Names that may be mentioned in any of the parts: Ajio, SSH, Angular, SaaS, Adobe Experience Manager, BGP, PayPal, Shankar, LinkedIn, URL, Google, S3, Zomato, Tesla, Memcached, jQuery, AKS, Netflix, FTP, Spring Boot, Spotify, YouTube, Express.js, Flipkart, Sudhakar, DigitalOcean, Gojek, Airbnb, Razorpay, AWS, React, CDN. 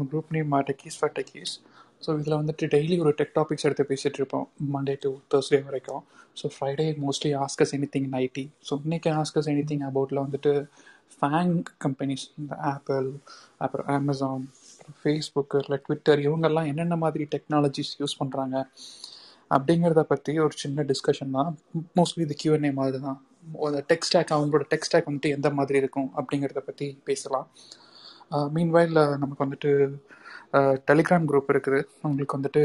நம்ம group name techies for techies. So இதில் வந்துட்டு டெய்லி ஒரு டெக் டாபிக்ஸ் எடுத்து பேசிகிட்டு இருப்போம் மண்டே டு தேர்ஸ்டே வரைக்கும். So Friday mostly ask us anything IT. So இன்றைக்கி ஆஸ்கஸ் எனிதிங் அபவுட்டில் வந்துட்டு ஃபேங் கம்பெனிஸ், இந்த ஆப்பிள், அப்புறம் அமேசான், ஃபேஸ்புக்கு, இல்லை ட்விட்டர், இவங்கெல்லாம் என்னென்ன மாதிரி டெக்னாலஜிஸ் யூஸ் பண்ணுறாங்க அப்படிங்கிறத பற்றி ஒரு சின்ன டிஸ்கஷன் தான். மோஸ்ட்லி இது கியூஎன்ஏ மாதிரி தான். அந்த டெக் ஸ்டாக், அவங்களோட டெக் ஸ்டாக் வந்துட்டு எந்த மாதிரி இருக்கும் அப்படிங்கிறத பற்றி பேசலாம். மீன்வைல் நமக்கு வந்துட்டு டெலிகிராம் குரூப் இருக்குது. உங்களுக்கு வந்துட்டு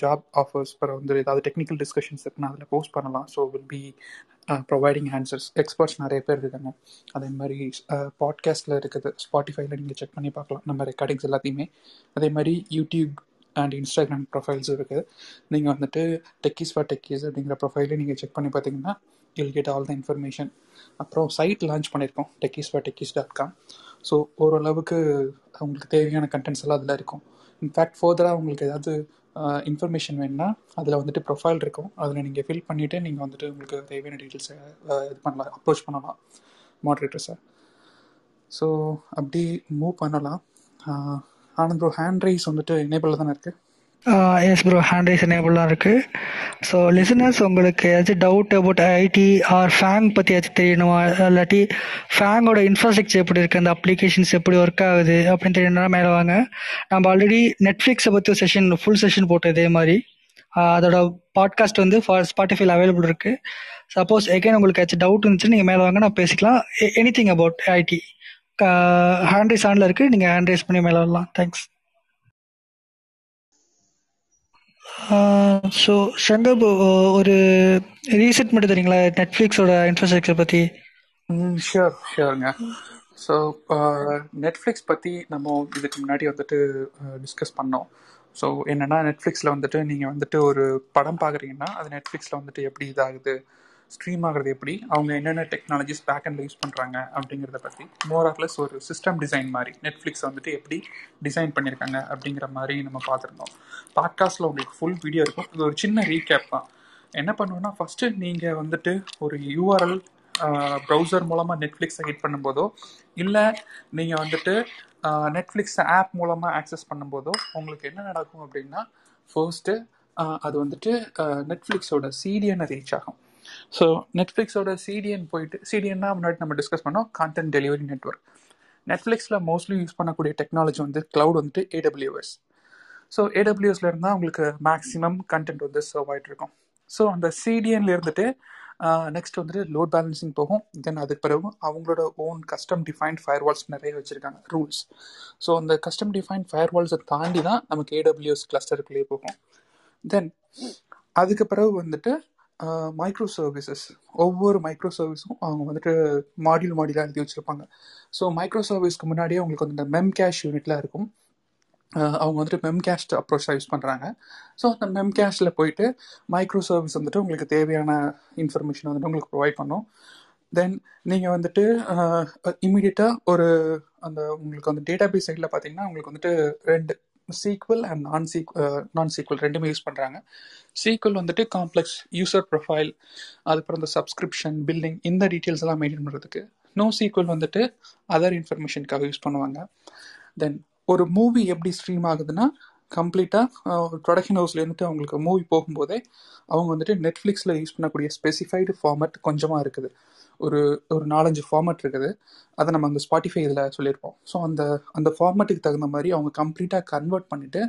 ஜாப் ஆஃபர்ஸ் பிற வந்து ஏதாவது டெக்னிக்கல் டிஸ்கஷன்ஸ் இருக்குன்னா அதில் போஸ்ட் பண்ணலாம். So will be providing answers. Experts நிறைய பேர் இருக்காங்க. அதே மாதிரி பாட்காஸ்ட்டில் இருக்குது, ஸ்பாட்டிஃபைல நீங்கள் செக் பண்ணி பார்க்கலாம் நம்ம ரெக்கார்டிங்ஸ் எல்லாத்தையுமே. அதே மாதிரி யூடியூப் அண்ட் இன்ஸ்டாகிராம் ப்ரொஃபைல்ஸும் இருக்குது. நீங்கள் வந்துட்டு டெக்கீஸ் ஃபார் டெக்கீஸ் அப்படிங்கிற ப்ரொஃபைலே நீங்கள் செக் பண்ணி பார்த்தீங்கன்னா you'll get all the information. அப்புறம் சைட் லான்ச் பண்ணியிருக்கோம் techies4techies.com. ஸோ ஓரளவுக்கு அவங்களுக்கு தேவையான கண்டென்ட்ஸ் எல்லாம் அதில் இருக்கும். இன்ஃபேக்ட் ஃபர்தராக உங்களுக்கு ஏதாவது இன்ஃபர்மேஷன் வேணுன்னா அதில் வந்துட்டு ப்ரொஃபைல் இருக்கும், அதில் நீங்கள் ஃபில் பண்ணிவிட்டு நீங்கள் வந்துட்டு உங்களுக்கு தேவையான டீட்டெயில்ஸை இது பண்ணலாம், அப்ரோச் பண்ணலாம் மாட்ரேட்டர்ஸை. ஸோ அப்படி மூவ் பண்ணலாம். ஆனந்த் ப்ரோ, ஹேண்ட் ரைஸ் வந்துட்டு எனேபிள் தானே இருக்குது? எஸ் ப்ரோ, ஹேண்ட் ரைஸ் எனேபிளாக இருக்குது. ஸோ லிசனர்ஸ், உங்களுக்கு ஏதாச்சும் doubt about IT or FAANG பற்றி ஏதாச்சும் தெரியணுமா, இல்லாட்டி ஃபேங்கோட இன்ஃப்ராஸ்ட்ரக்சர் எப்படி இருக்குது, அந்த அப்ளிகேஷன்ஸ் எப்படி ஒர்க் ஆகுது அப்படின்னு தெரியணும்னா மேலே வாங்க. நம்ம ஆல்ரெடி நெட்ஃப்ளிக்ஸை பற்றி ஒரு செஷன், ஃபுல் செஷன் போட்டோம். இதே மாதிரி அதோட பாட்காஸ்ட் வந்து ஸ்பாட்டிஃபைல அவைலபிள் இருக்குது. சப்போஸ் எகைன் உங்களுக்கு ஏதாச்சும் டவுட் இருந்துச்சுன்னா நீங்கள் மேலே வாங்க, நான் பேசிக்கலாம் any thing about ID. Hand raise ஆனில் இருக்குது, நீங்கள் ஹேண்ட் ரைஸ் பண்ணி மேலே வரலாம். தேங்க்ஸ். ஸோ ஷங்காபு, ஒரு ரீசெட் மட்டும் தெரியுங்களா நெட்ஃப்ளிக்ஸோட இன்ஃப்ராஸ்ட்ரக்சர் பற்றி? ஷியோருங்க. ஸோ நெட்ஃப்ளிக்ஸ் பற்றி நம்ம இதுக்கு முன்னாடி வந்துட்டு டிஸ்கஸ் பண்ணோம். ஸோ என்னென்னா, நெட்ஃப்ளிக்ஸில் வந்துட்டு நீங்கள் வந்துட்டு ஒரு படம் பார்க்குறீங்கன்னா அது நெட்ஃப்ளிக்ஸில் வந்துட்டு எப்படி இதாகுது, ஸ்ட்ரீம் ஆகிறது எப்படி, அவங்க என்னென்ன டெக்னாலஜிஸ் பேக் அண்ட் யூஸ் பண்ணுறாங்க அப்படிங்கிறத பற்றி மோர் ஆர் லெஸ் ஒரு சிஸ்டம் டிசைன் மாதிரி நெட்ஃப்ளிக்ஸ் வந்துட்டு எப்படி டிசைன் பண்ணியிருக்காங்க அப்படிங்கிற மாதிரி நம்ம பார்த்துருந்தோம். பாட்காஸ்ட்டில் உங்களுக்கு ஃபுல் வீடியோ இருக்கும். இது ஒரு சின்ன ரீகேப் தான். என்ன பண்ணுவோன்னா, ஃபஸ்ட்டு நீங்கள் வந்துட்டு ஒரு யூஆர்எல் ப்ரௌசர் மூலமாக நெட்ஃப்ளிக்ஸை ஹிட் பண்ணும்போதோ, இல்லை நீங்கள் வந்துட்டு நெட்ஃப்ளிக்ஸ் ஆப் மூலமாக ஆக்சஸ் பண்ணும்போதோ உங்களுக்கு என்ன நடக்கும் அப்படின்னா, ஃபர்ஸ்ட்டு அது வந்துட்டு நெட்ஃப்ளிக்ஸோட சிடிஎனை ரீச் ஆகும். ஸோ நெட்ஃப்ளிக்ஸோட சிடிஎன் போயிட்டு, சிடிஎன்னா முன்னாடி நம்ம டிஸ்கஸ் பண்ணோம், கான்டென்ட் டெலிவரி நெட்வொர்க். நெட்ஃப்ளிக்ஸில் மோஸ்ட்லி யூஸ் பண்ணக்கூடிய டெக்னாலஜி வந்து க்ளவுட் வந்துட்டு AWS. ஸோ AWSல இருந்தால் உங்களுக்கு மேக்ஸிமம் கண்டென்ட் வந்து சர்வ் ஆகிட்டு இருக்கும். ஸோ அந்த சிடிஎன்ல இருந்துட்டு நெக்ஸ்ட் வந்துட்டு லோட் பேலன்சிங் போகும். தென் அதுக்கு பிறகு அவங்களோட ஓன் கஸ்டம் டிஃபைன்ட் ஃபயர்வால்ஸ் நிறைய வச்சுருக்காங்க, ரூல்ஸ். ஸோ அந்த கஸ்டம் டிஃபைன்ட் ஃபயர்வால்ஸை தாண்டி தான் நமக்கு AWS கிளஸ்டருக்குள்ளேயே போகும். தென் அதுக்கு பிறகு வந்துட்டு மைக்ரோ சர்வீசஸ். ஒவ்வொரு மைக்ரோ சர்வீஸும் அவங்க வந்துட்டு மாடியூலாக எழுதி வச்சுருப்பாங்க. ஸோ மைக்ரோ சர்வீஸ்க்கு முன்னாடியே அவங்களுக்கு வந்து இந்த மெம்கேஷ் யூனிட்லாம் இருக்கும். அவங்க வந்துட்டு மெம்கேஷ்ட் அப்ரோச்சாக யூஸ் பண்ணுறாங்க. ஸோ அந்த மெம்கேஷில் போயிட்டு மைக்ரோ சர்வீஸ் வந்துட்டு உங்களுக்கு தேவையான இன்ஃபர்மேஷன் வந்துட்டு உங்களுக்கு ப்ரொவைட் பண்ணும். தென் நீங்கள் வந்துட்டு இமீடியட்டாக ஒரு அந்த உங்களுக்கு வந்து டேட்டாபேஸ் சைடில் பார்த்தீங்கன்னா உங்களுக்கு வந்துட்டு ரெண்டு SQL and non-SQL ரெண்டுமே யூஸ் பண்ணுறாங்க. SQL வந்துட்டு காம்ப்ளெக்ஸ் யூசர் ப்ரொஃபைல், அதுக்கப்புறம் இந்த சப்ஸ்கிரிப்ஷன், பில்லிங், இந்த டீட்டெயில்ஸ் எல்லாம் மெயின்டைன் பண்ணுறதுக்கு. NoSQL வந்துட்டு அதர் இன்ஃபர்மேஷனுக்காக யூஸ் பண்ணுவாங்க. தென் ஒரு மூவி எப்படி ஸ்ட்ரீம் ஆகுதுன்னா, கம்ப்ளீட்டாக ஒரு ப்ரொடக்ஷன் ஹவுஸ்லேருந்து அவங்களுக்கு மூவி போகும்போதே அவங்க வந்துட்டு நெட்ஃப்ளிக்ஸில் யூஸ் பண்ணக்கூடிய ஸ்பெசிஃபைடு ஃபார்மேட் கொஞ்சமாக இருக்குது. ஒரு 4-5 ஃபார்மேட் இருக்குது. அதை நம்ம அந்த ஸ்பாட்டிஃபை இதில் சொல்லியிருப்போம். ஸோ அந்த ஃபார்மேட்டுக்கு தகுந்த மாதிரி அவங்க கம்ப்ளீட்டாக கன்வெர்ட் பண்ணிவிட்டு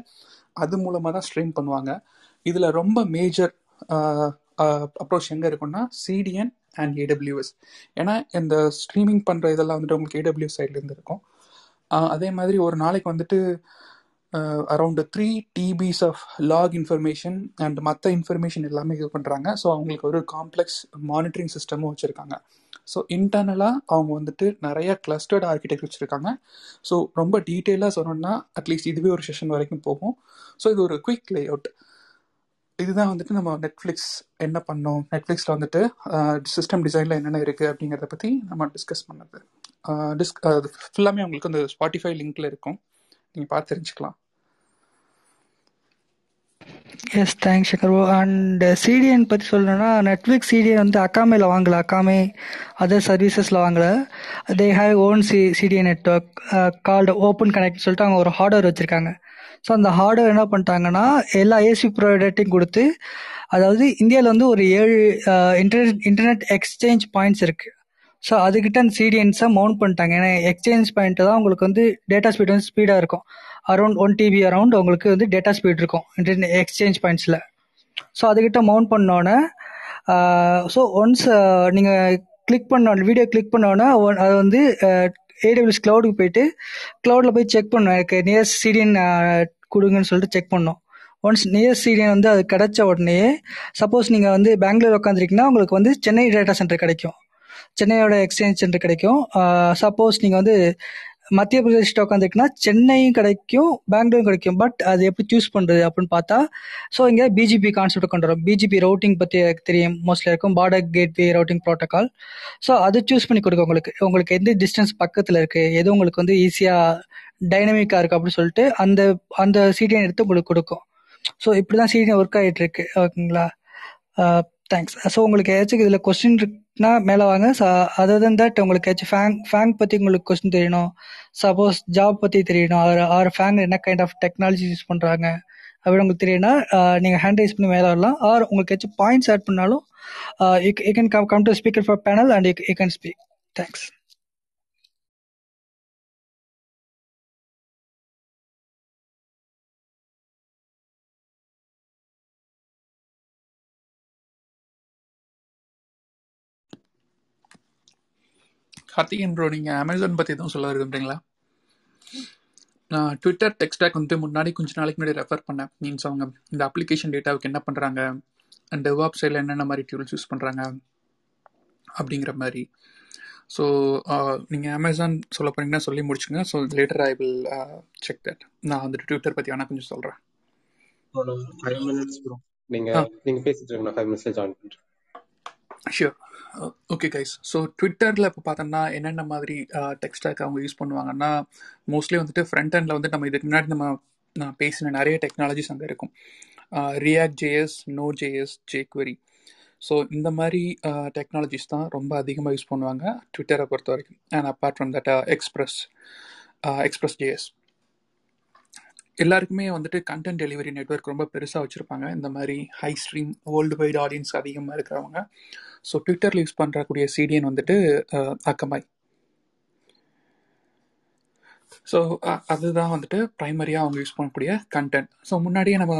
அது மூலமாக தான் ஸ்ட்ரீம் பண்ணுவாங்க. இதில் ரொம்ப மேஜர் அப்ரோச் எங்கே இருக்குன்னா CDN அண்ட் AWS. ஏன்னா இந்த ஸ்ட்ரீமிங் பண்ணுற இதெல்லாம் வந்துட்டு உங்களுக்கு AWS சைட்லேருந்து இருக்கும். அதே மாதிரி ஒரு நாளைக்கு வந்துட்டு around 3 TBs of log information and மற்ற இன்ஃபர்மேஷன் எல்லாமே இது பண்ணுறாங்க. ஸோ அவங்களுக்கு ஒரு காம்ப்ளெக்ஸ் மானிட்டரிங் சிஸ்டமும் வச்சுருக்காங்க. ஸோ இன்டர்னலாக அவங்க வந்துட்டு நிறைய கிளஸ்டர்ட் ஆர்கிடெக்ட் வச்சுருக்காங்க. ஸோ ரொம்ப டீட்டெயிலாக சொன்னோன்னா அட்லீஸ்ட் இதுவே ஒரு செஷன் வரைக்கும் போகும். ஸோ இது ஒரு குயிக் லே அவுட். இதுதான் வந்துட்டு நம்ம நெட்ஃப்ளிக்ஸ் என்ன பண்ணோம், நெட்ஃப்ளிக்ஸில் வந்துட்டு சிஸ்டம் டிசைனில் என்னென்ன இருக்குது அப்படிங்கிறத பற்றி நம்ம டிஸ்கஸ் பண்ணது. அது ஃபுல்லாமே அவங்களுக்கு அந்த ஸ்பாட்டிஃபை லிங்க்கில் இருக்கும், நீங்கள் பார்த்து தெரிஞ்சுக்கலாம். Yes thanks Shankar. And CDN பற்றி சொல்லணும்னா நெட்ஃப்ளிக்ஸ் சிடிஎன் வந்து அக்காமேல வாங்கலை, அக்காமே அதர் சர்வீசஸில் வாங்கலை. They have own CDN network called open கனெக்ட்னு சொல்லிட்டு அவங்க ஒரு ஹார்ட்வேர் வச்சுருக்காங்க. ஸோ அந்த ஹார்ட்வேர் என்ன பண்ணிட்டாங்கன்னா எல்லா ஏசி ப்ரொவைடர்ட்டையும் கொடுத்து, அதாவது இந்தியாவில் வந்து ஒரு 7 இன்டர்நெட் எக்ஸ்சேஞ்ச் பாயிண்ட்ஸ் இருக்குது. ஸோ அதுக்கிட்ட அந்த சிடிஎன்ஸை மவுண்ட் பண்ணிட்டாங்க. ஏன்னா எக்ஸ்சேஞ்ச் பாயிண்ட்டு தான் உங்களுக்கு வந்து டேட்டா ஸ்பீட் வந்து ஸ்பீடாக இருக்கும். அரௌண்ட் 1 TB அரௌண்ட் உங்களுக்கு வந்து டேட்டா ஸ்பீட் இருக்கும் இன்டர்நெட் எக்ஸ்சேஞ்ச் பாயிண்ட்ஸில். ஸோ அதுக்கிட்ட மவுண்ட் பண்ணோன்னே, ஸோ ஒன்ஸ் நீங்கள் கிளிக் பண்ணோன்னு வீடியோ கிளிக் பண்ணோன்னே அது வந்து ஏடபிள்யூஎஸ் க்ளவுடுக்கு போயிட்டு க்ளவுடில் போய் செக் பண்ணணும், எனக்கு நியர்ஸ்ட் சிடிஎன் கொடுங்கன்னு சொல்லிட்டு செக் பண்ணோம். ஒன்ஸ் நியர்ஸ்ட் சிடிஎன் வந்து அது கிடச்ச உடனே, சப்போஸ் நீங்கள் வந்து பெங்களூர் உட்காந்துருக்கீங்கன்னா உங்களுக்கு வந்து சென்னை டேட்டா சென்டர் கிடைக்கும், சென்னையோட எக்ஸ்சேஞ்ச் சென்டர் கிடைக்கும். சப்போஸ் நீங்கள் வந்து மத்திய பிரதேஷ் உட்காந்துருக்குன்னா சென்னையும் கிடைக்கும் பெங்களூரும் கிடைக்கும். பட் அது எப்படி சூஸ் பண்ணுறது அப்படின்னு பார்த்தா, ஸோ இங்கே பிஜிபி கான்செப்ட் கொண்டு வரும். பிஜிபி ரவுட்டிங் பற்றி எனக்கு தெரியும், மோஸ்ட்லி இருக்கும் border gateway routing protocol. So அது சூஸ் பண்ணி கொடுக்கும் உங்களுக்கு, உங்களுக்கு எந்த டிஸ்டன்ஸ் பக்கத்தில் இருக்குது, எது உங்களுக்கு வந்து ஈஸியாக டைனமிக்காக இருக்குது அப்படின்னு சொல்லிட்டு அந்த அந்த சிடிஎன் எடுத்து உங்களுக்கு கொடுக்கும். ஸோ இப்படி தான் சிடிஎன் ஒர்க் ஆகிட்டு இருக்கு. ஓகேங்களா, தேங்க்ஸ். ஸோ உங்களுக்கு ஏதாச்சும் இதில் கொஸ்டின் இருக்குன்னா மேலே வாங்க. அதர் தென் தட் உங்களுக்கு ஏதாச்சும் ஃபேங் பற்றி உங்களுக்கு கொஸ்டின் தெரியணும், சப்போஸ் ஜாப் பற்றி தெரியணும், ஆர் ஃபேங் என்ன கைண்ட் ஆஃப் டெக்னாலஜி யூஸ் பண்ணுறாங்க அப்படின்னு உங்களுக்கு தெரியும்னா நீங்கள் ஹேண்ட் ரைஸ் பண்ணி மேலே வரலாம். ஆர் உங்களுக்கு ஏதாச்சும் பாயிண்ட்ஸ் ஆட் பண்ணாலும் you can come to speaker for panel and you can speak. Thanks. Karthikan bro, நீங்கள் அமேசான் பற்றி எதுவும் சொல்ல விரும்புறீங்களா? நான் ட்விட்டர் டெக்ஸ்டாக் வந்து முன்னாடி கொஞ்சம் நாளைக்கு முன்னாடி ரெஃபர் பண்ணேன். மீன்ஸ் அவங்க இந்த அப்ளிகேஷன் டேட்டாவுக்கு என்ன பண்ணுறாங்க அண்ட் டெவாப் சைடில் என்னென்ன மாதிரி டூல்ஸ் யூஸ் பண்ணுறாங்க அப்படிங்கிற மாதிரி. ஸோ நீங்கள் அமேசான் சொல்ல போகிறீங்கன்னா சொல்லி முடிச்சுங்க. So later I will check that. நான் வந்துட்டு ட்விட்டர் பற்றி வேணால் கொஞ்சம் சொல்கிறேன். நீங்கள் பேசிட்டு ஜாயின் பண்ணுறேன். Sure, okay guys. ஸோ ட்விட்டரில் இப்போ பார்த்தோம்னா என்னென்ன மாதிரி டெக்ஸ்டாக் அவங்க யூஸ் பண்ணுவாங்கன்னா, மோஸ்ட்லி வந்துட்டு ஃப்ரண்ட் ஹேண்டில் வந்து நம்ம இதுக்கு முன்னாடி நான் பேசின நிறைய டெக்னாலஜிஸ் அங்கே இருக்கும். React JS, Node JS, jQuery. So இந்த மாதிரி டெக்னாலஜிஸ் தான் ரொம்ப அதிகமாக யூஸ் பண்ணுவாங்க ட்விட்டரை பொறுத்த வரைக்கும். And apart from that Express JS. எல்லாருக்குமே வந்துட்டு கண்டென்ட் டெலிவரி நெட்வொர்க் ரொம்ப பெருசாக வச்சுருப்பாங்க இந்த மாதிரி high stream world wide audience அதிகமாக இருக்கிறவங்க. ஸோ ட்விட்டரில் யூஸ் பண்ணுறக்கூடிய சிடிஎன் வந்துட்டு அக்கமாய். ஸோ அதுதான் வந்துட்டு ப்ரைமரியாக அவங்க யூஸ் பண்ணக்கூடிய கண்டென்ட். ஸோ முன்னாடியே நம்ம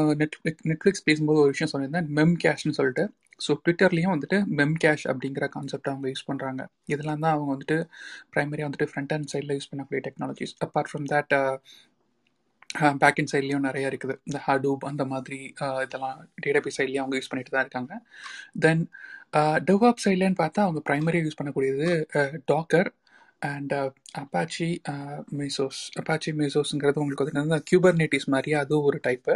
நெட்ஃப்ளிக்ஸ் பேசும்போது ஒரு விஷயம் சொல்லியிருந்தேன், மெம்கேஷ்னு சொல்லிட்டு. ஸோ ட்விட்டர்லேயும் வந்துட்டு மெம்கேஷ் அப்படிங்கிற கான்செப்ட் அவங்க யூஸ் பண்ணுறாங்க. இதெல்லாம் தான் அவங்க வந்துட்டு ப்ரைமரியாக வந்துட்டு ஃப்ரண்ட் ஹேண்ட் சைடில் யூஸ் பண்ணக்கூடிய technologies. Apart from that backend சைட்லேயும் நிறையா இருக்குது. இந்த ஹடூப் அந்த மாதிரி இதெல்லாம் டேட்டாபேஸ் சைட்லேயும் அவங்க யூஸ் பண்ணிட்டு தான் இருக்காங்க. தென் டெவாப் சைட்லன்னு பார்த்தா அவங்க ப்ரைமரியாக யூஸ் பண்ணக்கூடியது டாக்கர் அண்ட் அப்பாச்சி மேசோஸ்ங்கிறது உங்களுக்கு வந்து கியூபர்நெட்டிஸ் மாதிரியே அது ஒரு டைப்பு.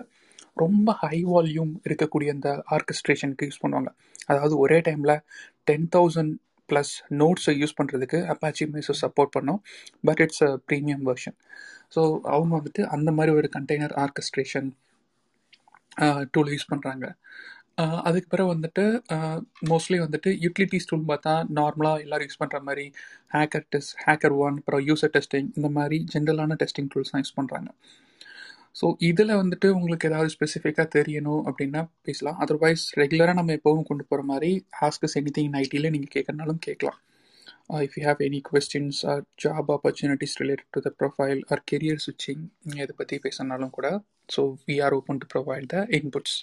ரொம்ப ஹை வால்யூம் இருக்கக்கூடிய அந்த ஆர்கெஸ்ட்ரேஷனுக்கு யூஸ் பண்ணுவாங்க. அதாவது ஒரே டைமில் 10,000+ நோட்ஸை யூஸ் பண்ணுறதுக்கு அப்பாச்சி மேசோஸ் சப்போர்ட் பண்ணோம். But it's a premium version. So அவங்க வந்துட்டு அந்த மாதிரி ஒரு கண்டெய்னர் ஆர்கெஸ்ட்ரேஷன் டூல் யூஸ் பண்ணுறாங்க. அதுக்கு பிறகு வந்துட்டு மோஸ்ட்லி வந்துட்டு யூட்டிலிட்டிஸ் டூல் பார்த்தா நார்மலாக எல்லோரும் யூஸ் பண்ணுற மாதிரி ஹேக்கர் ஒன், அப்புறம் யூசர் டெஸ்டிங், இந்த மாதிரி ஜென்ரலான டெஸ்டிங் டூல்ஸ் தான் யூஸ் பண்ணுறாங்க. ஸோ இதில் வந்துட்டு உங்களுக்கு ஏதாவது ஸ்பெசிஃபிக்காக தெரியணும் அப்படின்னா பேசலாம். அதர்வைஸ் ரெகுலராக நம்ம எப்போவும் கொண்டு போகிற மாதிரி ஆஸ்க் அஸ் எனிதிங் இன் ஐடியில் நீங்கள் கேட்குறனாலும் கேட்கலாம். If you have any questions or job opportunities related to the profile or career switching, எதை பற்றி பேசினாலும் கூட, so we are open to provide the inputs.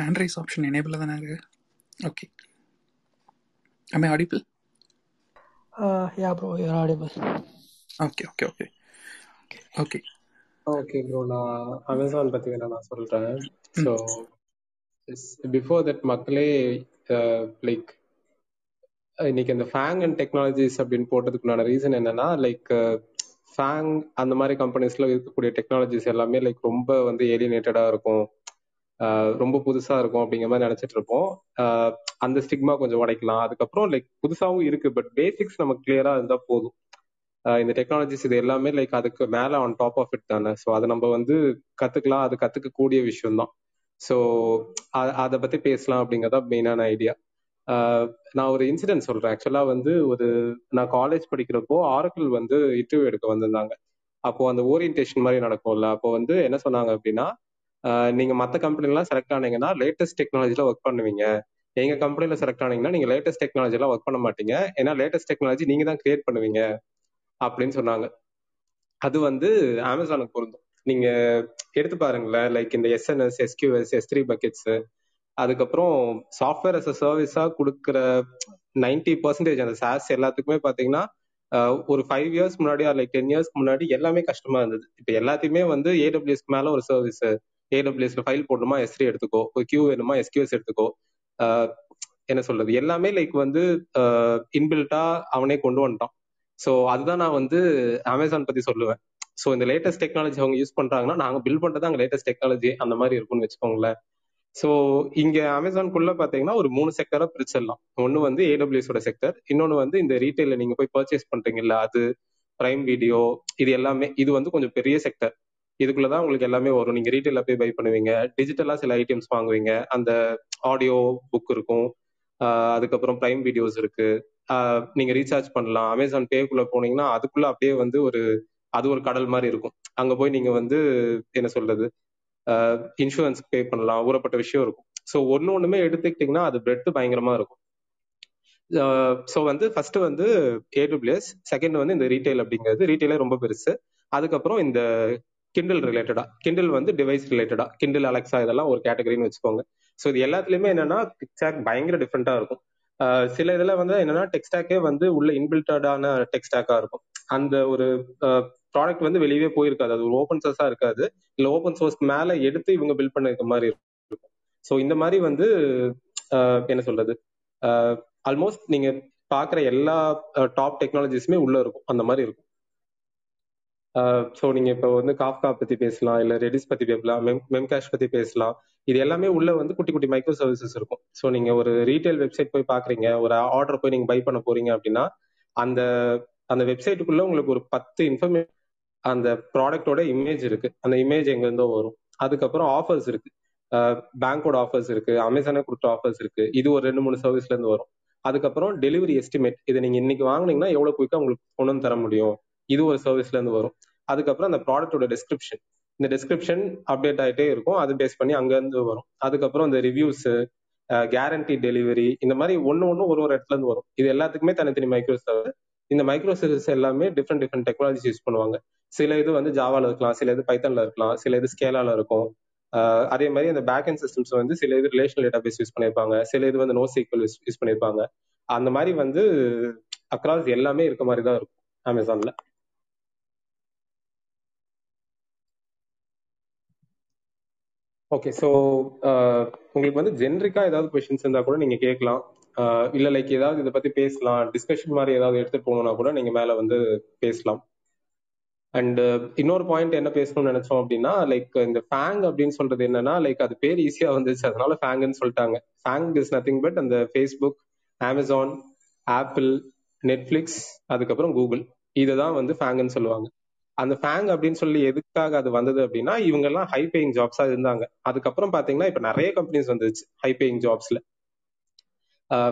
Hand raise option enable தானே இருக்கு. Okay. Am I audible? Yeah bro, you're audible. Okay bro, na Amazon பத்தி நான் சொல்றேன். So before that மக்களே like இன்னைக்கு அந்த ஃபேங் அண்ட் டெக்னாலஜிஸ் அப்படின்னு போட்டதுக்குள்ள ரீசன் என்னன்னா, லைக் ஃபேங் அந்த மாதிரி கம்பெனிஸ்ல இருக்கக்கூடிய டெக்னாலஜிஸ் எல்லாமே லைக் ரொம்ப வந்து ஏலினேட்டடா இருக்கும். ரொம்ப புதுசா இருக்கும் அப்படிங்கிற மாதிரி நினைச்சிட்டு இருப்போம். அந்த ஸ்டிக்மா கொஞ்சம் உடைக்கலாம். அதுக்கப்புறம் லைக் புதுசாவும் இருக்கு, பட் பேசிக்ஸ் நமக்கு கிளியரா இருந்தா போதும். இந்த டெக்னாலஜிஸ் இது எல்லாமே லைக் அதுக்கு மேல ஆன் டாப் ஆஃப் இட் தானே. ஸோ அதை நம்ம வந்து கத்துக்கலாம், அது கத்துக்க கூடிய விஷயம்தான். ஸோ அதை பத்தி பேசலாம் அப்படிங்கிறதா மெயினான ஐடியா. நான் ஒரு இன்சிடென்ட் சொல்றேன். ஆக்சுவலா வந்து நான் காலேஜ் படிக்கிறப்போ ஆரக்கிள் வந்து இன்டர்வியூ எடுக்க வந்திருந்தாங்க. அப்போ அந்த ஓரியன்டேஷன் மாதிரி நடக்கும்ல, அப்போ வந்து என்ன சொன்னாங்க அப்படின்னா, நீங்க மற்ற கம்பெனிலாம் செலக்ட் ஆனீங்கன்னா லேட்டஸ்ட் டெக்னாலஜில ஒர்க் பண்ணுவீங்க, எங்க கம்பெனில செலக்ட் ஆனீங்கன்னா நீங்க லேட்டஸ்ட் டெக்னாலஜிலாம் ஒர்க் பண்ண மாட்டீங்க, ஏன்னா லேட்டஸ்ட் டெக்னாலஜி நீங்க தான் கிரியேட் பண்ணுவீங்க அப்படின்னு சொன்னாங்க. அது வந்து அமேசானுக்கு பொருந்தும். நீங்க எடுத்து பாருங்களேன், லைக் இந்த எஸ்என்எஸ், எஸ்கியூஎஸ், S3 பக்கெட்ஸ், அதுக்கப்புறம் சாஃப்ட்வேர் அஸ் அ சர்வீஸா கொடுக்குற 90% அந்த SaaS எல்லாத்துக்குமே பாத்தீங்கன்னா ஒரு 5 years முன்னாடி லைக் 10 years முன்னாடி எல்லாமே கஷ்டமா இருந்தது. இப்ப எல்லாத்தையுமே வந்து AWS மேல ஒரு சர்வீஸ், AWSல ஃபைல் போடணுமா S3 எடுத்துக்கோ, ஒரு கியூ வேணுமா SQS எடுத்துக்கோ, என்ன சொல்றது எல்லாமே லைக் வந்து இன்பில்ட்டா அவனே கொண்டு வந்துட்டான். ஸோ அதுதான் நான் வந்து அமேசான் பத்தி சொல்லுவேன். ஸோ இந்த லேட்டஸ்ட் டெக்னாலஜி அவங்க யூஸ் பண்றாங்கன்னா நாங்க பில்ட் பண்றது அங்கே லேட்டஸ்ட் டெக்னாலஜி அந்த மாதிரி இருக்கும்னு வச்சுக்கோங்களேன். ஸோ இங்க அமேசான்குள்ள பாத்தீங்கன்னா ஒரு 3 செக்டரா பிரிச்சிடலாம். ஒன்னு வந்து AWSோட செக்டர், இன்னொன்னு வந்து இந்த ரீட்டைல நீங்க போய் பர்ச்சேஸ் பண்றீங்கல்ல அது, பிரைம் வீடியோ, இது எல்லாமே இது வந்து கொஞ்சம் பெரிய செக்டர். இதுக்குள்ளதான் உங்களுக்கு எல்லாமே வரும். நீங்க ரீட்டைல போய் பை பண்ணுவீங்க, டிஜிட்டலா சில ஐட்டம்ஸ் வாங்குவீங்க, அந்த ஆடியோ புக் இருக்கும், அதுக்கப்புறம் பிரைம் வீடியோஸ் இருக்கு, நீங்க ரீசார்ஜ் பண்ணலாம். அமேசான் பேக்குள்ள போனீங்கன்னா அதுக்குள்ள அப்படியே வந்து அது ஒரு கடல் மாதிரி இருக்கும். அங்க போய் நீங்க வந்து என்ன சொல்றது இன்சூரன்ஸ் பே பண்ணலாம், ஊறப்பட்ட விஷயம் இருக்கும். ஸோ ஒன்னுமே எடுத்துக்கிட்டீங்கன்னா அது பிரெட் பயங்கரமா இருக்கும். ஸோ வந்து ஃபர்ஸ்ட் வந்து AWS, செகண்ட் வந்து இந்த ரீட்டைல் அப்படிங்கிறது, ரீட்டைலே ரொம்ப பெருசு. அதுக்கப்புறம் இந்த கிண்டல் ரிலேட்டடா, கிண்டல் வந்து டிவைஸ் ரிலேட்டடா, கிண்டல் அலெக்ஸா இதெல்லாம் ஒரு கேட்டகரின்னு வச்சுக்கோங்க. ஸோ இது எல்லாத்துலயுமே என்னன்னா டெக்ஸ்டாக் பயங்கர டிஃப்ரெண்டா இருக்கும். சில இதுல வந்து என்னன்னா டெக்ஸ்டாக்கே வந்து உள்ள இன்பில்டான டெக்ஸ்டாக்கா இருக்கும். அந்த ஒரு ப்ராடக்ட் வந்து வெளியவே போயிருக்காது, அது ஒரு ஓப்பன் சோர்ஸா இருக்காது, இல்ல ஓப்பன் சோர்ஸ் மேல எடுத்து இவங்க பில்ட் பண்ணிருக்க மாதிரி இருக்கும். ஸோ இந்த மாதிரி வந்து என்ன சொல்றது ஆல்மோஸ்ட் நீங்க பாக்குற எல்லா டாப் டெக்னாலஜிஸுமே உள்ள இருக்கும், அந்த மாதிரி இருக்கும். ஸோ நீங்க இப்போ வந்து காஃப்கா பத்தி பேசலாம், இல்ல ரெடிஸ் பத்தி பேசலாம், மெம்கேஷ் பத்தி பேசலாம். இது எல்லாமே உள்ள வந்து குட்டி குட்டி மைக்ரோ சர்வீசஸ் இருக்கும். ஸோ நீங்க ஒரு ரீட்டைல் வெப்சைட் போய் பாக்குறீங்க, ஒரு ஆர்டர் போய் நீங்க பை பண்ண போறீங்க அப்படின்னா அந்த வெப்சைட்டுக்குள்ள உங்களுக்கு ஒரு 10 இன்ஃபர்மேஷன், அந்த ப்ராடக்டோட இமேஜ் இருக்கு, அந்த இமேஜ் எங்க இருந்தோ வரும். அதுக்கப்புறம் ஆஃபர்ஸ் இருக்கு, பேங்கோட ஆஃபர்ஸ் இருக்கு, அமேசானே கொடுத்த ஆஃபர்ஸ் இருக்கு, இது ஒரு 2-3 சர்வீஸ்ல இருந்து வரும். அதுக்கப்புறம் டெலிவரி எஸ்டிமேட், இதை நீங்க இன்னைக்கு வாங்கினீங்கன்னா எவ்வளவு குயிக்கா உங்களுக்கு கொண்டு வந்து தர முடியும், இது ஒரு சர்வீஸ்ல இருந்து வரும். அதுக்கப்புறம் அந்த ப்ராடக்டோட டெஸ்கிரிப்ஷன், இந்த டெஸ்கிரிப்ஷன் அப்டேட் ஆகிட்டே இருக்கும், அது பேஸ் பண்ணி அங்க இருந்து வரும். அதுக்கப்புறம் இந்த ரிவ்யூஸ், கேரண்டி டெலிவரி, இந்த மாதிரி ஒன்னு ஒரு இடத்துல இருந்து வரும். இது எல்லாத்துக்குமே தனித்தனி மைக்ரோசர்வீஸ். இந்த மைக்ரோ சர்வீஸ் எல்லாமே டிஃப்ரெண்ட் டெக்னாலஜி யூஸ் பண்ணுவாங்க. சில இது வந்து ஜாவால இருக்கலாம், சில இது பைத்தான்ல இருக்கலாம், சில இது ஸ்கேலால இருக்கும். அதே மாதிரி அந்த பேக்எண்ட் சிஸ்டம்ஸ் வந்து சில இது ரிலேஷனல் டேட்டாபேஸ் யூஸ் பண்ணியிருப்பாங்க, சில இது வந்து NoSQL யூஸ் பண்ணியிருப்பாங்க. அந்த மாதிரி வந்து அக்ராஸ் எல்லாமே இருக்க மாதிரி தான் இருக்கும் அமேசான்ல. ஓகே, ஸோ உங்களுக்கு வந்து ஜென்ரிக்கா ஏதாவது கொஸ்டின்ஸ் இருந்தா கூட நீங்க கேட்கலாம், இல்ல லைக் ஏதாவது இதை பத்தி பேசலாம், டிஸ்கஷன் மாதிரி ஏதாவது எடுத்துட்டு போகணும்னா கூட நீங்க மேல வந்து பேசலாம். அண்ட் இன்னொரு பாயிண்ட் என்ன பேசணும்னு நினைச்சோம் அப்படின்னா, லைக் இந்த ஃபேங் அப்படின்னு சொல்றது என்னன்னா, லைக் அது பேர் ஈஸியா வந்துச்சு, அதனால ஃபேங்குன்னு சொல்லிட்டாங்க. ஃபேங் இஸ் நத்திங் பட் அந்த Facebook, Amazon, Apple, Netflix, அதுக்கப்புறம் Google, இதுதான் வந்து ஃபேங்குன்னு சொல்லுவாங்க. அந்த ஃபேங் அப்படின்னு சொல்லி எதுக்காக அது வந்தது அப்படின்னா, இவங்க எல்லாம் ஹை பேயிங் ஜாப்ஸா இருந்தாங்க. அதுக்கப்புறம் பாத்தீங்கன்னா இப்ப நிறைய கம்பெனிஸ் வந்துச்சு ஹை பேயிங் ஜாப்ஸ்ல.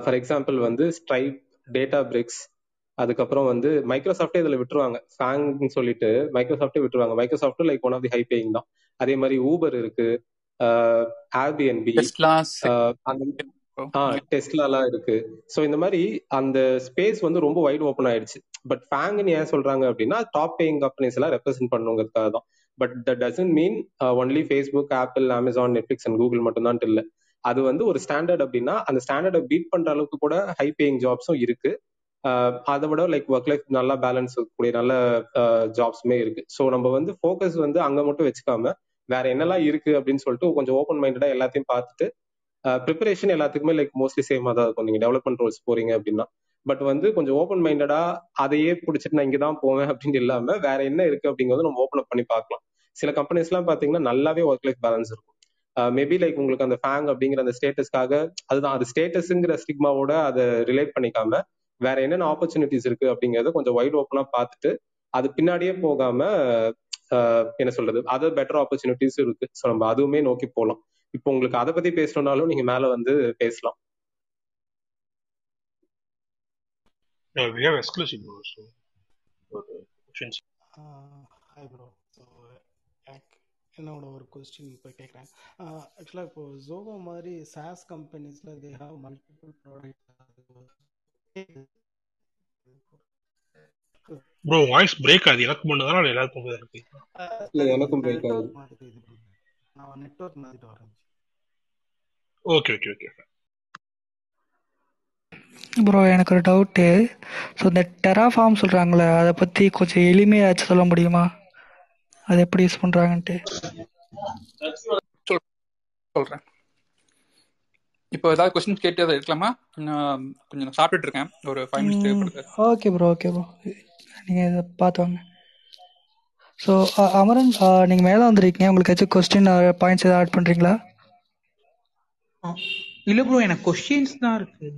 ஃபார் எக்ஸாம்பிள் வந்து ஸ்ட்ரைப், டேட்டா பிரிக்ஸ், அதுக்கப்புறம் வந்து மைக்ரோசாஃப்டே இதுல விட்டுருவாங்க. ஃபேங்னு சொல்லிட்டு மைக்ரோசாஃப்டே விட்டுருவாங்க. Microsoft like one of the high paying தான். அதே மாதிரி ஊபர் இருக்கு, ஏர்பிஎன்பி, டெஸ்லாலாம் இருக்கு. ஸோ இந்த மாதிரி அந்த ஸ்பேஸ் வந்து ரொம்ப வைட் ஓப்பன் ஆயிடுச்சு. பட் ஃபேங்னு ஏன் சொல்றாங்க அப்படின்னா டாப் பேயிங் கம்பெனிஸ் எல்லாம் ரெப்ரசென்ட் பண்ணுங்கிறதுக்காக தான். But that doesn't mean only Facebook, Apple, Amazon, Netflix and Google மட்டும் தான் இல்லை. அது வந்து ஒரு ஸ்டாண்டர்ட் அப்படின்னா அந்த ஸ்டாண்டர்டை பீட் பண்ற அளவுக்கு கூட ஹை பேயிங் ஜாப்ஸும் இருக்கு. அதை விட லைக் ஒர்க் லைஃப் நல்லா பேலன்ஸ் இருக்கக்கூடிய நல்ல ஜாப்ஸுமே இருக்கு. ஸோ நம்ம வந்து ஃபோக்கஸ் வந்து அங்க மட்டும் வச்சுக்காம வேற என்னெல்லாம் இருக்கு அப்படின்னு சொல்லிட்டு கொஞ்சம் ஓப்பன் மைண்டடா எல்லாத்தையும் பார்த்துட்டு ப்ரிப்பரேஷன் எல்லாத்துக்குமே லைக் மோஸ்ட்லி சேமா தான் இருக்கும். நீங்க டெவலப்மெண்ட் ரோல்ஸ் போறீங்க அப்படின்னா பட் வந்து கொஞ்சம் ஓப்பன் மைண்டடா அதையே பிடிச்சிட்டு நான் இங்கதான் போவேன் அப்படின்னு இல்லாம வேற என்ன இருக்கு அப்படிங்கிறது நம்ம ஓப்பன் அப் பண்ணி பார்க்கலாம். சில கம்பெனிஸ் எல்லாம் பாத்தீங்கன்னா நல்லாவே ஒர்க் லைஃப் பேலன்ஸ் இருக்கும். மேபி லைக் உங்களுக்கு அந்த ஃபேங் அப்படிங்கிற அந்த ஸ்டேட்டஸ்க்காக, அதுதான் அது ஸ்டேட்டஸ்ங்கிற ஸ்டிக்மாவோட அதை ரிலேட் பண்ணிக்காம வேற என்னென்ன ஆப்பர்ச்சுனிட்டிஸ் இருக்கு அப்படிங்கிறத கொஞ்சம் வைட் ஓப்பனா பார்த்துட்டு அது பின்னாடியே போகாம என்ன சொல்றது அதர் பெட்டர் ஆப்பர்ச்சுனிட்டிஸும் இருக்கு. ஸோ நம்ம அதுவுமே நோக்கி போகலாம். இப்போ உங்களுக்கு அதை பத்தி பேசணும்னாலும் நீங்க மேல வந்து பேசலாம். We have exclusive bro, so questions. Hi bro, so என்னோட ஒரு question இப்போ கேக்குறேன். ஆக்சுவலா இப்போ Zoho மாதிரி SaaS கம்பெனிஸ்ல they have multiple products. bro voice break ஆகுது எனக்கு மட்டும் தான, எல்லாருக்கும் தான் இருக்கு. இல்ல எனக்கும் break ஆகுது. நான் நெட்வொர்க் மாதிரி வரேன். ஓகே ஓகே ஓகே ப்ரோ, எனக்கு ஒரு டவுட்டு. ஸோ இந்த டெராஃபார்ம் சொல்கிறாங்களே அதை பற்றி கொஞ்சம் எளிமையாச்சும் சொல்ல முடியுமா? அது எப்படி யூஸ் பண்ணுறாங்கன்ட்டு சொல்கிறேன். இப்போ ஏதாவது கொஸ்டின் கேட்டு அதை எடுக்கலாமா? நான் கொஞ்சம் சாப்பிட்டுருக்கேன், ஒரு 5 minutes தேவைப்படுது. ஓகே ப்ரோ, ஓகே ப்ரோ, நீங்கள் இதை பார்த்து வாங்க. ஸோ அமரன், நீங்கள் மேலே வந்துருக்கீங்க, உங்களுக்கு ஏதாச்சும் கொஸ்டின் பாயிண்ட்ஸ் எதாவது ஆட் பண்ணுறீங்களா? இல்லை ப்ரோ, எனக்கு கொஸ்டின்ஸ் தான் இருக்குது.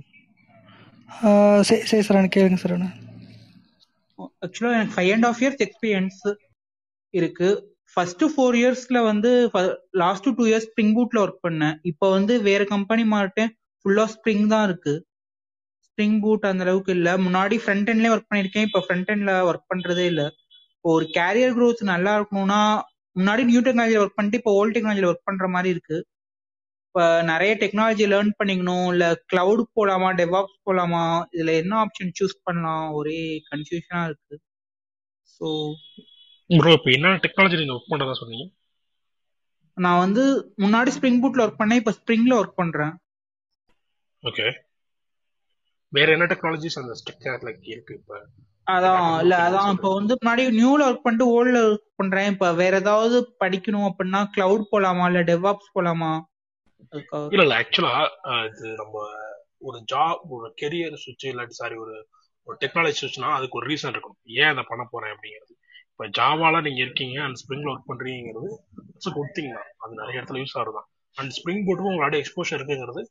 சரி சரி சார், கேளுங்க சார். ஆக்சுவலாக எனக்கு 5.5 years எக்ஸ்பீரியன்ஸ் இருக்கு. ஃபர்ஸ்ட் 4 yearsல வந்து லாஸ்ட் 2 years ஸ்ப்ரிங் பூட்ல ஒர்க் பண்ணேன். இப்போ வந்து வேற கம்பெனி மாறிட்டேன், ஃபுல்லா ஸ்ப்ரிங் தான் இருக்கு. ஸ்ப்ரிங் பூட் அந்த அளவுக்கு இல்லை. முன்னாடி ஃப்ரண்ட் எண்ட்லேயே ஒர்க் பண்ணியிருக்கேன், இப்போ ஃப்ரண்ட் எண்ட்ல ஒர்க் பண்றதே இல்லை. ஒரு கேரியர் க்ரோத் நல்லா இருக்கணும்னா முன்னாடி நியூ டெக்னாலஜியில் ஒர்க் பண்ணிட்டு இப்போ ஓல்டு டெக்னாலஜியில் ஒர்க் பண்ற மாதிரி இருக்கு. இப்போ நிறைய டெக்னாலஜி லேர்ன் பண்ணிக்கணும். இல்லை கிளவுட் போகலாமா, டெவாப்ஸ் போகலாமா, இதில் என்ன ஆப்ஷன் சூஸ் பண்ணலாம், ஒரே கன்ஃபியூஷனாக இருக்கு. ஸோ ப்ரோ இப்போ என்ன டெக்னாலஜி நீங்கள் ஒர்க் பண்ணுறதா சொன்னீங்க? நான் வந்து முன்னாடி ஸ்ப்ரிங் பூட்டில் ஒர்க் பண்ணேன், இப்போ ஸ்ப்ரிங்கில் ஒர்க் பண்ணுறேன். ஓகே, வேற என்ன டெக்னாலஜிஸ் அந்த ஸ்ட்ரக்சர்ல இருக்கு இப்போ? அதான் இல்லை, அதான் இப்போ வந்து முன்னாடி நியூவில் ஒர்க் பண்ணிட்டு ஓல்டில் ஒர்க் பண்ணுறேன். இப்போ வேற ஏதாவது படிக்கணும் அப்படின்னா கிளவுட் போகலாமா, இல்லை டெவாப்ஸ் போகலாமா? இல்ல இல்ல, ஆக்சுவலா இது நம்ம ஒரு ஜாப், ஒரு கெரியர் சுவிட்ச் இல்லாட்டி சாரி ஒரு டெக்னாலஜி சுவிட்ச்னா அதுக்கு ஒரு ரீசன் இருக்கும், ஏன் அதை பண்ண போறேன் அப்படிங்கிறது. இப்ப ஜாவால நீங்க இருக்கீங்க அண்ட் ஸ்ப்ரிங்ல ஒர்க் பண்றீங்கிறது கொடுத்தீங்கன்னா அது நிறைய இடத்துல யூஸ் ஆகுதான். அண்ட் ஸ்ப்ரிங் போட்டுக்கும் உங்களோட எக்ஸ்போஷர் இருக்குங்கிறது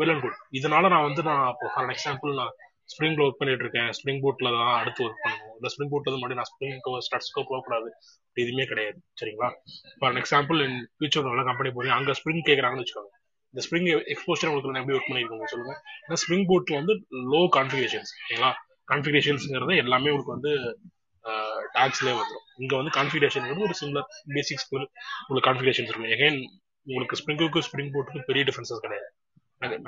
வெல் அண்ட் குட். இதனால நான் இப்போ ஃபார் எக்ஸாம்பிள் நான் ஸ்ப்ரிங்ல ஒர்க் பண்ணிட்டு இருக்கேன், ஸ்ப்ரிங் போட்ல தான் அடுத்து ஒர்க் பண்ணுவோம், இல்லை ஸ்ப்ரிங் போட்டது முன்னாடி நான் ஸ்ப்ரிங் ஸ்டார்ட்ஸ்க்கோ போகக்கூடாது, இதுவுமே கிடையாது. சரிங்களா? ஃபார் எக்ஸாம்பிள் என் ஃபியூச்சர் நல்ல கம்பெனி போய் அங்கே ஸ்ப்ரிங் கேட்குறாங்கன்னு வச்சுக்கோங்க, இந்த ஸ்ப்ரிங் எக்ஸ்போஷர் உங்களுக்கு எப்படி ஒர்க் பண்ணியிருக்கோங்க சொல்லுங்க. ஏன்னா ஸ்ப்ரிங் போட்ல வந்து லோ கான்ஃபிகரேஷன்ஸ். சரிங்களா? கான்ஃபிகரேஷன்ஸ்ங்கிறது எல்லாமே உங்களுக்கு வந்து டாக்ஸ்லேயே வந்துடும். இங்கே வந்து கான்ஃபிகரேஷன் ஒரு சிமிலர் பேசிக் உங்களுக்கு கான்ஃபிகரேஷன்ஸ் இருக்கும். எகைன் உங்களுக்கு ஸ்ப்ரிங்குக்கும் ஸ்ப்ரிங் போட்டுக்கும் பெரிய டிஃபரன்ஸஸ் கிடையாது.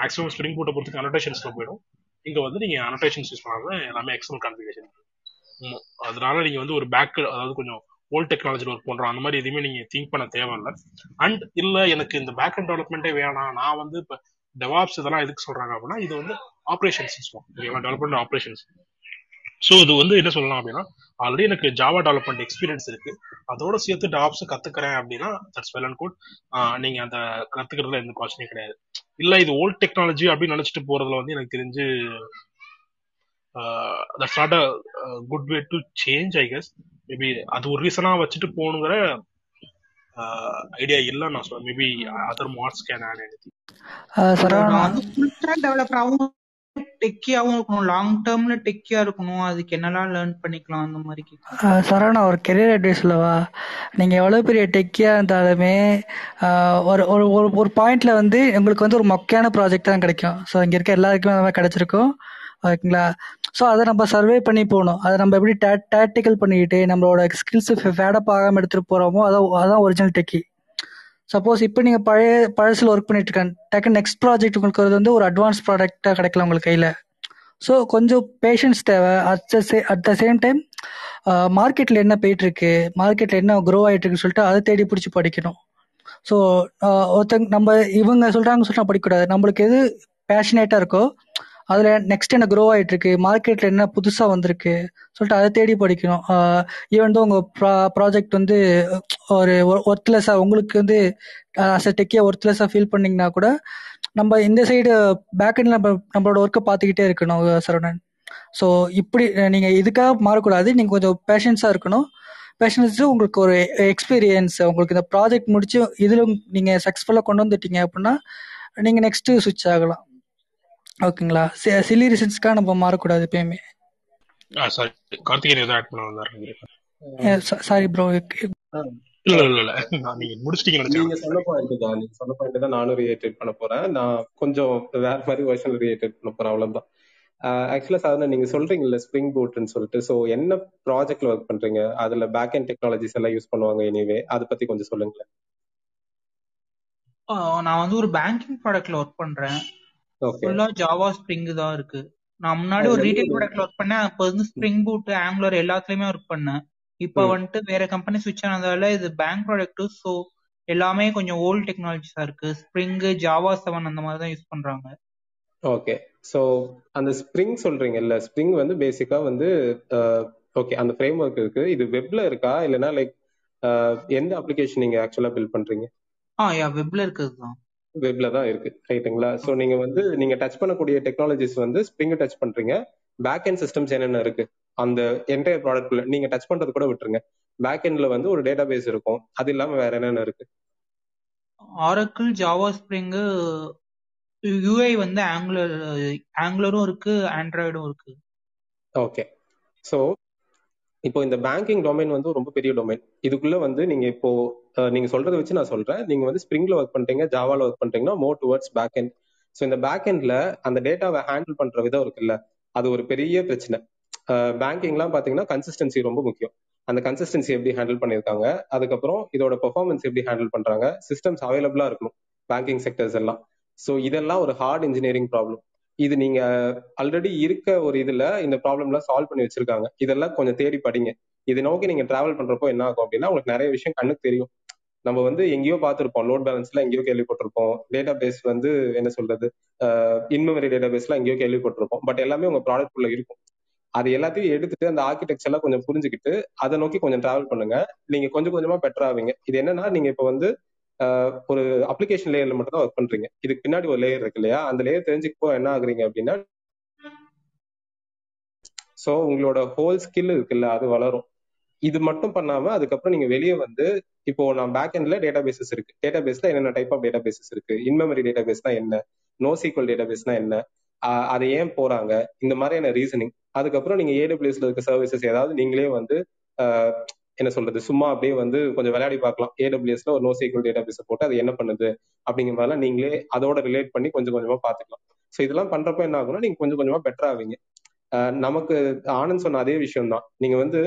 மேக்ஸிமம் ஸ்ப்ரிங் போட்டை பொறுத்து அனோட்டேஷன்ஸ்ல போயிடும். இங்கே வந்து நீங்கள் அனோட்டேஷன்ஸ் யூஸ் பண்ணாத எல்லாமே எக்ஸ்டர்னல் கான்ஃபிகரேஷன். அதனால நீங்கள் வந்து ஒரு பேக்கு, அதாவது கொஞ்சம் ஓல்ட் டெக்னாலஜியில் ஒர்க் பண்ணுறோம் அந்த மாதிரி எதுவுமே நீங்கள் திங்க் பண்ண தேவையில்லை. அண்ட் இல்லை எனக்கு இந்த பேக் அண்ட் டெவலப்மெண்ட்டே வேணாம், நான் வந்து இப்போ டெவாப்ஸ் இதெல்லாம் எதுக்கு சொல்கிறாங்க அப்படின்னா இது வந்து ஆப்ரேஷன்ஸ் சிஸ்டம். ஓகேங்களா? Development operations. ஸோ இது வந்து என்ன சொல்லலாம் அப்படின்னா ஆல்ரெடி எனக்கு ஜாவா டெவலப்மெண்ட் எக்ஸ்பீரியன்ஸ் இருக்குது, அதோட சேர்த்து டெவாப்ஸை கற்றுக்கிறேன் அப்படின்னா தட்ஸ் வெல் அண்ட் குட். நீங்கள் அந்த கற்றுக்கிறதுல எந்த பிரச்சனையும் கிடையாது. இல்லை இது ஓல்ட் டெக்னாலஜி அப்படின்னு நினச்சிட்டு போகிறதுல வந்து எனக்கு தெரிஞ்சு that's not a good way to change, I guess. Maybe அது ஒரு ரீசனாக வச்சுட்டு போகணுங்கிற ஐடியா இல்லை நான் சொல்றேன். Maybe other marks can add anything. நான் வந்து ஃபுல் டைம் டெவலப்பராகவும் டெக்கியாகவும் இருக்கணும், லாங் டேர்ம்ல டெக்கியா இருக்கணும், அதுக்கு என்னெல்லாம் லேர்ன் பண்ணிக்கலாம் அந்த மாதிரி கேட்குறேன். சரவணா, ஒரு கெரியர் அட்வைஸ் இல்லவா? நீங்கள் எவ்வளோ பெரிய டெக்கியாக இருந்தாலுமே ஒரு ஒரு ஒரு பாயிண்ட்ல வந்து உங்களுக்கு வந்து ஒரு மொக்கையான ப்ராஜெக்ட் தான் கிடைக்கும். ஸோ இங்கே இருக்க எல்லாருக்குமே அந்த மாதிரி கிடைச்சிருக்கும். ஓகேங்களா? ஸோ அதை நம்ம சர்வே பண்ணி போகணும். அதை நம்ம எப்படி டாக்டிக்கல் பண்ணிக்கிட்டு நம்மளோட ஸ்கில்ஸு ஃபேடப் ஆகாமல் எடுத்துகிட்டு போகிறோமோ அதான் ஒரிஜினல் டெக்கி. சப்போஸ் இப்போ நீங்கள் பழசில் ஒர்க் பண்ணிட்டு இருக்கேன், டக்கு நெக்ஸ்ட் ப்ராஜெக்ட் உங்களுக்கு வந்து ஒரு அட்வான்ஸ் ப்ராடக்டாக கிடைக்கலாம் உங்களுக்கு கையில். ஸோ கொஞ்சம் பேஷன்ஸ் தேவை. அட் த சேம் டைம் மார்க்கெட்டில் என்ன போயிட்டுருக்கு, மார்க்கெட்டில் என்ன க்ரோ ஆகிட்டுருக்குன்னு சொல்லிட்டு அதை தேடி பிடிச்சி படிக்கணும். ஸோ ஒருத்தங்க நம்ம இவங்க சொல்கிறாங்கன்னு சொல்லிட்டு நான் படிக்கக்கூடாது. நம்மளுக்கு எது பேஷனேட்டாக இருக்கோ அதில் நெக்ஸ்ட் என்ன க்ரோ ஆகிட்டு இருக்கு, மார்க்கெட்டில் என்ன புதுசாக வந்திருக்கு சொல்லிட்டு அதை தேடி படிக்கணும். ஈவன் தோ உங்கள் ப்ராஜெக்ட் வந்து ஒரு ஒர்த்லெஸ்ஸாக உங்களுக்கு வந்து டெக்கியாக ஒர்த்லெஸ்ஸாக ஃபீல் பண்ணிங்கன்னா கூட நம்ம இந்த சைடு பேக்கெண்டில் நம்மளோட ஒர்க்கை பார்த்துக்கிட்டே இருக்கணும் சரவணன். ஸோ இப்படி நீங்கள் இதுக்காக மாறக்கூடாது, நீங்கள் கொஞ்சம் பேஷன்ஸாக இருக்கணும். பேஷன்ஸ் உங்களுக்கு ஒரு எக்ஸ்பீரியன்ஸ், உங்களுக்கு இந்த ப்ராஜெக்ட் முடிச்சு இதில் நீங்கள் சக்ஸஸ்ஃபுல்லாக கொண்டு வந்துட்டீங்க அப்படின்னா நீங்கள் நெக்ஸ்ட்டு ஸ்விட்ச் ஆகலாம். ஓகேங்களா? சிலி ரீசன்ஸ்க்காக நம்ம மாறக்கூடாது எப்பயுமே. சாரி ப்ரோ, அவ்வளவுதான். ஆக்சுவலா சார் நீங்க சொல்றீங்கல்ல ஸ்ப்ரிங் பூட்னு சொல்லிட்டு, சோ என்ன ப்ராஜெக்ட்ல ஒர்க் பண்றீங்க, அதுல பேக் எண்ட் டெக்னாலஜிஸ் எல்லாம் யூஸ் பண்ணுவாங்க எனிவே, அதை பத்தி கொஞ்சம் சொல்லுங்களேன். நான் வந்து ஒரு பேங்கிங் ப்ராடக்ட்ல ஒர்க் பண்றேன். ஃபுல்லா ஜாவா ஸ்ப்ரிங் தான் இருக்கு. நான் முன்னாடி ஒரு ரீட்டைல் ப்ராடக்ட்ல ஒர்க் பண்ணேன், அப்ப வந்து ஸ்ப்ரிங் பூட் ஆங்குலர் எல்லாத்துலயுமே ஒர்க் பண்ணேன். இப்ப வந்துட்டு வேற கம்பெனி ஸ்விட்ச் ஆனதால இது பேங்க் ப்ராடக்ட், ஸோ எல்லாமே கொஞ்சம் ஓல்டு டெக்னாலஜிஸா இருக்கு. ஸ்ப்ரிங், ஜாவா 7 அந்த மாதிரி தான் யூஸ் பண்றாங்க. ஓகே, ஸோ அந்த ஸ்ப்ரிங் சொல்றீங்கல்ல, ஸ்ப்ரிங் வந்து பேசிக்கா வந்து ஓகே அந்த ஃப்ரேம் ஒர்க் இருக்கு. இது வெப்ல இருக்கா இல்லைன்னா லைக் எந்த அப்ளிகேஷன் நீங்க ஆக்சுவலா பில்ட் பண்றீங்க? வெப்ல இருக்குதுதான், வெப்ல தான் இருக்கு. ரைட்டுங்களா? ஸோ நீங்க வந்து நீங்க டச் பண்ணக்கூடிய டெக்னாலஜிஸ் வந்து ஸ்ப்ரிங்கை டச் பண்றீங்க. பேக் எண்ட் சிஸ்டம்ஸ் என்னென்ன இருக்கு அந்த என்டையர் ப்ராடக்ட்ல நீங்க டச் பண்றது கூட விட்டுருங்க. பேக் எண்ட்ல வந்து ஒரு டேட்டா பேஸ் இருக்கும், அது இல்லாம வேற என்னென்ன இருக்கு? ஆரக்கிள், ஜாவா, ஸ்ப்ரிங், யூஐ வந்து ஆங்குலரும் இருக்கு, ஆண்ட்ராய்டும் இருக்கு. ஓகே, ஸோ இப்போ இந்த பேங்கிங் டொமைன் வந்து ரொம்ப பெரிய டொமைன். இதுக்குள்ள வந்து நீங்க இப்போ நீங்க சொல்றதை வச்சு நான் சொல்றேன், நீங்க வந்து ஸ்ப்ரிங்ல ஒர்க் பண்றீங்க, ஜாவால ஒர்க் பண்றீங்கன்னா more towards back end. So இந்த பேக் எண்ட்ல அந்த டேட்டாவை ஹேண்டில் பண்ற விதம் இருக்குல்ல, அது ஒரு பெரிய பிரச்சனை. பேங்கிங்லாம் பாத்தீங்கன்னா கன்சிஸ்டன்சி ரொம்ப முக்கியம். அந்த கன்சிஸ்டன்சி எப்படி ஹேண்டில் பண்ணிருக்காங்க, அதுக்கப்புறம் இதோட பெர்ஃபார்மன்ஸ் எப்படி ஹேண்டில் பண்றாங்க, சிஸ்டம்ஸ் அவைலபிளா இருக்கணும் பேங்கிங் செக்டர்ஸ் எல்லாம். ஸோ இதெல்லாம் ஒரு ஹார்ட் இன்ஜினியரிங் ப்ராப்ளம். இது நீங்க ஆல்ரெடி இருக்க ஒரு இதுல இந்த ப்ராப்ளம்லாம் சால்வ் பண்ணி வச்சிருக்காங்க. இதெல்லாம் கொஞ்சம் தேடி படிங்க. இதை நோக்கி நீங்க டிராவல் பண்றப்போ என்ன ஆகும் அப்படின்னா உங்களுக்கு நிறைய விஷயம் கண்ணுக்கு தெரியும். நம்ம வந்து எங்கேயோ பார்த்திருப்போம், லோட் பேலன்ஸ்லாம் எங்கேயோ கேள்விப்பட்டிருப்போம், டேட்டா பேஸ் வந்து என்ன சொல்றது இன்மெமரி டேட்டா பேஸ்லாம் எங்கேயோ கேள்விப்பட்டிருப்போம். பட் எல்லாமே உங்க ப்ராடக்ட் உள்ள இருக்கும். அது எல்லாத்தையும் எடுத்துட்டு அந்த ஆர்கிடெக்சர்லாம் கொஞ்சம் புரிஞ்சுக்கிட்டு அதை நோக்கி கொஞ்சம் டிராவல் பண்ணுங்க. நீங்க கொஞ்சம் கொஞ்சமா பெட்டர் ஆவீங்க. இது என்னன்னா நீங்க இப்ப வந்து ஒரு அப்ளிகேஷன் லேயர்ல மட்டும் தான் ஒர்க் பண்றீங்க. இதுக்கு பின்னாடி ஒரு லேயர் இருக்கு இல்லையா, அந்த லேயர் தெரிஞ்சுக்கப்போ என்ன ஆகுறீங்க அப்படின்னா சோ உங்களோட ஹோல் ஸ்கில் இருக்குல்ல அது வளரும். இது மட்டும் பண்ணாம அதுக்கப்புறம் நீங்க வெளியே வந்து இப்போ நான் பேக் எண்ட்ல டேட்டா பேசஸ் இருக்கு, டேட்டா பேஸ்ல என்னென்ன டைப் ஆஃப் டேட்டா பேசஸ் இருக்கு, இன்மெமரி டேட்டா பேஸ்னா என்ன, NoSQL டேட்டா பேஸ்னா என்ன, அதை ஏன் போறாங்க, இந்த மாதிரியான ரீசனிங். அதுக்கப்புறம் நீங்க AWSல இருக்க சர்வீசஸ் ஏதாவது நீங்களே வந்து என்ன சொல்றது சும்மா அப்படியே வந்து கொஞ்சம் விளையாடி பார்க்கலாம். AWSல ஒரு NoSQL டேட்டா பேஸை போட்டு அது என்ன பண்ணுது அப்படிங்கிற மாதிரிலாம் நீங்களே அதோட ரிலேட் பண்ணி கொஞ்சம் கொஞ்சமா பாத்துக்கலாம். ஸோ இதெல்லாம் பண்றப்ப என்ன ஆகும்னா நீங்க கொஞ்சம் கொஞ்சமா பெட்டர் ஆவீங்க. நமக்கு ஆனந்த் சொன்ன அதே விஷயம் தான். நீங்க வந்து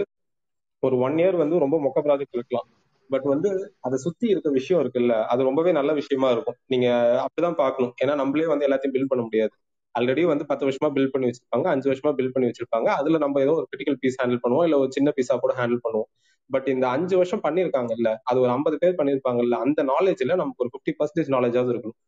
ஒரு 1 year வந்து ரொம்ப மொக்க ப்ராஜெக்ட் இருக்கலாம், பட் வந்து அதை சுத்தி இருக்க விஷயம் இருக்குல்ல அது ரொம்பவே நல்ல விஷயமா இருக்கும். நீங்க அப்படிதான் பாக்கணும். ஏன்னா நம்மளே வந்து எல்லாத்தையும் பில்ட் பண்ண முடியாது. ஆல்ரெடி வந்து 10 வருஷமா பில்ட் பண்ணி வச்சிருப்பாங்க, 5 வருஷமா பில்ட் பண்ணி வச்சிருப்பாங்க. அதுல நம்ம ஏதோ ஒரு கிரிட்டிக்கல் பீஸ் ஹேண்டில் பண்ணுவோம், இல்ல ஒரு சின்ன பீஸா கூட ஹேண்டில் பண்ணுவோம். பட் இந்த 5 வருஷம் பண்ணிருக்காங்கல்ல, அது ஒரு 50 பேர் பண்ணிருப்பாங்கல்ல, அந்த நாலேஜ்ல நமக்கு ஒரு 50% நாலேஜாவது இருக்கணும்.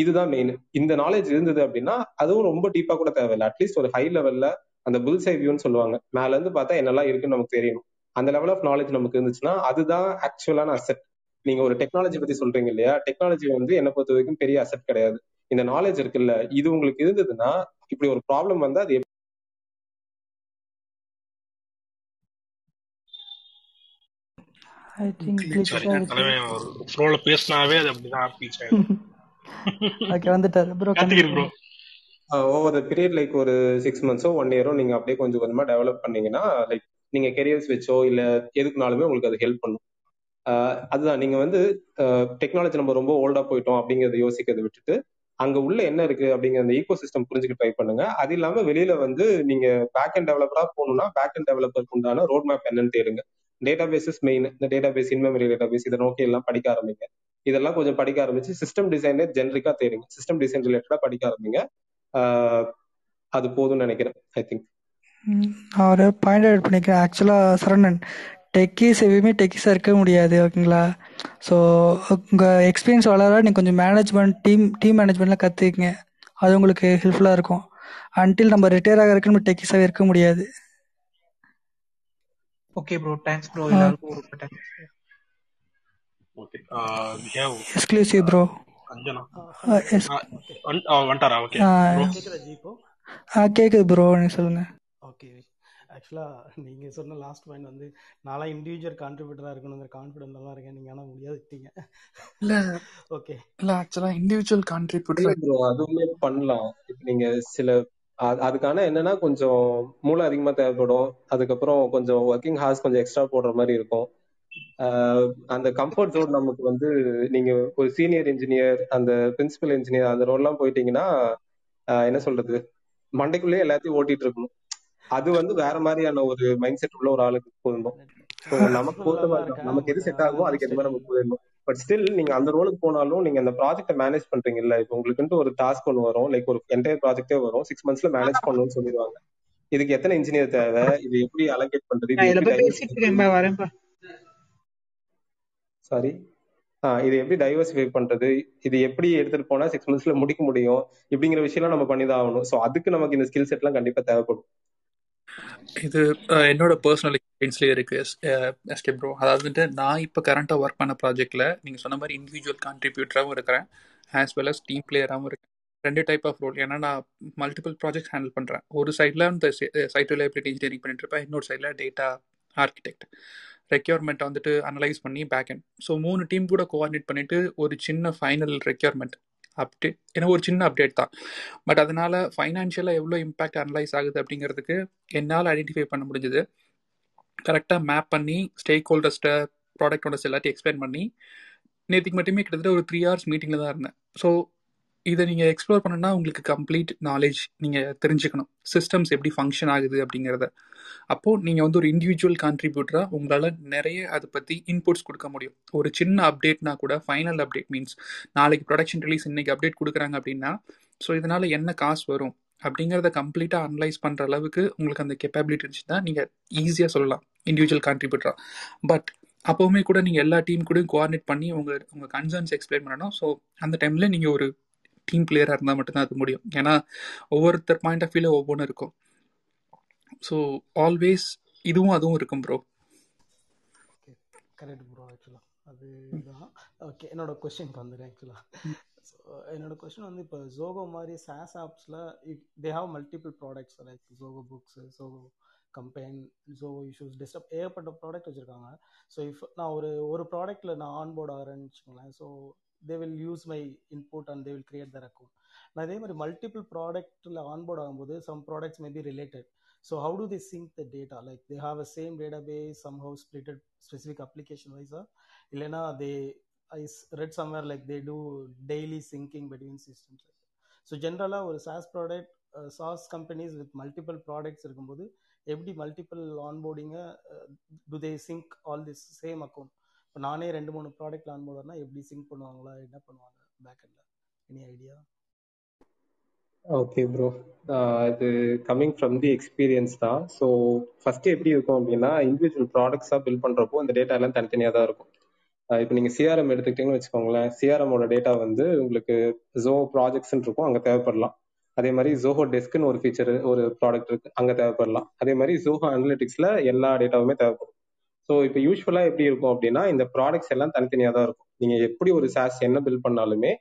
இதுதான் மெயின். இந்த நாலேஜ் இருந்தது அப்படின்னா அதுவும் ரொம்ப டீப்பா கூட தேவையில்லை. அட்லீஸ்ட் ஒரு ஹை லெவல்ல அந்த புல்ஸ் ஐ வியூன்னு சொல்லுவாங்க, மேல இருந்து பார்த்தா என்னெல்லாம் இருக்குன்னு நமக்கு தெரியணும். அந்த லெவல் ஆஃப் நாலேஜ் நமக்கு இருந்துச்சுன்னா அதுதான் ஆக்சுவலான அசெட். நீங்க ஒரு டெக்னாலஜி பத்தி சொல்றீங்க இல்லையா, டெக்னாலஜி வந்து என்னை பொறுத்த வரைக்கும் பெரிய அசெட் கிடையாது. இந்த நாலேஜ் இருக்குல்ல இது உங்களுக்கு இருந்ததுன்னா இப்படி ஒரு ப்ராப்ளம் வந்தா அது ஒவ்வொரு பீரியட் லைக் ஒரு 6 months 1 year நீங்க அப்படியே கொஞ்சம் கொஞ்சமா டெவலப் பண்ணீங்கன்னா லைக் நீங்க கெரியர்ஸ் வச்சோ இல்ல எதுக்குனாலுமே உங்களுக்கு அது ஹெல்ப் பண்ணும். அதுதான் நீங்க வந்து டெக்னாலஜி நம்ம ரொம்ப ஓல்டா போயிட்டோம் அப்படிங்கறத யோசிக்கிறத விட்டுட்டு அங்க உள்ள என்ன இருக்கு அப்படிங்கிற அந்த ஈகோ சிஸ்டம் புரிஞ்சுக்க ட்ரை பண்ணுங்க. அது இல்லாம வெளியில வந்து நீங்க பேக் அண்ட் டெவலப்பரா போகணும்னா பேக் அண்ட் டெவலப்பருக்கு உண்டான ரோட் மேப் என்னன்னு தேடுங்க. டேட்டா பேஸஸ் மெயின், இந்த data base in memory data base இதை நோக்கி எல்லாம் படிக்க ஆரம்பிங்க. இதெல்லாம் கொஞ்சம் படிக்க ஆரம்பிச்சு சிஸ்டம் டிசைன்ல ஜெனரிக்கா தேடுங்க, சிஸ்டம் டிசைன் ரிலேட்டடா படிக்க ஆரம்பிங்க. அது போதும்னு நினைக்கிறேன். ஐ திங்க் நான் ஒரு பாயிண்ட் ஆட் பண்ணிக்கிறேன். ஆக்சுவலா சரணன், டெக்கீஸ் எதுவுமே டெக்கீஸாக இருக்க முடியாது. ஓகேங்களா? ஸோ உங்கள் எக்ஸ்பீரியன்ஸ் வளர நீங்கள் கொஞ்சம் மேனேஜ்மெண்ட் டீம் மேனேஜ்மெண்ட்லாம் கற்றுக்குங்க. அது உங்களுக்கு ஹெல்ப்ஃபுல்லாக இருக்கும். அன்டில் நம்ம ரிட்டையர் ஆக இருக்க நம்ம டெக்கீஸாகவே இருக்க முடியாது. Okay bro, thanks bro. Okay, exclusive bro. கேட்குது ப்ரோ, நீங்கள் சொல்லுங்கள். ஆக்சுவலாக நீங்கள் சொன்ன லாஸ்ட் பாயிண்ட் வந்து நான்லாம் இண்டிவிஜுவல் கான்ட்ரிபியூட்டராக இருக்கணுங்கிற கான்ஃபிடென்ட்லாம் இருக்கேன். நீங்கள் ஆனால் முடியாதுட்டீங்க. இல்லை ஓகே, இல்லை ஆக்சுவலாக இண்டிவிஜுவல் கான்ட்ரிபியூட்டர் அதுவுமே பண்ணலாம். இப்போ நீங்கள் சில அதுக்கான என்னன்னா கொஞ்சம் மூளை அதிகமாக தேவைப்படும். அதுக்கப்புறம் கொஞ்சம் ஒர்க்கிங் ஹார்ஸ் கொஞ்சம் எக்ஸ்ட்ரா போடுற மாதிரி இருக்கும். அந்த கம்ஃபர்ட் ஜோன் நமக்கு வந்து நீங்க ஒரு சீனியர் இன்ஜினியர், அந்த பிரின்சிபல் இன்ஜினியர் அந்த ரோல்லாம் போயிட்டீங்கன்னா என்ன சொல்றது, மண்டைக்குள்ளேயே எல்லாத்தையும் ஓட்டிட்டு இருக்கணும். அது வந்து வேற மாதிரியான ஒரு மைண்ட் செட் உள்ள ஒரு ஆளுக்கு போயிடணும். நமக்கு போதுமா இருக்கும், நமக்கு எது செட் ஆகுமோ அதுக்கு எது மாதிரி நமக்கு போயிடணும். பட் ஸ்டில் நீங்க அந்த ரோலுக்கு போனாலும் நீங்க அந்த ப்ராஜெக்டை மேனேஜ் பண்றீங்க இல்ல, இப்போ உங்களுக்குன்ட்டு ஒரு டாஸ்க் ஒன்று வரும், லைக் ஒரு என்டையர் ப்ராஜெக்டே வரும், 6 monthsல மேனேஜ் பண்ணணும்னு சொல்லிடுவாங்க. இதுக்கு எத்தனை இன்ஜினியர் தேவை, இது எப்படி அலோகேட் பண்றது, சாரி இது எப்படி டைவர்சிஃபை பண்றது, இது எப்படி எடுத்துட்டு போனா 6 monthsல முடிக்க முடியும், இப்படிங்கிற விஷயம்லாம் நம்ம பண்ணிதான் ஆகணும். ஸோ அதுக்கு நமக்கு இந்த ஸ்கில் செட்லாம் கண்டிப்பா தேவைப்படும். இது என்னோட பர்சனல் எக்ஸ்பீரியன்ஸ்லேயே இருக்கு ப்ரோ. அதாவது நான் இப்போ கரண்டாக ஒர்க் பண்ண ப்ராஜெக்டில் நீங்கள் சொன்ன மாதிரி இண்டிவிஜுவல் கான்ட்ரிபியூட்டராகவும் இருக்கிறேன், ஆஸ் வெல் அஸ் டீம் பிளேயராகவும் இருக்கேன். ரெண்டு டைப் ஆஃப் ரோல். ஏன்னா நான் மல்டிபிள் ப்ராஜெக்ட்ஸ் ஹேண்டில் பண்ணுறேன். ஒரு சைடில் இந்த சைட் ரிலையபிலிட்டி இன்ஜினியரிங் பண்ணிட்டு இருப்பேன், இன்னொரு சைடில் டேட்டா ஆர்கிடெக்ட் ரெக்யர்மெண்ட் வந்துட்டு அனலைஸ் பண்ணி பேக் அண்ட். ஸோ 3 டீம் கூட கோஆர்டினேட் பண்ணிட்டு ஒரு சின்ன ஃபைனல் ரெக்யர்மெண்ட் அப்டேட், ஏன்னா ஒரு சின்ன அப்டேட் தான், பட் அதனால் ஃபைனான்ஷியலாக எவ்வளோ இம்பேக்ட் அனலைஸ் ஆகுது அப்படிங்கிறதுக்கு என்னால் ஐடென்டிஃபை பண்ண முடிஞ்சது. கரெக்டாக மேப் பண்ணி ஸ்டேக் ஹோல்டர்ஸ்ட்டை ப்ராடக்ட் ஹோல்டர்ஸ் எல்லாத்தையும் எக்ஸ்பிளைன் பண்ணி நேற்றுக்கு மட்டுமே கிட்டத்தட்ட ஒரு 3 hours மீட்டிங்கில் தான் இருந்தேன். ஸோ இதை நீங்கள் எக்ஸ்ப்ளோர் பண்ணணும்னா உங்களுக்கு கம்ப்ளீட் நாலேஜ் நீங்கள் தெரிஞ்சுக்கணும், சிஸ்டம்ஸ் எப்படி ஃபங்க்ஷன் ஆகுது அப்படிங்கிறத. அப்போது நீங்கள் வந்து ஒரு இண்டிவிஜுவல் கான்ட்ரிபியூட்டராக உங்களால் நிறைய அதை பற்றி இன்புட்ஸ் கொடுக்க முடியும். ஒரு சின்ன அப்டேட்னா கூட ஃபைனல் அப்டேட் மீன்ஸ் நாளைக்கு ப்ரொடக்ஷன் ரிலீஸ் இன்றைக்கி அப்டேட் கொடுக்குறாங்க அப்படின்னா, ஸோ இதனால் என்ன காசு வரும் அப்படிங்கிறத கம்ப்ளீட்டாக அனலைஸ் பண்ணுற அளவுக்கு உங்களுக்கு அந்த கேப்பபிலிட்டி இருந்துச்சுன்னா நீங்கள் ஈஸியாக சொல்லலாம் இண்டிவிஜுவல் கான்ட்ரிபியூட்டராக. பட் அப்போவுமே கூட நீங்கள் எல்லா டீம் கூட கோஆர்டினேட் பண்ணி உங்கள் உங்கள் கன்சர்ன்ஸ் எக்ஸ்பிளைன் பண்ணணும். ஸோ அந்த டைமில் நீங்கள் ஒரு டீம் பிளேயராக இருந்தால் மட்டும்தான் அது முடியும். ஏன்னா ஒவ்வொருத்தர் பாயிண்ட் ஆஃப் வியூவில் ஒவ்வொன்றும் இருக்கும். ஸோ ஆல்வேஸ் இதுவும் அதுவும் இருக்கும் ப்ரோ. Okay correct bro. ஆக்சுவலாக அதுதான். ஓகே என்னோட கொஸ்டினுக்கு வந்துடுறேன். ஆக்சுவலாக ஸோ என்னோட கொஸ்டின் வந்து இப்போ ஜோகோ மாதிரி சாஸ் ஆப்ஸில் they have multiple products like Zoho Books, Zoho Campaign, Zoho issues, desktop, ஏகப்பட்ட ப்ராடக்ட் வச்சுருக்காங்க. ஸோ இஃப் நான் ஒரு ப்ராடக்ட்டில் நான் ஆன்போர்ட் ஆகிறேன்னு வச்சுக்கோங்களேன், so they will use my input and they will create their account. Now they have multiple product onboard agumbodhu, some products may be related, so how do they sync the data, like they have a same database somehow split it specific application wise or illena they I read somewhere like they do daily syncing between systems. So generally or SaaS product SaaS companies with multiple products irukumbodhu every multiple onboarding do they sync all this same account? இப்போ நானே 2-3 product on போடுறேன்னா எப்படி sink பண்ணுவாங்களா, என்ன பண்ணுவாங்க back எண்டில், any idea? Okay bro, இது coming from the experience தான். So first எப்படி இருக்கும் அப்படின்னா, இண்டிவிஜுவல் ப்ராடக்ட்ஸாக பில்ட் பண்ணுறப்போ இந்த டேட்டா எல்லாம் தனித்தனியாக தான் இருக்கும். இப்போ நீங்கள் சிஆர்எம் எடுத்துக்கிட்டீங்கன்னு வச்சுக்கோங்களேன், சிஆர்எம்மோட டேட்டா வந்து உங்களுக்கு ஜோஹோ ப்ராஜெக்ட்ஸ்ன்னு இருக்கும், அங்கே தேவைப்படலாம். அதே மாதிரி ஜோஹோ டெஸ்க்னு ஒரு ஃபீச்சர் ஒரு ப்ராடக்ட் இருக்கு, அங்கே தேவைப்படலாம். அதே மாதிரி ஜோஹோ அனலிட்டிக்ஸில் எல்லா டேட்டாவுமே தேவைப்படும். ஸோ இப்போ யூஸ்வலாக எப்படி இருக்கும் அப்படின்னா, இந்த ப்ராடக்ட்ஸ் எல்லாம் தனித்தனியாக தான் இருக்கும். நீங்கள் எப்படி ஒரு சாஸ் என்ன பில்ட் பண்ணாலுமே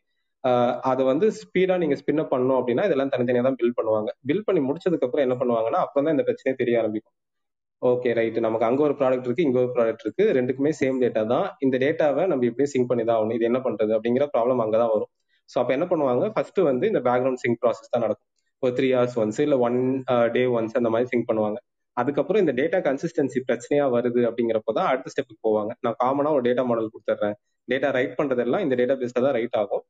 அதை வந்து ஸ்பீடாக நீங்கள் ஸ்பின் அப் பண்ணணும் அப்படின்னா இதெல்லாம் தனித்தனியாக தான் பில்ட் பண்ணுவாங்க. பில்ட் பண்ணி முடிச்சதுக்கப்புறம் என்ன பண்ணுவாங்கன்னா, அப்போ தான் இந்த பிரச்சனையே தெரிய ஆரம்பிக்கும். ஓகே ரைட்டு, நமக்கு அங்கே ஒரு ப்ராடக்ட் இருக்குது, இங்கே ஒரு ப்ராடக்ட் இருக்குது, ரெண்டுக்குமே சேம் டேட்டா தான், இந்த டேட்டாவை நம்ம எப்படியும் சிங்க் பண்ணி தான் ஆகணும், இது என்ன பண்ணுறது அப்படிங்கிற ப்ராப்ளம் அங்கே தான் வரும். ஸோ அப்போ என்ன பண்ணுவாங்க, ஃபஸ்ட்டு வந்து இந்த பேக்ரவுண்ட் சிங்க் ப்ராசஸ் தான் நடக்கும். ஒரு 3 hours ஒன்ஸ் இல்லை 1 day ஒன்ஸ் அந்த மாதிரி சிங்க் பண்ணுவாங்க. அதுக்கப்புறம் இந்த டேட்டா கன்சிஸ்டன்சி பிரச்சனையா வருது அப்படிங்கிறப்போ தான் அடுத்த ஸ்டெப்புக்கு போவாங்க. நான் காமனா ஒரு டேட்டா மாடல் கொடுத்துட்றேன், டேட்டா ரைட் பண்றதெல்லாம் இந்த டேட்டா பேஸ்ல தான் ரைட் ஆகும்,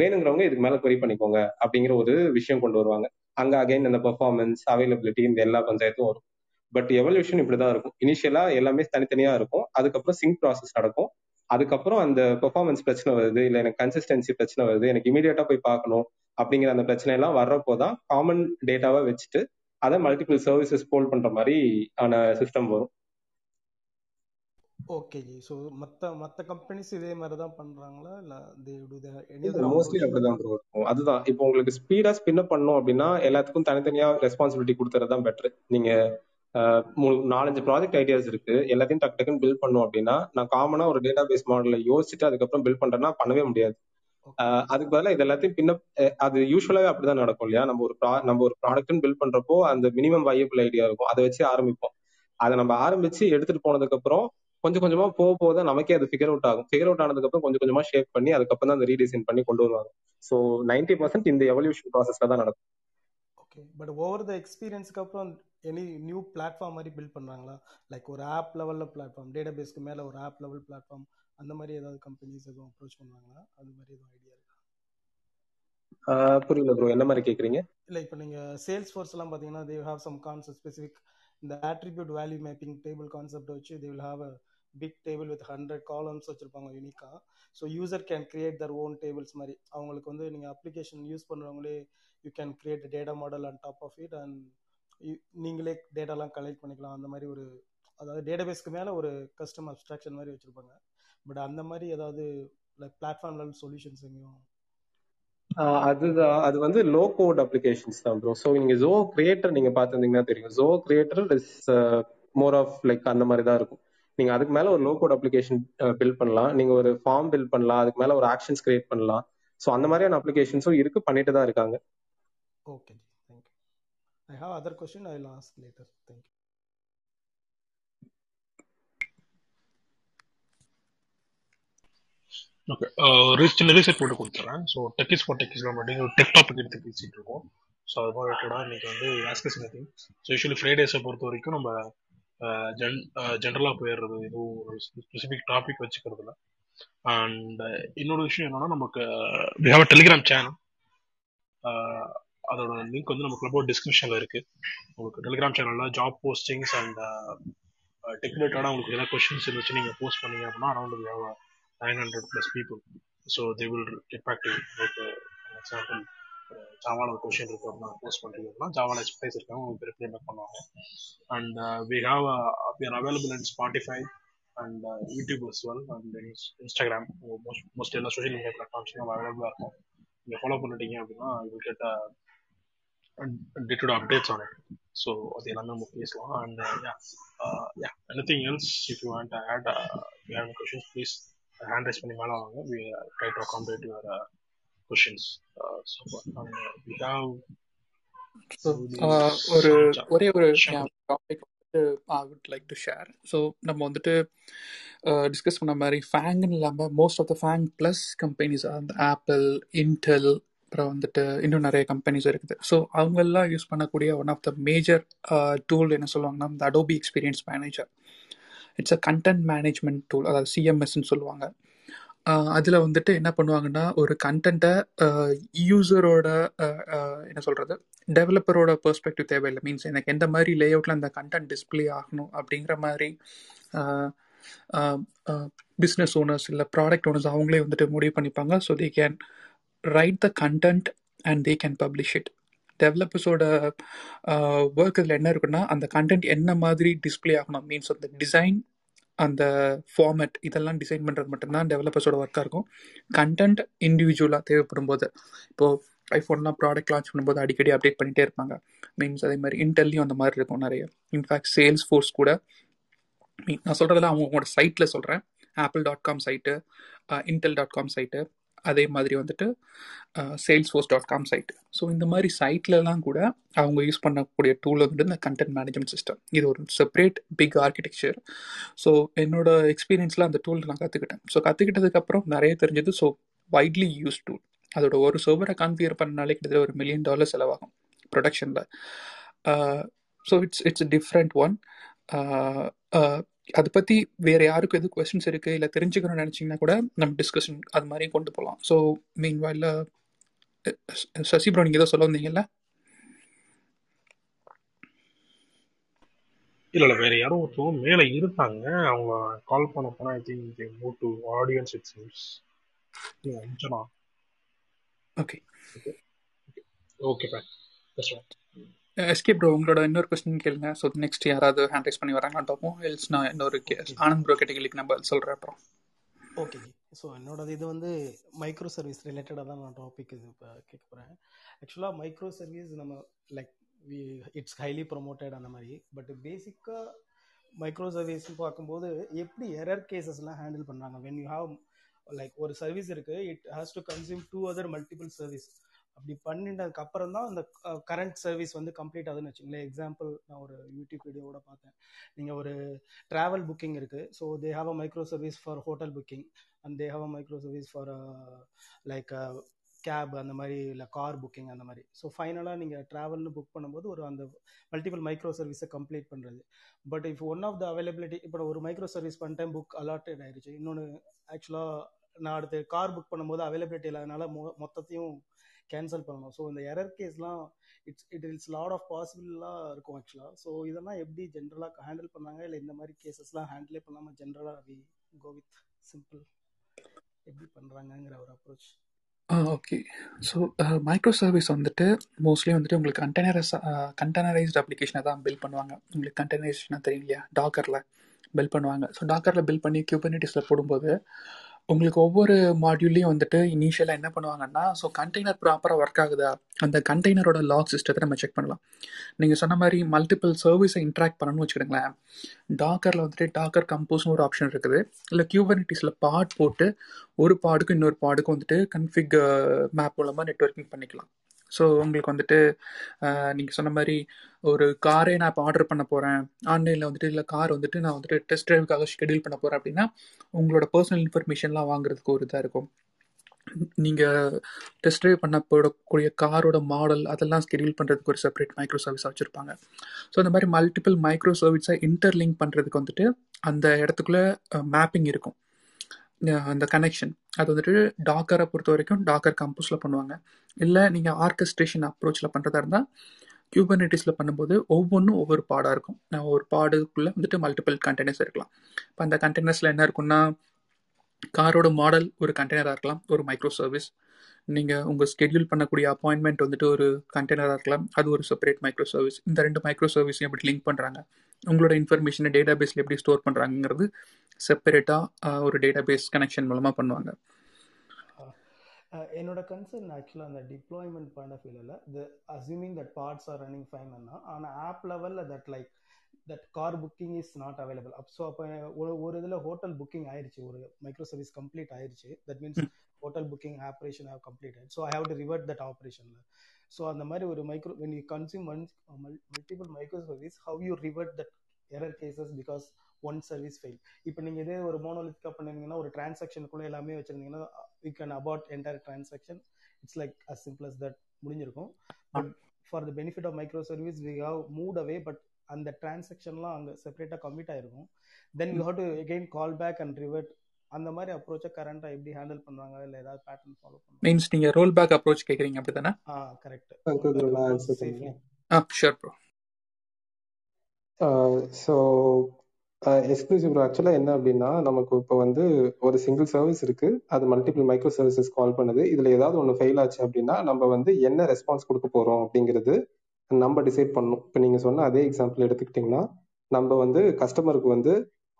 வேணுங்கிறவங்க இதுக்கு மேல கொரி பண்ணிக்கோங்க அப்படிங்கிற ஒரு விஷயம் கொண்டு வருவாங்க. அங்க அகைன் அந்த பெர்ஃபார்மன்ஸ், அவைலபிலிட்டி, இந்த எல்லா பஞ்சாயத்தும் வரும். பட் எவல்யூஷன் இப்படிதான் இருக்கும். இனிஷியலா எல்லாமே தனித்தனியா இருக்கும், அதுக்கப்புறம் சிங்க் ப்ராசஸ் நடக்கும், அதுக்கப்புறம் அந்த பெர்ஃபார்மன்ஸ் பிரச்சனை வருது, இல்லை எனக்கு கன்சிஸ்டன்சி பிரச்சனை வருது, எனக்கு இமீடியட்டா போய் பார்க்கணும் அப்படிங்கிற அந்த பிரச்சனை எல்லாம் வர்றப்போ தான் காமன் டேட்டாவை வச்சுட்டு அதை மல்டிபிள் சர்வீசஸ் போல் பண்ற மாதிரி ஆன சிஸ்டம் வரும். ஓகே ஜி. சோ மத்த கம்பெனிஸ் இதே மாதிரி தான் பண்றாங்களா இல்ல they do they any the mostly அப்படி தான் இருக்கும். அதுதான் இப்போ உங்களுக்கு ஸ்பீடா ஸ்பின் அப் பண்ணனும் அப்படினா எல்லாத்துக்கும் தனித்தனியா ரெஸ்பான்சிபிலிட்டி கொடுத்தறது தான் பெட்டர். நீங்க 4-5 ப்ராஜெக்ட் ஐடியாஸ் இருக்கு, எல்லாத்தையும் டக் டக்குன்னு பில்ட் பண்ணனும் அப்படினா நான் காமனா ஒரு டேட்டாபேஸ் மாடலை யோசிச்சுட்டு அதுக்கப்புறம் பில்ட் பண்றேன்னா பண்ணவே முடியாது. அதுக்கு பதிலாக இது எல்லாத்தையும் பின்ன அது யூஸ்வலாவே அப்படிதான் நடக்கும் இல்லையா? நம்ம ஒரு ப்ராடக்ட்னு பில்ட் பண்றப்போ அந்த மினிமம் வையபிள் ஐடியா இருக்கும், அதை வச்சு ஆரம்பிப்போம். அதை நம்ம ஆரம்பிச்சு எடுத்துட்டு போனதுக்கு அப்புறம் கொஞ்சம் கொஞ்சமா போக நமக்கே அது ஃபிகர் அவுட் ஆகும். ஃபிகர் அவுட் ஆனதுக்கு அப்புறம் கொஞ்சம் கொஞ்சமா ஷேப் பண்ணி அதுக்கப்புறம் தான் அந்த ரீடிசைன் பண்ணி கொண்டு வருவாங்க. ஸோ 90% இந்த எவல்யூஷன் ப்ராசஸ்ல தான் நடக்கும். ஓகே, பட் ஓவர் த எக்ஸ்பீரியன்ஸ்க்கு அப்புறம் எனி நியூ பிளாட்ஃபார்ம் மாதிரி பில்ட் பண்றாங்களா? லைக் ஒரு ஆப் லெவல்ல பிளாட்ஃபார்ம், டேட்டாபேஸ்க்கு மேல ஒரு ஆப் லெவல் பிளாட்ஃபார்ம், அந்த மாதிரி ஏதாவது கம்பெனிஸ் எதுவும் அப்ரோச் பண்றாங்களா? அது மாதிரி ஏதாவது ஐடியா இருக்கா? புரியல ப்ரோ, என்ன மாதிரி கேக்குறீங்க? இல்ல இப்போ நீங்க Salesforce எல்லாம் பாத்தீங்கன்னா they have some concept specific இந்த attribute value mapping table concept வச்சு they will have a big table with 100 columns வச்சிருப்பாங்க யூனிக்கா. So user can create their own tables மாதிரி அவங்களுக்கு வந்து நீங்கள் அப்ளிகேஷன் யூஸ் பண்ணுறவங்களே you can create data model and top of it and நீங்களே டேட்டாலாம் கலெக்ட் பண்ணிக்கலாம். அந்த மாதிரி ஒரு அதாவது டேட்டாபேஸ்க்கு மேலே ஒரு கஸ்டம் அப்ஸ்ட்ராக்ஷன் மாதிரி வச்சுருப்பாங்க. பட் அந்த மாதிரி ஏதாவது லைக் பிளாட்ஃபார்ம் லெவல் சொல்யூஷன்ஸ் எங்கேயும் அதுதான். அது வந்து லோ கோட் அப்ளிகேஷன்ஸ் தான் ப்ரோ. ஸோ நீங்கள் Zoho Creator நீங்கள் பார்த்துருந்தீங்கன்னா தெரியும், Zoho Creator is more of like அந்த மாதிரி தான் இருக்கும். நீங்க அதுக்கு மேல ஒரு லோ கோட் அப்ளிகேஷன் பில்ட் பண்ணலாம், நீங்க ஒரு ஃபார்ம் பில்ட் பண்ணலாம், அதுக்கு மேல ஒரு ஆக்ஷன்ஸ் கிரியேட் பண்ணலாம். சோ அந்த மாதிரியான அப்ளிகேஷன்ஸும் இருக்கு, பண்ணிட்டு தான் இருக்காங்க. Okay ji, thank you. I have other question, I will ask later. Thank you. Okay, recently set போட்டு கொடுத்துறேன். So tech is for tech is அப்படிங்க ஒரு டெக் டாபிக் எடுத்து பேசிட்டு இருக்கோம். சோ அது ரிலேட்டடா இன்னைக்கு வந்து ask us anything. So usually Fridays பொறுத்த வரைக்கும் நம்ம ஜென்ரலாக போயிடுறது, எதுவும் ஒரு ஸ்பெசிஃபிக் டாபிக் வச்சுக்கிறதுல. அண்ட் இன்னொரு விஷயம் என்னன்னா, நமக்கு we have a Telegram channel, அதோட லிங்க் வந்து நம்ம கிளப்போட டிஸ்கிரிப்ஷனில் இருக்கு. உங்களுக்கு டெலிகிராம் சேனலில் ஜாப் போஸ்டிங்ஸ் அண்ட் டெக் ரிலேட்டடாக உங்களுக்கு ஏதாவது கொஸ்டின்ஸ் இருந்துச்சு நீங்கள் போஸ்ட் பண்ணீங்க அப்படின்னா around we have 900+ people. So they will get back to you. உங்களுக்கு எக்ஸாம்பிள் ஜாவால ஒரு கொஸ்டின் இருக்கு அப்படின்னா போஸ்ட் பண்ணுறீங்கன்னா ஜாவால எக்ஸ்பிளைஸ் இருக்காங்க, உங்களுக்கு ரிப்ளை பேக் பண்ணுவாங்க. And we have we are available in Spotify and YouTube as well and Instagram. Most எல்லா சோஷியல் மீடியா பிளாட்ஃபார்ம்ஸும் நம்ம அவைலபிளாக இருக்கும். நீங்கள் ஃபாலோ பண்ணிட்டீங்க அப்படின்னா you get day to day updates on it. So அது எல்லாமே நம்ம பேசலாம். And anything else if you want to add your questions please hand raise பண்ணி மேலே வாங்க. We try to accommodate your questions. ஒரே ஒரு topic I would like to share. So நம்ம வந்துட்டு டிஸ்கஸ் பண்ண மாதிரி ஃபேங்குன்னு இல்லாமல் most of the FAANG plus companies அந்த ஆப்பிள், இன்டெல், அப்புறம் வந்துட்டு இன்னும் நிறைய கம்பெனிஸ் இருக்குது. ஸோ அவங்கெல்லாம் யூஸ் பண்ணக்கூடிய one of the major tool என்ன சொல்லுவாங்கன்னா இந்த Adobe experience manager. It's a content management tool, அதாவது சிஎம்எஸ்ன்னு சொல்லுவாங்க. அதில் வந்துட்டு என்ன பண்ணுவாங்கன்னா ஒரு கண்டென்ட்டை யூஸரோட என்ன சொல்கிறது டெவலப்பரோட பெர்ஸ்பெக்டிவ் தேவையில்லை. மீன்ஸ் எனக்கு எந்த மாதிரி லே அவுட்டில் அந்த கண்டென்ட் டிஸ்பிளே ஆகணும் அப்படிங்கிற மாதிரி பிஸ்னஸ் ஓனர்ஸ் இல்லை ப்ராடக்ட் ஓனர்ஸ் அவங்களே வந்துட்டு முடிவு பண்ணிப்பாங்க. So they can write the content and they can publish it. டெவலப்பர்ஸோட ஒர்க் இதில் என்ன இருக்குன்னா அந்த கண்டென்ட் என்ன மாதிரி டிஸ்பிளே ஆகணும், மீன்ஸ் அந்த டிசைன், அந்த ஃபார்மேட், இதெல்லாம் டிசைன் பண்ணுறது மட்டும்தான் டெவலப்பர்ஸோட ஒர்க்காக இருக்கும். கண்டென்ட் இண்டிவிஜுவலாக தேவைப்படும் போது, இப்போது ஐஃபோன்லாம் ப்ராடக்ட் லான்ச் பண்ணும்போது அடிக்கடி அப்டேட் பண்ணிகிட்டே இருப்பாங்க. மீன்ஸ் அதே மாதிரி இன்டெல்லையும் அந்த மாதிரி இருக்கும் நிறைய. இன்ஃபேக்ட் Salesforce கூட நான் சொல்கிறதெல்லாம் அவங்களோட சைட்டில் சொல்கிறேன், apple.com சைட்டு, intel.com சைட்டு, அதே மாதிரி வந்துட்டு salesforce.com சைட்டு. ஸோ இந்த மாதிரி சைட்லலாம் கூட அவங்க யூஸ் பண்ணக்கூடிய டூல் வந்துட்டு இந்த கண்டென்ட் மேனேஜ்மெண்ட் சிஸ்டம். இது ஒரு செப்பரேட் பிக் ஆர்கிடெக்சர். ஸோ என்னோட எக்ஸ்பீரியன்ஸில் அந்த டூல் நான் கற்றுக்கிட்டேன். ஸோ கற்றுக்கிட்டதுக்கப்புறம் நிறைய தெரிஞ்சது. So widely use tool. அதோட ஒரு சர்வரை கான்ஃபிகர் பண்ணாலே கிட்டத்தட்ட $1 million செலவாகும் ப்ரொடக்ஷனில். So it's different one. அதை பற்றி வேறு யாருக்கும் எது கொஸ்டின்ஸ் இருக்குது இல்லை தெரிஞ்சுக்கணும்னு நினச்சிங்கன்னா கூட நம்ம டிஸ்கஷன் அது மாதிரி கொண்டு போகலாம். ஸோ மீன்வைல் சசி ப்ரோ நீங்கள் ஏதோ சொல்ல வந்தீங்கல்ல? இல்லை இல்லை, வேறு யாரும் ஒருத்தவங்க மேலே இருப்பாங்க, அவங்க கால் பண்ண போனால் I think they move to audience it seems. Okay okay fine, that's right. SK bro உங்களோட இன்னொரு கொஸ்டின் கேளுங்க. ஸோ நெக்ஸ்ட் யாராவது ஹேண்ட் ரைஸ் பண்ணி வராங்க டாப்போம் எல்ஸ் நான் இன்னொரு ஆனந்த் ப்ரோ கேட்டகரிக்கு நம்ம சொல்கிறேன் அப்புறம். ஓகே, ஸோ என்னோடது இது வந்து மைக்ரோ சர்வீஸ் ரிலேட்டடாக தான் நான் டாபிக் இது இப்போ கேட்க போகிறேன். ஆக்சுவலாக மைக்ரோ சர்வீஸ் நம்ம லைக் இட்ஸ் ஹைலி ப்ரொமோட்டட் அந்த மாதிரி. பட் பேசிக்காக மைக்ரோ சர்வீஸ்ன்னு பார்க்கும்போது எப்படி எரர் கேஸஸ்லாம் ஹேண்டில் பண்ணுறாங்க. வென் யூ ஹாவ் லைக் ஒரு சர்வீஸ் இருக்கு, it has to consume two other multiple service. அப்படி பண்ணிட்டதுக்கு அப்புறம் தான் அந்த கரண்ட் சர்வீஸ் வந்து கம்ப்ளீட் ஆகுதுன்னு வச்சுங்களேன். எக்ஸாம்பிள் நான் ஒரு யூடியூப் வீடியோவோட பார்த்தேன், நீங்கள் ஒரு ட்ராவல் புக்கிங் இருக்குது, so they have a micro service for hotel booking and they have a micro service for like cab அந்த மாதிரி, இல்லை கார் புக்கிங் அந்த மாதிரி. ஸோ ஃபைனலாக நீங்கள் ட்ராவல்னு புக் பண்ணும்போது ஒரு அந்த மல்டிபிள் மைக்ரோ சர்வீஸை கம்ப்ளீட் பண்ணுறது. But if one of the availability, இப்போ ஒரு மைக்ரோ சர்வீஸ் பண்ணிட்டேன், புக் அலாட்டட் ஆயிடுச்சு, இன்னொன்று ஆக்சுவலாக நான் அடுத்து கார் புக் பண்ணும்போது அவைலபிலிட்டி இல்லாதனால மொத்தத்தையும் கேன்சல் பண்ணணும். ஸோ இந்த எரர் கேஸ்லாம் இட்ஸ் லாட் ஆஃப் பாசிபிளாக இருக்கும் ஆக்சுவலாக. ஸோ இதெல்லாம் எப்படி ஜென்ரலாக ஹேண்டில் பண்ணாங்க, இல்லை இந்த மாதிரி கேசஸ்லாம் ஹேண்டிலே பண்ணாமல் ஜென்ரலாக வி கோ வித் சிம்பிள் எப்படி பண்ணுறாங்கங்கிற ஒரு approach. Okay, so micro service வந்துட்டு மோஸ்ட்லி வந்துட்டு உங்களுக்கு கண்டெய்னரைஸ்டு அப்ளிகேஷனை தான் பில்ட் பண்ணுவாங்க. உங்களுக்கு கண்டெய்னரைஸ்டுனா தெரியும் இல்லையா, டாக்கரில் பில்ட் பண்ணுவாங்க. ஸோ டாக்கரில் பில்ட் பண்ணி கியூபர்நெட்டிஸில் போடும்போது உங்களுக்கு ஒவ்வொரு மாடியூல்லையும் வந்துட்டு இனிஷியலாக என்ன பண்ணுவாங்கன்னா, ஸோ கண்டெய்னர் ப்ராப்பராக ஒர்க் ஆகுதா, அந்த கண்டெய்னரோட லாக் சிஸ்டத்தை நம்ம செக் பண்ணலாம். நீங்கள் சொன்ன மாதிரி மல்டிபிள் சர்வீஸை இன்ட்ராக்ட் பண்ணணும்னு வச்சுக்கிடுங்களேன். டாக்கரில் வந்துட்டு டாக்கர் கம்போஸ்னு ஒரு ஆப்ஷன் இருக்குது, இல்லை கியூபர்நெட்டிஸில் பாட் போட்டு ஒரு பாடுக்கும் இன்னொரு பாடுக்கும் வந்துட்டு கன்ஃபிக் மேப் மூலமாக நெட்வொர்க்கிங் பண்ணிக்கலாம். ஸோ உங்களுக்கு வந்துட்டு நீங்கள் சொன்ன மாதிரி ஒரு காரே நான் இப்போ ஆர்டர் பண்ண போகிறேன் ஆன்லைனில் வந்துட்டு, இல்லை கார் வந்துட்டு நான் வந்துட்டு டெஸ்ட் ட்ரைவுக்காக ஷெடியூல் பண்ண போகிறேன் அப்படின்னா உங்களோட பர்சனல் இன்ஃபர்மேஷன்லாம் வாங்குறதுக்கு ஒரு இதாக இருக்கும். நீங்கள் டெஸ்ட் ட்ரைவ் பண்ண போடக்கூடிய காரோட மாடல் அதெல்லாம் ஸ்கெடியூல் பண்ணுறதுக்கு ஒரு செப்பரேட் மைக்ரோ சர்வீஸாக வச்சுருப்பாங்க. ஸோ அந்த மாதிரி மல்டிபிள் மைக்ரோ சர்வீஸை இன்டர்லிங்க் பண்ணுறதுக்கு வந்துட்டு அந்த இடத்துக்குள்ளே மேப்பிங் இருக்கும், அந்த கனெக்ஷன். அது வந்துட்டு டாக்கரை பொறுத்த வரைக்கும் டாக்கர் கம்போஸில் பண்ணுவாங்க, இல்லை நீங்கள் ஆர்கெஸ்ட்ரேஷன் அப்ரோச்சில் பண்ணுறதா இருந்தால் கியூபர்நெட்டிஸில் பண்ணும்போது ஒவ்வொன்றும் ஒவ்வொரு பாடாக இருக்கும். ஒரு பாடுக்குள்ளே வந்துட்டு மல்டிபிள் கண்டெய்னர்ஸ் இருக்கலாம். இப்போ அந்த கண்டெய்னர்ஸில் என்ன இருக்குன்னா, காரோட மாடல் ஒரு கண்டெய்னராக இருக்கலாம், ஒரு மைக்ரோ சர்வீஸ். நீங்கள் உங்கள் ஸ்கெடியூல் பண்ணக்கூடிய அப்பாயின்மெண்ட் வந்துட்டு ஒரு கண்டெய்னராக இருக்கலாம், அது ஒரு செப்பரேட் மைக்ரோ சர்வீஸ். இந்த ரெண்டு மைக்ரோ சர்வீஸையும் எப்படி லிங்க் பண்ணுறாங்க, உங்களோட இன்ஃபர்மேஷனை டேட்டா பேஸில் எப்படி ஸ்டோர் பண்ணுறாங்கிறது செப்பரேட்டாக ஒரு டேட்டா பேஸ் கனெக்ஷன் மூலமாக பண்ணுவாங்க. என்னோட கன்சர்ன் ஆக்சுவலாக அந்த டிப்ளாய்மெண்ட் பாயிண்ட் ஆஃப் வியூவில் இது assuming that parts are running fine பண்ணால், ஆனால் ஆப் லெவலில் that like that car booking is not available. So அப்போ ஒரு இதில் ஹோட்டல் புக்கிங் ஆயிடுச்சு, ஒரு மைக்ரோ சர்வீஸ் கம்ப்ளீட் ஆயிடுச்சு, that means hotel booking operation have complete ஆயிடுச்சு. So I have to revert that ஆப்ரேஷனில். ஸோ அந்த மாதிரி ஒரு micro when you consume multiple micro service, how you revert that error cases because one service failed. இப்போ நீங்கள் இதே ஒரு மோனோலித்திக்கா பண்ணிங்கன்னா ஒரு டிரான்சாக்ஷனுக்குள்ளே எல்லாமே வச்சிருந்தீங்கன்னா we can abort entire transaction. It's like as simple as that முடிஞ்சிருக்கும். But for the benefit of micro service we have moved away, but அந்த டிரான்சாக்ஷன்லாம் அங்கே செப்பரேட்டாக கம்மிட் ஆகிருக்கும். Then we have to again call back and revert. அந்த மாதிரி அப்ரோச்சை கரண்டா எப்படி handle பண்றாங்க, இல்ல ஏதாவது பேட்டர்ன் ஃபாலோ பண்ணுவாங்க. மீன்ஸ் நீங்க ரோல் பேக் அப்ரோச் கேக்குறீங்க அப்படிதானே? Correct. Sure bro. So exclusive ஆக்சுவலா என்ன அப்படின்னா, நமக்கு இப்போ வந்து ஒரு சிங்கிள் சர்வீஸ் இருக்கு, அது மல்டிபிள் மைக்ரோ சர்வீசஸ் கால் பண்ணுது. இதுல ஏதாவது ஒன்று ஃபெயில் ஆச்சு அப்படின்னா நம்ம வந்து என்ன ரெஸ்பான்ஸ் கொடுக்க போறோம் அப்படிங்கிறது நம்ம டிசைட் பண்ணணும். இப்போ நீங்க சொன்ன அதே எக்ஸாம்பிள் எடுத்துக்கிட்டீங்கன்னா, நம்ம வந்து கஸ்டமருக்கு வந்து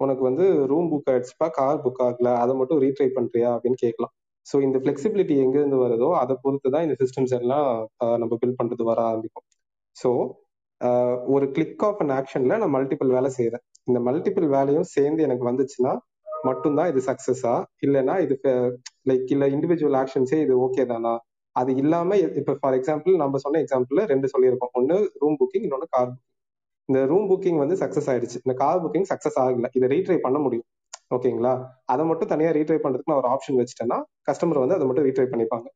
உனக்கு வந்து ரூம் புக் ஆயிடுச்சுப்பா, கார் புக் ஆகல, அதை மட்டும் ரீட்ரை பண்றியா அப்படின்னு கேட்கலாம். ஸோ இந்த ஃபிளெக்சிபிலிட்டி எங்கேருந்து வருதோ அதை பொறுத்து தான் இந்த சிஸ்டம்ஸ் எல்லாம் நம்ம பில்ட் பண்றது வர ஆரம்பிக்கும். ஸோ ஒரு கிளிக் ஆஃப் அன் ஆக்ஷன்ல நான் மல்டிபிள் வேலை செய்யறேன், இந்த மல்டிபிள் வேலையும் சேர்ந்து எனக்கு வந்துச்சுன்னா மட்டும்தான் இது சக்சஸா, இல்லைன்னா இது லைக் இல்லை இண்டிவிஜுவல் ஆக்ஷன்ஸே இது ஓகே தானா, அது இல்லாம இப்போ ஃபார் எக்ஸாம்பிள் நம்ம சொன்ன எக்ஸாம்பிள் ரெண்டு சொல்லியிருக்கோம், ஒன்று ரூம் புக்கிங், இன்னொன்று கார் புக்கிங். இந்த ரூம் புக்கிங் வந்து சக்சஸ் ஆயிடுச்சு, இந்த கார் புக்கிங் சக்சஸ் ஆகல, இதை ரீட்ரை பண்ண முடியும் ஓகேங்களா, அதை மட்டும் தனியாக ரீட்ரை பண்றதுக்கு நான் ஒரு ஆப்ஷன் வச்சுட்டேன்னா கஸ்டமர் வந்து அதை மட்டும் ரீட்ரை பண்ணிப்பாங்க.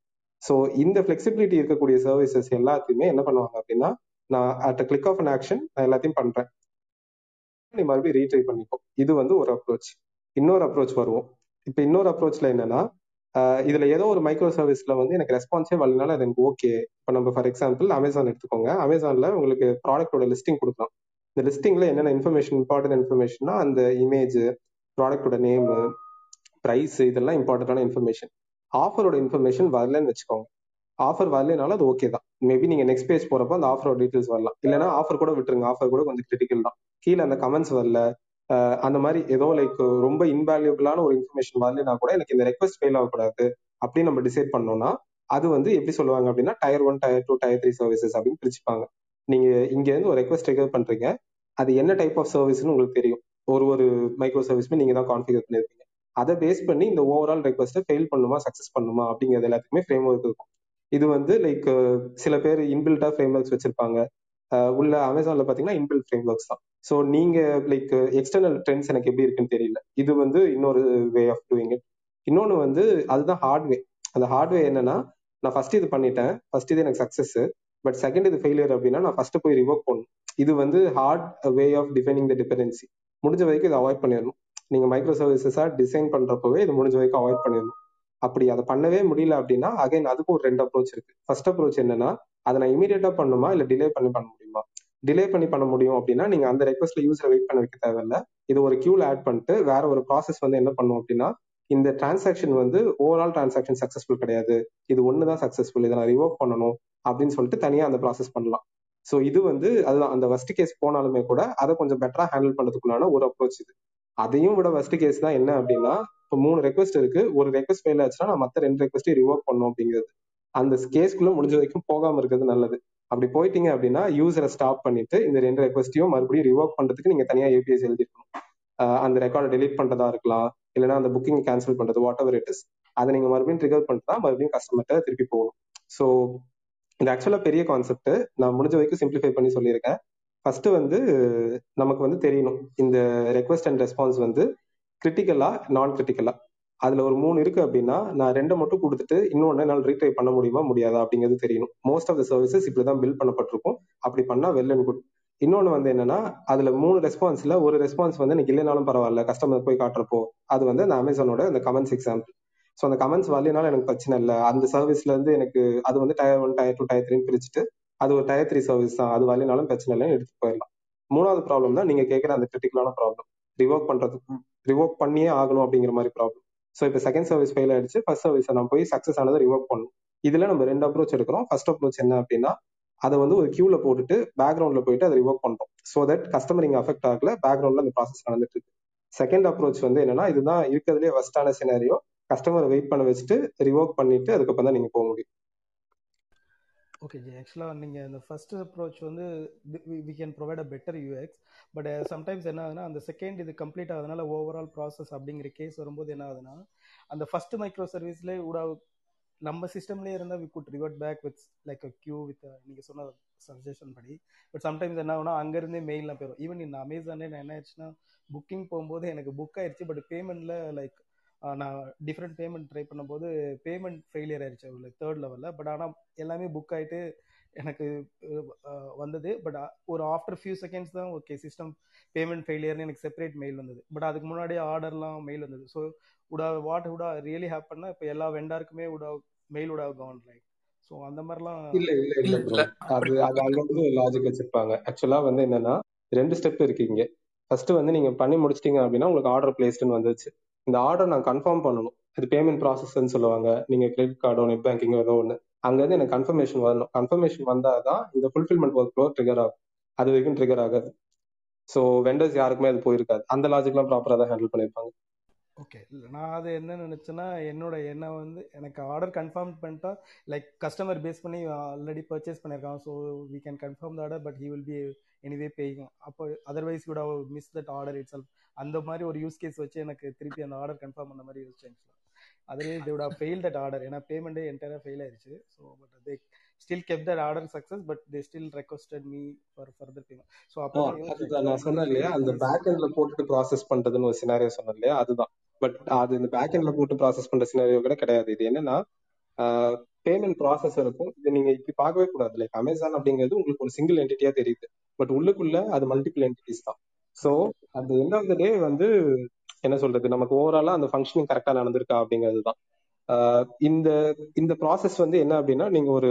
ஸோ இந்த ஃபிளெக்சிபிலிட்டி இருக்கக்கூடிய சர்வீசஸ் எல்லாத்தையுமே என்ன பண்ணுவாங்க அப்படின்னா, நான் at click of an action நான் எல்லாத்தையும் பண்றேன், நீ மறுபடியும் ரீட்ரை பண்ணிப்போம். இது வந்து ஒரு அப்ரோச். இன்னொரு அப்ரோச் வருவோம். இப்போ இன்னொரு அப்ரோச்ல என்னன்னா, இதுல ஏதோ ஒரு மைக்ரோ சர்வீஸ்ல வந்து எனக்கு ரெஸ்பான்ஸே வரலனால அது எனக்கு ஓகே. இப்போ நம்ம ஃபார் எக்ஸாம்பிள் அமேசான் எடுத்துக்கோங்க, அமேசான்ல உங்களுக்கு ப்ராடக்டோட லிஸ்டிங் கொடுக்கலாம். இந்த லிஸ்டிங்ல என்னென்ன இன்ஃபர்மேஷன் இம்பார்ட்டன்ட் இன்ஃபர்மேஷன்னா, அந்த இமேஜ், ப்ராடக்டோட நேமு, ப்ரைஸ், இதெல்லாம் இம்பார்ட்டண்டான இன்ஃபர்மேஷன். ஆஃபரோட இன்ஃபர்மேஷன் வரலன்னு வச்சுக்கோங்க, ஆஃபர் வரலனாலும் அது ஓகே தான், மேபி நீங்க நெக்ஸ்ட் பேஜ் போறப்போ அந்த ஆஃபரோட டீட்டெயில்ஸ் வரலாம், இல்லைன்னா ஆஃபர் கூட விட்டுருங்க, ஆஃபர் கூட கொஞ்சம் கிரிட்டிக்கல் தான். கீழே அந்த கமெண்ட்ஸ் வரல, அந்த மாதிரி ஏதோ லைக் ரொம்ப இன்வேல்யூபிளான ஒரு இன்ஃபர்மேஷன் வரலன்னா கூட எனக்கு இந்த ரெக்வஸ்ட் ஃபெயில் ஆகக்கூடாது அப்படின்னு நம்ம டிசைட் பண்ணோம்னா அது வந்து எப்படி சொல்லுவாங்க அப்படின்னா, tier one, tier two, tier three services அப்படின்னு பிரிச்சுப்பாங்க. நீங்க இங்க இருந்து ஒரு ரெக்வஸ்ட் டெலிவர் பண்றீங்க, அது என்ன டைப் ஆஃப் சர்வீஸ்ன்னு உங்களுக்கு தெரியும், ஒரு மைக்ரோ சர்வீஸ்மே நீங்க தான் கான்ஃபிகர் பண்ணிருக்கீங்க. அதை பேஸ் பண்ணி இந்த ஓவரால் ரெக்வஸ்ட்டை ஃபெயில் பண்ணுமா சக்ஸஸ் பண்ணுமா அப்படிங்கிறது எல்லாத்துக்குமே ஃப்ரேம் ஒர்க் இருக்கும். இது வந்து லைக் சில பேர் இன்பில்டா ஃப்ரேம் ஒர்க்ஸ் வச்சிருப்பாங்க. உள்ள அமேசான்ல பாத்தீங்கன்னா இன்பில்ட் ஃப்ரேம் ஒர்க்ஸ் தான். ஸோ நீங்க லைக் எக்ஸ்டர்னல் ட்ரெண்ட்ஸ் எனக்கு எப்படி இருக்குன்னு தெரியல. இது வந்து இன்னொரு வே ஆஃப் டூயிங் இட். இன்னொன்று வந்து அதுதான் ஹார்ட்வே. அந்த ஹார்ட்வே என்னன்னா, நான் ஃபர்ஸ்ட் இது பண்ணிட்டேன், ஃபர்ஸ்ட் இது எனக்கு சக்ஸஸ், பட் செகண்ட் இது ஃபெயிலியர் அப்படின்னா நான் ஃபர்ஸ்ட் போய் ரிவோக் பண்ணணும். இது வந்து hard way of defining the dependency. முடிஞ்ச வரைக்கும் இதை அவாய்ட் பண்ணிடணும். நீங்க மைக்ரோ சர்வீசஸா டிசைன் பண்றப்பவே இது முடிஞ்ச வரைக்கும் அவாய்ட் பண்ணிடணும். அப்படி அதை பண்ணவே முடியல அப்படின்னா அகைன் அதுக்கு ஒரு ரெண்டு அப்ரோச் இருக்கு. ஃபர்ஸ்ட் அப்ரோச் என்னன்னா, அதை நான் இமீடியட்டா பண்ணுமா இல்ல டிலே பண்ணி பண்ண முடியுமா? டிலே பண்ணி பண்ண முடியும் அப்படின்னா நீங்க அந்த ரெக்வஸ்ட்ல யூஸரை வெயிட் பண்ண வைக்க தேவையில்ல. இது ஒரு கியூல ஆட் பண்ணிட்டு வேற ஒரு ப்ராசஸ் வந்து என்ன பண்ணும் அப்படின்னா, இந்த டிரான்சாக்ஷன் வந்து ஓவரால் டிரான்சாக்ஷன் சக்சஸ்ஃபுல் கிடையாது, இது ஒண்ணுதான் சக்சஸ்ஃபுல், இதை நான் ரிவோக் பண்ணணும் அப்படின்னு சொல்லிட்டு தனியா அந்த ப்ராசஸ் பண்ணலாம். ஸோ இது வந்து அதுதான் அந்த வர்ஸ்ட் கேஸ் போனாலுமே கூட அதை கொஞ்சம் பெட்டரா ஹேண்டில் பண்றதுக்குள்ளான ஒரு அப்ரோச் இது. அதையும் விட வர்ஸ்ட் கேஸ் தான் என்ன அப்படின்னா, இப்போ 3 ரெக்வஸ்ட் இருக்கு, ஒரு ரெக்வஸ்ட் ஃபெயில் ஆச்சுன்னா நான் மற்ற 2 ரெக்வஸ்ட்டையும் ரிவோக் பண்ணணும் அப்படிங்கிறது. அந்த கேஸ்க்குள்ள முடிஞ்ச வரைக்கும் போகாம இருக்கிறது நல்லது. அப்படி போயிட்டீங்க அப்படின்னா யூசரை ஸ்டாப் பண்ணிட்டு இந்த 2 ரெக்வஸ்டையும் மறுபடியும் ரிவோக் பண்றதுக்கு நீங்க தனியா ஏபிஎஸ் எழுதிருக்கணும். அந்த ரெக்கார்டை டெலீட் பண்றதா இருக்கலாம், இல்லைன்னா அந்த புக்கிங் கேன்சல் பண்றது, வாட் எவர் இட் இஸ், அதை நீங்க மறுபடியும் ட்ரிகர் பண்ணிட்டா மறுபடியும் கஸ்டமர்கிட்ட திருப்பி போகணும். ஸோ இது ஆக்சுவலா பெரிய கான்செப்ட், நான் முடிஞ்ச வரைக்கும் சிம்பிளிஃபை பண்ணி சொல்லியிருக்கேன். ஃபர்ஸ்ட் வந்து நமக்கு வந்து தெரியணும் இந்த ரெக்வஸ்ட் அண்ட் ரெஸ்பான்ஸ் வந்து கிரிட்டிக்கலா நான் கிரிட்டிக்கலா, அதுல ஒரு 3 இருக்கு அப்படின்னா நான் 2 மட்டும் கொடுத்துட்டு இன்னொன்னு என்னால் ரீட்ரை பண்ண முடியுமா முடியாதா அப்படிங்கிறது தெரியணும். மோஸ்ட் ஆஃப் த சர்வீசஸ் இப்படிதான் பில்ட் பண்ணப்பட்டிருக்கும். அப்படி பண்ணா வெல் அண்ட் குட். இன்னொன்னு வந்து என்னன்னா, அதுல 3 ரெஸ்பான்ஸ்ல ஒரு ரெஸ்பான்ஸ் வந்து எனக்கு இல்லைனாலும் பரவாயில்ல, கஸ்டமர் போய் காட்டுறப்போ அது வந்து அந்த அமேசானோட அந்த கமெண்ட்ஸ் எக்ஸாம்பிள். ஸோ அந்த கமெண்ட்ஸ் வரலினாலும் எனக்கு பிரச்சனை இல்லை, அந்த சர்வீஸ்ல இருந்து எனக்கு அது வந்து டயர் 1 டயர் 2 டயர் 3 பிரிச்சுட்டு அது ஒரு டயர் 3 சர்வீஸ் தான், அது வரலினாலும் பிரச்சனை இல்லைன்னு எடுத்துட்டு போயிடலாம். 3வது ப்ராப்ளம் தான் நீங்க கேட்குற அந்த கிரிட்டிக்கலான ப்ராப்ளம், ரிவோக் பண்றதுக்கு ரிவோக் பண்ணியே ஆகணும் அப்படிங்கிற மாதிரி ப்ராப்ளம். ஸோ இப்போ செகண்ட் சர்வீஸ் ஃபெயில் ஆயிடுச்சு, ஃபர்ஸ்ட் சர்வீஸை நான் போய் சக்ஸஸ் ஆனதை ரிவோக் பண்ணணும். இதுல நம்ம 2 அப்ரோச் எடுக்கிறோம். ஃபர்ஸ்ட் அப்ரோச் என்ன அப்படின்னா, அதை வந்து ஒரு கியூல போட்டுட்டு பேக்ரவுண்ட்ல போயிட்டு அதை ரிவோக் பண்றோம், ஸோ தட் கஸ்டமர் இங்கே அஃபெக்ட் ஆகல, பேக்ரவுண்ட்ல அந்த ப்ராசஸ் நடந்துட்டு இருக்கு. செகண்ட் அப்ரோச் வந்து என்னன்னா, இதுதான் இருக்கிறதுலேயே வர்ஸ்டான சினாரியோ, கஸ்டமரை வெயிட் பண்ண வச்சுட்டு ரிவோக் பண்ணிட்டு அதுக்கப்புறம் தான் நீங்க போக முடியும். ஓகே ஜி, ஆக்சுவலாக நீங்கள் இந்த ஃபஸ்ட்டு அப்ரோச் வந்து we can provide a better UX, but sometimes என்ன ஆகுதுன்னா அந்த செகண்ட் இது கம்ப்ளீட் ஆகுதுனால ஓவரால் ப்ராசஸ் அப்படிங்கிற கேஸ் வரும்போது என்ன ஆகுதுன்னா, அந்த ஃபஸ்ட்டு மைக்ரோ சர்வீஸ்லேயே கூட நம்ம சிஸ்டம்லேயே இருந்தால் we could revert back with like a queue with நீங்கள் சொன்ன சஜஷன் படி. பட் சம்டைம்ஸ் என்ன ஆகுனா அங்கேருந்தே மெயிலெலாம் போயிடும். ஈவன் இந்த அமேசானே நான் என்ன ஆயிடுச்சுன்னா, புக்கிங் போகும்போது எனக்கு புக் ஆயிடுச்சு, பட் பேமெண்ட்டில் லைக் நான் டிஃப்ரெண்ட் பேமெண்ட் ட்ரை பண்ணும்போது பேமெண்ட் ஃபெயிலியர் ஆயிடுச்சு அவங்களுக்கு 3rd லெவலில். பட் ஆனால் எல்லாமே புக் ஆகிட்டு எனக்கு வந்தது. பட் ஒரு ஆஃப்டர் ஃபியூ செகண்ட்ஸ் தான் ஓகே சிஸ்டம் பேமெண்ட் ஃபெயிலியர்னு எனக்கு செப்பரேட் மெயில் வந்தது. பட் அதுக்கு முன்னாடி ஆர்டர்லாம் மெயில் வந்தது. ஸோ உடா வாட் உடா ரியலி ஹேப்பன்னா இப்போ எல்லா வெண்டாருக்குமே உடா மெயில் உடா கவுண்ட் லைக். ஸோ அந்த மாதிரிலாம் இல்லை, அது அங்கே லாஜிக் வச்சிருப்பாங்க. ஆக்சுவலாக வந்து என்னன்னா 2 ஸ்டெப் இருக்கீங்க. ஃபர்ஸ்ட் வந்து நீங்கள் பண்ணி முடிச்சிட்டிங்க அப்படின்னா உங்களுக்கு ஆர்டர் பிளேஸ்டுன்னு வந்துச்சு. இந்த ஆர்டர் நான் கன்ஃபார்ம் பண்ணணும். அது பேமெண்ட் ப்ராசஸ்ன்னு சொல்லுவாங்க. நீங்க கிரெடிட் கார்டோ நெட் பேங்கிங் ஏதோ ஒன்று அங்கேருந்து எனக்கு கன்ஃபர்மேஷன் வரணும். கன்ஃபர்மேஷன் வந்தால் தான் இந்த ஃபுல்ஃபில்மெண்ட் ஒர்க் ஃப்ளோ ட்ரிகர் ஆகும். அது வரைக்கும் ட்ரிகர் ஆகாது. ஸோ வெண்டர்ஸ் யாருக்குமே அது போயிருக்காது. அந்த லாஜிக்லாம் ப்ராப்பராக தான் ஹேண்டில் பண்ணியிருப்பாங்க. ஓகே, நான் அது என்ன நினச்சேன்னா என்னோட வந்து எனக்கு ஆர்டர் கன்ஃபார்ம் பண்ணிட்டா லைக் கஸ்டமர் பேஸ் பண்ணி ஆல்ரெடி பர்ச்சேஸ் பண்ணியிருக்காங்க. So we can confirm the order, but he will be anyway paying. அப்போ otherwise you'd have miss that order itself. அந்த மாதிரி ஒரு யூஸ் கேஸ் வச்சு எனக்கு திருப்பி அந்த ஆர்டர் கன்ஃபார்ம் பண்ண மாதிரி யூஸ் ஆயிடுச்சு. அதுவே they would have fail that order, ஏன்னா பேமெண்டே என்டையராக ஃபெயில் ஆயிடுச்சு. So but they still kept that order success, but they still requested me for further payment. So அப்போ நான் சொன்னேன் இல்லையா, அந்த பேக் எண்ட்ல போட்டு ப்ராசஸ் பண்றதுன்னு ஒரு சினாரியோ சொன்னேன் இல்லையா, அதுதான். பட் அது இந்த பேக் எண்ட்ல போட்டு ப்ராசஸ் பண்ற சினாரியோ கூட கிடையாது. இது என்னன்னா பேமெண்ட் ப்ராசஸ் இருக்கும். இது நீங்க இப்படி பார்க்கவே கூடாது. லைக் அமேசான் அப்படிங்கிறது உங்களுக்கு ஒரு சிங்கிள் என்டிட்டியா தெரியுது, பட் உள்ளுக்குள்ள அது மல்டிபிள் என்டிட்டிஸ் தான். ஸோ அந்த எண்ட் ஆஃப் த டே வந்து என்ன சொல்றது, நமக்கு ஓவராலா அந்த ஃபங்க்ஷனிங் கரெக்டா நடந்திருக்கா அப்படிங்கிறது தான். இந்த ப்ராசஸ் வந்து என்ன அப்படின்னா, நீங்க ஒரு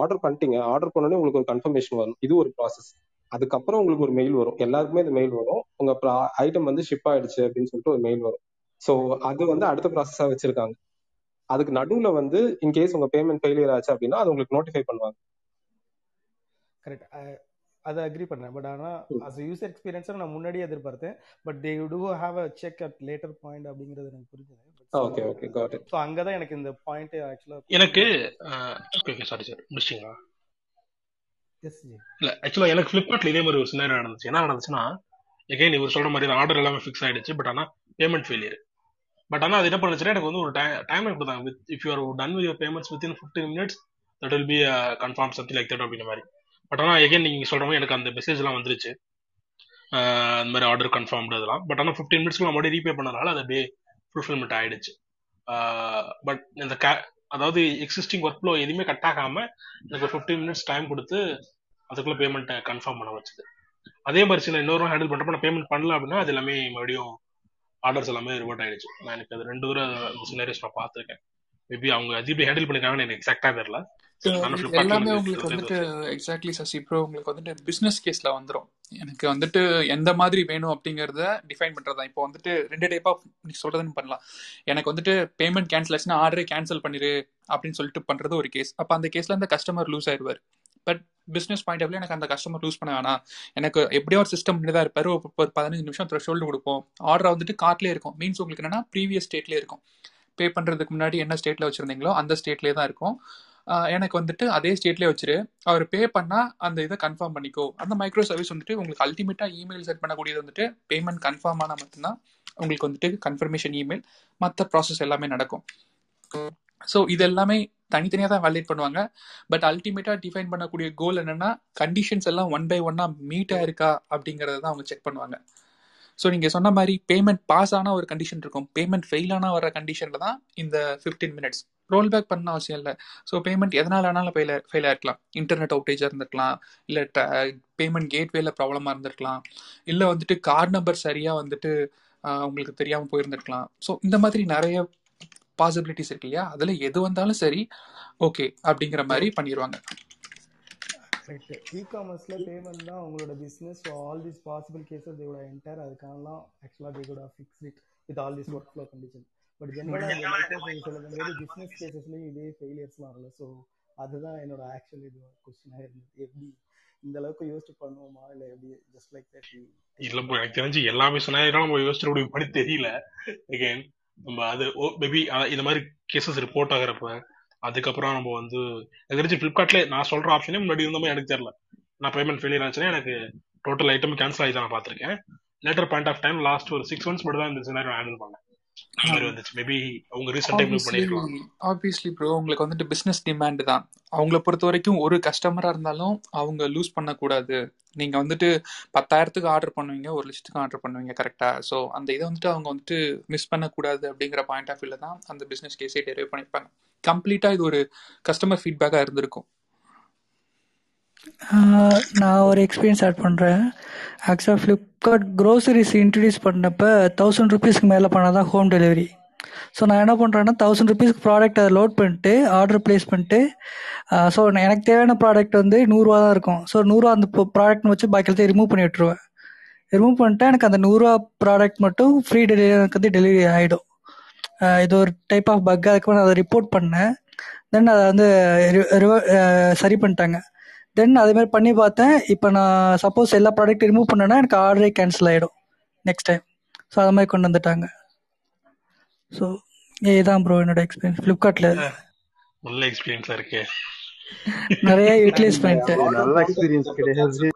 ஆர்டர் பண்ணிட்டீங்க, ஆர்டர் பண்ணோடனே உங்களுக்கு ஒரு கன்ஃபர்மேஷன் வரும். இது ஒரு ப்ராசஸ். அதுக்கப்புறம் உங்களுக்கு ஒரு மெயில் வரும். எல்லாருக்குமே இந்த மெயில் வரும், உங்க ஐட்டம் வந்து ஷிப் ஆயிடுச்சு அப்படின்னு சொல்லிட்டு ஒரு மெயில் வரும். ஸோ அது வந்து அடுத்த ப்ராசஸா வச்சிருக்காங்க. அதுக்கு நடுவுல வந்து இன்கேஸ் உங்க பேமெண்ட் ஃபெயிலியர் ஆச்சு அப்படின்னா அது உங்களுக்கு நோட்டிஃபை பண்ணுவாங்க. கரெக்ட், அதை அக்ரி பண்ணுறேன். பட் ஆனால் அஸ் யூசர் எக்ஸ்பீரியன்ஸாக நான் முன்னாடியே எதிர்பார்த்தேன், but they do have a check at later point அப்படிங்கிறது எனக்கு புரிஞ்சுது. Okay okay, got it. So அங்கே தான் எனக்கு இந்த பாயிண்ட் ஆக்சுவலாக எனக்கு சாரி சார் முடிச்சிங்களா? எஸ் ஜி. இல்லை, ஆக்சுவலாக எனக்கு ஃப்ளிப்கார்ட்டில் இதே மாதிரி ஒரு சினாரியோ நடந்துச்சு. என்ன நடந்துச்சுன்னா, எகைன் இவர் சொல்கிற மாதிரி ஆர்டர் எல்லாமே ஃபிக்ஸ் ஆகிடுச்சு, பட் ஆனால் பேமெண்ட் ஃபெயிலியர். பட் ஆனால் அது என்ன பண்ணுச்சுன்னா எனக்கு வந்து ஒரு டைம் கொடுத்தாங்க, with if you are done with your payments within 15 minutes that will be confirm something like that அப்படின்ற மாதிரி. பட் ஆனால் எகைன் நீங்கள் சொல்கிற மாதிரி எனக்கு அந்த மெசேஜ்லாம் வந்துருச்சு அந்த மாதிரி ஆர்டர் கன்ஃபார்ம்டு அதெல்லாம். பட் ஆனால் 15 minutes நான் மறுபடியும் ரீபே பண்ணனால அது அப்படியே ஃபுல்ஃபில்மெண்ட் ஆகிடுச்சு. பட் இந்த அதாவது எக்ஸிஸ்டிங் ஒர்க் ஃப்ளோ எதுவுமே கட் ஆகாமல் எனக்கு 15 minutes டைம் கொடுத்து அதுக்குள்ளே பேமெண்ட்டை கன்ஃபார்ம் பண்ண வச்சுது. அதே மாதிரி சில இன்னொரு ஹேண்டில் பண்ணுறப்ப நான் பேமெண்ட் பண்ணல அப்படின்னா அது எல்லாமே மறுபடியும் ஆர்டர்ஸ் எல்லாமே ரிவர்ட் ஆகிடுச்சு. நான் எனக்கு அது 2 சினாரியோஸ் நான் பார்த்துருக்கேன். மேபி அவங்க அது எப்படி ஹேண்டில் பண்ணிருக்காங்கன்னு எனக்கு எக்ஸாக்டாக தெரியல. எல்லாமே உங்களுக்கு வந்துட்டு எக்ஸாக்ட்லி சசி ப்ரோ உங்களுக்கு வந்துட்டு பிஸ்னஸ் கேஸ்ல வந்துடும். எனக்கு வந்துட்டு எந்த மாதிரி வேணும் அப்படிங்கறத டிஃபைன் பண்றதா. இப்போ வந்துட்டு 2 type ஆஃப் நீ சொல்றதுன்னு பண்ணலாம். எனக்கு வந்துட்டு பேமெண்ட் கேன்சலேஷன் ஆர்டரே கேன்சல் பண்ணிரு அப்படின்னு சொல்லிட்டு பண்றது ஒரு கேஸ். அப்ப அந்த கேஸ்ல அந்த கஸ்டமர் லூஸ் ஆயிடுவார். பட் பிஸ்னஸ் பாயிண்ட் ஆஃப்ல எனக்கு அந்த கஸ்டமர் லூஸ் பண்ண வேணாம், எனக்கு எப்படியோ ஒரு சிஸ்டம் தான் இருப்பாரு. ஒரு 15 நிமிஷம் ஷோல்டு கொடுப்போம், ஆர்டர் வந்துட்டு கார்ட்லேயே இருக்கும். மீன்ஸ் உங்களுக்கு என்னன்னா ப்ரீவியஸ் ஸ்டேட்லேயே இருக்கும். பே பண்றதுக்கு முன்னாடி என்ன ஸ்டேட்ல வச்சிருந்தீங்களோ அந்த ஸ்டேட்லேயே தான் இருக்கும். எனக்கு வந்துட்டு அதே ஸ்டேட்லேயே வச்சுரு, அவர் பே பண்ணால் அந்த இதை கன்ஃபார்ம் பண்ணிக்கோ. அந்த மைக்ரோ சர்வீஸ் வந்துட்டு உங்களுக்கு அல்டிமேட்டாக இமெயில் செட் பண்ணக்கூடியது வந்துட்டு பேமெண்ட் கன்ஃபார்ம் ஆனால் மட்டும்தான் உங்களுக்கு வந்துட்டு கன்ஃபர்மேஷன் இமெயில், மற்ற ப்ராசஸ் எல்லாமே நடக்கும். ஸோ இது எல்லாமே தனித்தனியாக தான் வேலிடேட் பண்ணுவாங்க. பட் அல்டிமேட்டாக டிஃபைன் பண்ணக்கூடிய கோல் என்னென்னா கண்டிஷன்ஸ் எல்லாம் 1 by 1 மீட்டாக இருக்கா அப்படிங்கிறத தான் அவங்க செக் பண்ணுவாங்க. ஸோ நீங்கள் சொன்ன மாதிரி பேமெண்ட் பாஸ் ஆனால் ஒரு கண்டிஷன் இருக்கும், பேமெண்ட் ஃபெயில் ஆனால் வர கண்டிஷனில் தான் இந்த 15 minutes. ரோல் பேக் பண்ண அவசியம் இல்லை. ஸோ பேமெண்ட் எதனால் ஆனாலும் ஃபெயில் ஆகிருக்கலாம். இன்டர்நெட் அவுட்டேஜாக இருந்திருக்கலாம், இல்லை பேமெண்ட் கேட்வேல ப்ராப்ளமாக இருந்திருக்கலாம், இல்லை வந்துட்டு கார்டு நம்பர் சரியாக வந்துட்டு உங்களுக்கு தெரியாமல் போயிருந்துருக்கலாம். ஸோ இந்த மாதிரி நிறைய பாசிபிலிட்டிஸ் இருக்கு இல்லையா, அதில் எது வந்தாலும் சரி ஓகே அப்படிங்கிற மாதிரி பண்ணிடுவாங்க. E-commerce payment da ungala business for all these possible cases they would enter adukana actually they could fix it with all this workflow condition but generally enterprise solradhu business cases la idhe failures varala so adha enoda actually the question ah irundhu eppadi indha அளவுக்கு use பண்ணுவோமா இல்ல எப்படி just like that இல்ல bro எனக்கு தெரிஞ்சு எல்லா விஷயனால நம்ம use பண்ணி படி தெரியல again நம்ம அது maybe இந்த மாதிரி cases report ஆகறப்ப அதுக்கப்புறம் நம்ம வந்து எனக்கு தெரிஞ்சு ஃப்ளிப்கார்ட்ல நான் சொல்ற ஆப்ஷனே முன்னாடி இருந்த மாதிரி எனக்கு தெரியல. நான் பேமெண்ட் ஃபெயிலியர் ஆச்சுன்னா எனக்கு டோட்டல் ஐட்டம் கேன்சல் ஆகி தான் நான் பார்த்திருக்கேன். Later point of time last ஒரு 6 months மட்டும் தான் இந்த சினாரியோ ஹேண்டில் பண்ணேன். ஆப்வியஸ்லி ப்ரோ உங்களுக்கு வந்துட்டு பிசினஸ் டிமாண்ட் தான். அவங்கள பொறுத்த வரைக்கும் ஒரு கஸ்டமரா இருந்தாலும் அவங்க லூஸ் பண்ணக்கூடாது. நீங்க வந்துட்டு 10,000 ஆர்டர் பண்ணுவீங்க, 100,000 ஆர்டர் பண்ணுவீங்க, கரெக்டா? ஸோ அந்த இதை வந்துட்டு அவங்க வந்துட்டு மிஸ் பண்ணக்கூடாது அப்படிங்கிற பாயிண்ட் ஆஃப் வியூல தான் அந்த பிசினஸ் கேஸை டெரைவ் பண்ணிப்பாங்க. கம்ப்ளீட்டா இது ஒரு கஸ்டமர் ஃபீட்பேக்கா இருந்திருக்கும். நான் ஒரு எக்ஸ்பீரியன்ஸ் ஆட் பண்ணுறேன். ஆக்சுவலாக ஃப்ளிப்கார்ட் க்ரோசரிஸ் இன்ட்ரடியூஸ் பண்ணப்போ 1000 rupees மேலே பண்ணால் தான் ஹோம் டெலிவரி. ஸோ நான் என்ன பண்ணுறேன்னா 1000 rupees ப்ராடக்ட் அதை லோட் பண்ணிட்டு ஆர்டர் ப்ளேஸ் பண்ணிட்டு ஸோ எனக்கு தேவையான ப்ராடக்ட் வந்து 100 தான் இருக்கும். ஸோ 100 அந்த ப்ராடக்ட்னு வச்சு பாக்கியத்தை ரிமூவ் பண்ணி விட்டுருவேன். ரிமூவ் பண்ணிட்டு எனக்கு அந்த 100 ப்ராடக்ட் மட்டும் ஃப்ரீ டெலிவரி எனக்கு வந்து டெலிவரி ஆகிடும். இது ஒரு டைப் ஆஃப் பக். அதுக்கப்புறம் நான் அதை ரிப்போர்ட் பண்ணேன். தென் அதை வந்து சரி பண்ணிட்டாங்க. தென் அதேமாதிரி பண்ணி பார்த்தேன். இப்போ நான் சப்போஸ் எல்லா ப்ராடக்ட்டும் ரிமூவ் பண்ணேன்னா எனக்கு ஆர்டரே கேன்சல் ஆகிடும் நெக்ஸ்ட் டைம். ஸோ அது மாதிரி கொண்டு வந்துட்டாங்க. ஸோ இதுதான் ப்ரோ என்னோட எக்ஸ்பீரியன்ஸ் ஃப்ளிப்கார்ட்டில். நல்ல எக்ஸ்பீரியன்ஸாக இருக்கு. நிறைய யூட்டிலைஸ் பண்ணிட்டேன். நல்ல எக்ஸ்பீரியன்ஸ் கிடையாது.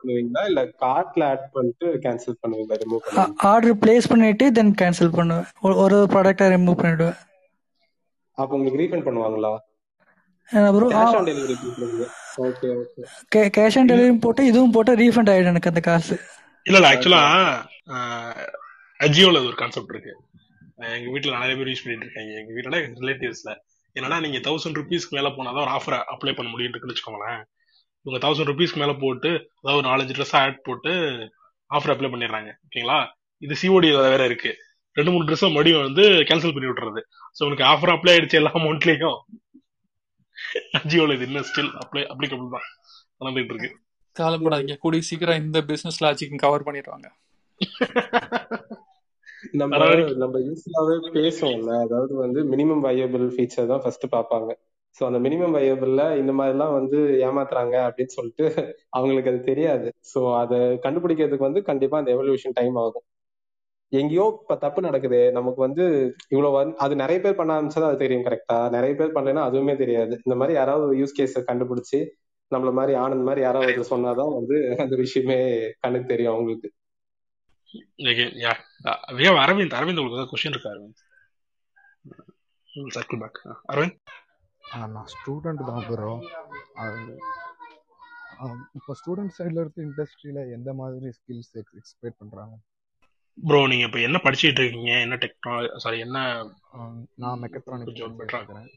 இல்லை கார்ட்டில் ஆட் பண்ணிட்டு கேன்சல் பண்ணுவீங்களா? ஆர்டர் பிளேஸ் பண்ணிட்டு தென் கேன்சல் பண்ணுவேன். ஒரு ப்ராடக்டாக ரிமூவ் பண்ணிவிடுவேன். அப்போ உங்களுக்கு ரீஃபண்ட் பண்ணுவாங்களா? கேஷ் ஆன் டெலிவரி போட்டு இதுவும் போட்டு ரீஃபண்ட் ஆயிடும் எனக்கு அந்த காசு. இல்ல ஆக்சுவலா அஜியோல ஒரு கான்செப்ட் இருக்கு. எங்க வீட்டுல நிறைய பேர் யூஸ் பண்ணிட்டு இருக்காங்க. எங்க வீட்டோட ரிலேட்டிவ்ஸ்ல என்னன்னா நீங்க 1000 rupees மேல போனாதான் ஒரு ஆஃபர் அப்ளை பண்ண முடியும் இருக்குன்னு வச்சுக்கோங்களேன். இவங்க 1000 rupees மேல போட்டு அதாவது ஒரு 4-5 dress ஆட் போட்டு ஆஃபர் அப்ளை பண்ணிடுறாங்க. ஓகேங்களா? இது சிஓடி வேற இருக்கு. 2-3 dress மறுபடியும் வந்து கேன்சல் பண்ணி விட்டுறது. ஸோ உங்களுக்கு ஆஃபர் அப்ளை ஆயிடுச்சு எல்லா அமௌண்ட்லயும். அஜியோல இது இன்னும் ஸ்டில் அப்ளிகபிள் தான் நடந்துட்டு இருக்கு. காலப்படாதீங்க, கூடிய சீக்கிரம் இந்த பிசினஸ் லாஜிக் கவர் பண்ணிடுவாங்க. நம்ம யூஸ்வலாவே பேசுவோம்ல, அதாவது வந்து மினிமம் வயபிள் ஃபீச்சர் தான் ஃபர்ஸ்ட் பார்ப்பாங்க. ஸோ அந்த மினிமம் வயபிள்ல இந்த மாதிரிலாம் வந்து ஏமாத்துறாங்க அப்படின்னு சொல்லிட்டு அவங்களுக்கு அது தெரியாது. ஸோ அதை கண்டுபிடிக்கிறதுக்கு வந்து கண்டிப்பா அந்த எவல்யூஷன் டைம் ஆகும். எங்கேயோ இப்ப தப்பு நடக்குது நமக்கு வந்து இவ்வளவு அது நிறைய பேர் பண்ண ஆரம்பிச்சதா அது தெரியும். கரெக்டா? நிறைய பேர் பண்ணலன்னா அதுவுமே தெரியாது. இந்த மாதிரி யாராவது யூஸ் கேஸ் கண்டுபிடிச்சு நம்மள மாதிரி ஆனந்த் மாதிரி யாராவது சொன்னாதான் வந்து அந்த விஷயமே கண்ணுக்கு தெரியும் அவங்களுக்கு. அரவிந்த் உங்களுக்கு ஏதாவது கொஸ்டின் இருக்கா? Arvind We'll circle back. Arvind? I'm a student. இப்போ ஸ்டூடெண்ட் சைடில் இருக்க இண்டஸ்ட்ரியில் எந்த மாதிரி ஸ்கில்ஸ் எக்ஸ்பெக்ட் பண்ணுறாங்க ப்ரோ? நீங்கள் இப்போ என்ன படிச்சுட்டு இருக்கீங்க? என்ன என்ன நான் மெக்காட்ரானிக்ஸ் ஜாயின் பண்ணுறேன்.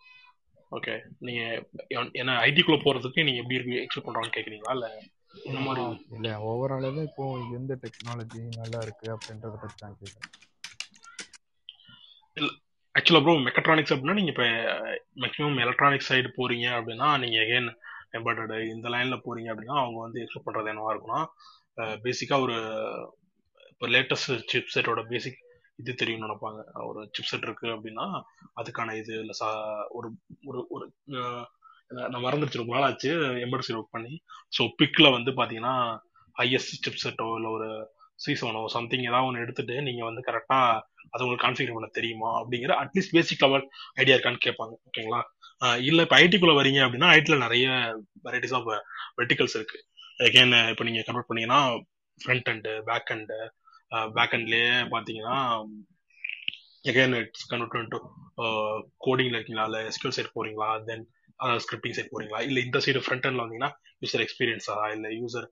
ஓகே, நீங்கள் என்ன ஐடிக்குள்ளே போகிறதுக்கு நீங்கள் எப்படி இருக்கு எக்ஸ்பெக்ட் பண்ணுறாங்கன்னு கேட்குறீங்களா? இல்லை இந்த மாதிரி இல்லை, ஓவராலாக இப்போது எந்த டெக்னாலஜி நல்லா இருக்குது அப்படின்றத பற்றி தான் கேட்குறேன். இல்லை ஆக்சுவலாக ப்ரோ, மெக்காட்ரானிக்ஸ் அப்படின்னா நீங்கள் இப்போ மேக்ஸிமம் எலக்ட்ரானிக்ஸ் சைடு போகிறீங்க அப்படின்னா நீங்கள் எகைன் எம்பார்டடு இந்த லைனில் போகிறீங்க அப்படின்னா அவங்க வந்து எக்ஸ்பெக்ட் பண்ணுறது என்னவாக இருக்குன்னா, பேசிக்காக ஒரு இப்போ லேட்டஸ்ட் சிப் செட்டோட பேசிக் இது தெரியும்னு நினைப்பாங்க. ஒரு சிப் செட் இருக்குது அப்படின்னா அதுக்கான இது இல்லை ஒரு ஒரு ஒரு நான் மறந்துடுச்சிருக்கும் நாள் ஆச்சு எம்பர்சி ஒர்க் பண்ணி. ஸோ பிக்கில் வந்து பார்த்தீங்கன்னா ஹையஸ்ட் சிப் செட்டோ இல்லை ஒரு சீசனோ சம்திங் ஏதாவது ஒன்று எடுத்துகிட்டு நீங்கள் வந்து கரெக்டாக அதை உங்களுக்கு கான்ஃபிகர் பண்ண தெரியுமா அப்படிங்கிற அட்லீஸ்ட் பேசிக் லெவல் ஐடியா இருக்கான்னு கேட்பாங்க. ஓகேங்களா? இல்லை இப்போ ஐடிக்குள்ளே வரீங்க அப்படின்னா ஐடியில் நிறைய வெரைட்டிஸ் ஆஃப் வெர்டிகல்ஸ் இருக்குது. அகெயின் இப்போ நீங்கள் கன்வெர்ட் பண்ணிங்கன்னா ஃப்ரண்ட் அண்டு பேக் அண்ட்லேயே பார்த்தீங்கன்னா அகெயின் இட்ஸ் கன்வெர்ட் கோடிங்கில் இருக்கீங்களா, இல்லை எஸ்கியூஎல் சைட் போகிறீங்களா, தென் அதாவது ஸ்கிரிப்டிங் சைட் போகிறீங்களா, இல்லை இந்த சைடு ஃப்ரண்ட் அண்டில் வந்தீங்கன்னா யூசர் எக்ஸ்பீரியன்ஸா, இல்லை யூசர்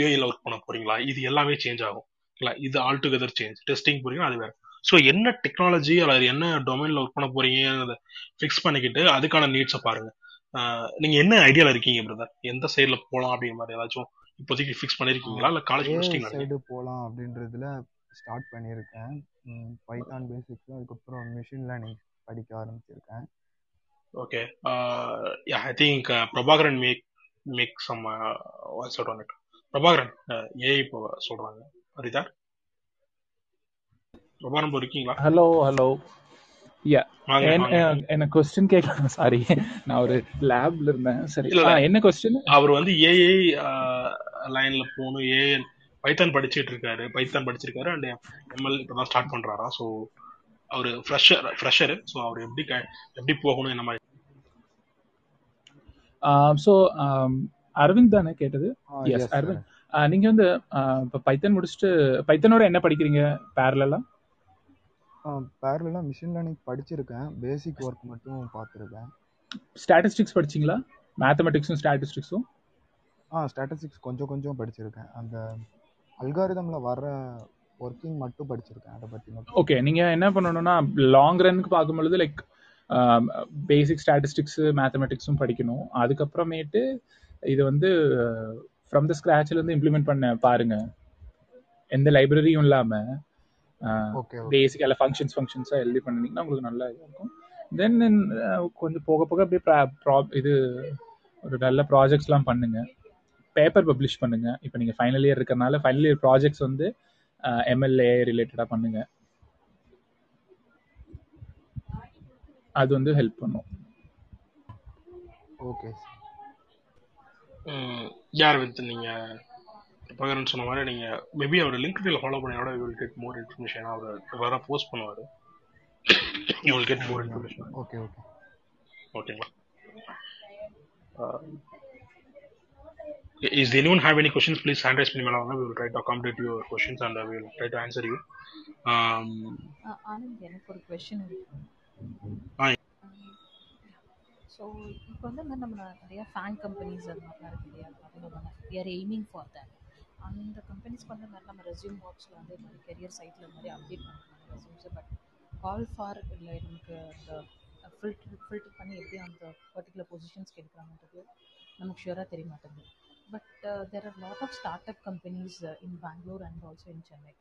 யூஐயில் ஒர்க் பண்ண போகிறீங்களா, இது எல்லாமே சேஞ்ச் ஆகும். இல்லை இது ஆல் டுகெதர் சேஞ்ச். டெஸ்டிங் போகிறீங்கன்னா அது வேறு. ஸோ என்ன டெக்னாலஜி அல்லது என்ன டொமைனில் ஒர்க் பண்ண போகிறீங்க ஃபிக்ஸ் பண்ணிக்கிட்டு அதுக்கான நீட்ஸை பாருங்கள். நீங்கள் என்ன ஐடியாவில் இருக்கீங்க பிரதர்? எந்த சைடில் போகலாம் அப்படிங்கிற மாதிரி ஏதாச்சும் இப்போதைக்கு ஃபிக்ஸ் பண்ணியிருக்கீங்களா? இல்லை காலேஜ் முடிச்சிட்டிங்களா? சைடு போகலாம் அப்படின்றதுல ஸ்டார்ட் பண்ணியிருக்கேன். பைத்தான் பேசிக்ஸ், அதுக்கப்புறம் மிஷின் லேர்னிங் படிக்க ஆரம்பிச்சிருக்கேன். Okay, I think Prabhakaran make some சொல்கிறாங்க. பிரபாகரன் ஏஐ இப்போ சொல்கிறாங்க. ஹரிதா என்ன கொஸ்டின் கேட்கலாம்? சாரி, நான் ஒரு லேப்ல இருந்தேன். சரி, என்ன கொஸ்டின்? அவர் வந்து ஏஐ லைன்ல போகணும், ஏஐ பைத்தான் படிச்சுட்டு இருக்காரு, அண்ட் எம்எல் இப்பதான் ஸ்டார்ட் பண்றாரா. ஸோ அவரு ஃப்ரெஷர். ஸோ அவர் எப்படி போகணும் என்ன மாதிரி? ஸோ அரவிந்த் தானே கேட்டது? அரவிந்த், நீங்க வந்து இப்போ பைத்தான் முடிச்சுட்டு பைத்தானோட என்ன படிக்கிறீங்க? பேரலலா மிஷின் லேர்னிங் படிச்சிருக்கேன், பேசிக் ஒர்க் மட்டும் பார்த்துருக்கேன். ஸ்டாட்டிஸ்டிக்ஸ் படிச்சிங்களா? மேத்தமெட்டிக்ஸும் ஸ்டாட்டிஸ்டிக்ஸும் ஸ்டாட்டிஸ்டிக்ஸ் கொஞ்சம் படிச்சிருக்கேன். அந்த அல்காரிதமில் வர ஒர்க்கிங் மட்டும் படிச்சிருக்கேன், அதை பற்றி மட்டும். ஓகே, நீங்கள் என்ன பண்ணணும்னா லாங் ரன்னுக்கு பார்க்கும்பொழுது லைக் பேசிக் ஸ்டாட்டிஸ்டிக்ஸு மேத்தமெட்டிக்ஸும் படிக்கணும். அதுக்கப்புறமேட்டு இது வந்து ஃப்ரம் த ஸ்க்ராட்ச்லேருந்து இம்ப்ளிமெண்ட் பண்ண பாருங்கள், எந்த லைப்ரரியும் இல்லாமல். பேசிக்காக ஃபங்க்ஷன்ஸாக எழுதி பண்ணிங்கன்னா உங்களுக்கு நல்லா இருக்கும். தென் கொஞ்சம் போக போக அப்படியே இது ஒரு நல்ல ப்ராஜெக்ட்ஸ்லாம் பண்ணுங்கள், பேப்பர் பப்ளிஷ் பண்ணுங்கள். இப்போ நீங்கள் ஃபைனல் இயர் இருக்கிறனால ஃபைனல் இயர் ப்ராஜெக்ட்ஸ் வந்து எம்எல்ஏ ரிலேட்டடாக பண்ணுங்கள், அது வந்து ஹெல்ப் பண்ணும். ஓகே, யார் வந்து நீங்கள் பகரன் சொன்ன மாதிரி நீங்கள் மேபி அவர் லிங்க்டின்ல ஃபாலோ பண்ணியோட you will get more information. அவர் வேறு போஸ்ட் பண்ணுவார், you will get more information. Okay ஓகேங்களா? Is anyone have any questions, please hand raise பண்ணி மேலே வாங்க. We will try to accommodate your questions and we will try to answer you. Anand, எனக்கு ஒரு question இருக்கு. ஸோ இப்போ வந்து நம்ம நிறையா ஃபேன் கம்பெனிஸ் அது மாதிரிலாம் இருக்கு இல்லையா? அது நம்ம we are aiming for that. அந்த கம்பெனிஸ்க்கு வந்து மாதிரி நம்ம ரெஸ்யூம் பாக்ஸில் வந்து மாதிரி கெரியர் சைட்டில் மாதிரி அப்டேட் பண்ணுறோம் ரெஸ்யூம்ஸை. பட் கால் ஃபார் இல்லை நமக்கு அந்த ஃபில்டர் பண்ணி எப்படி அந்த பர்டிகுலர் பொசிஷன்ஸ்க்கு எடுக்கிறாங்கன்றது நமக்கு ஷுவராக தெரிய மாட்டேங்குது. But there are lot of start up companies in Bangalore and also in Chennai.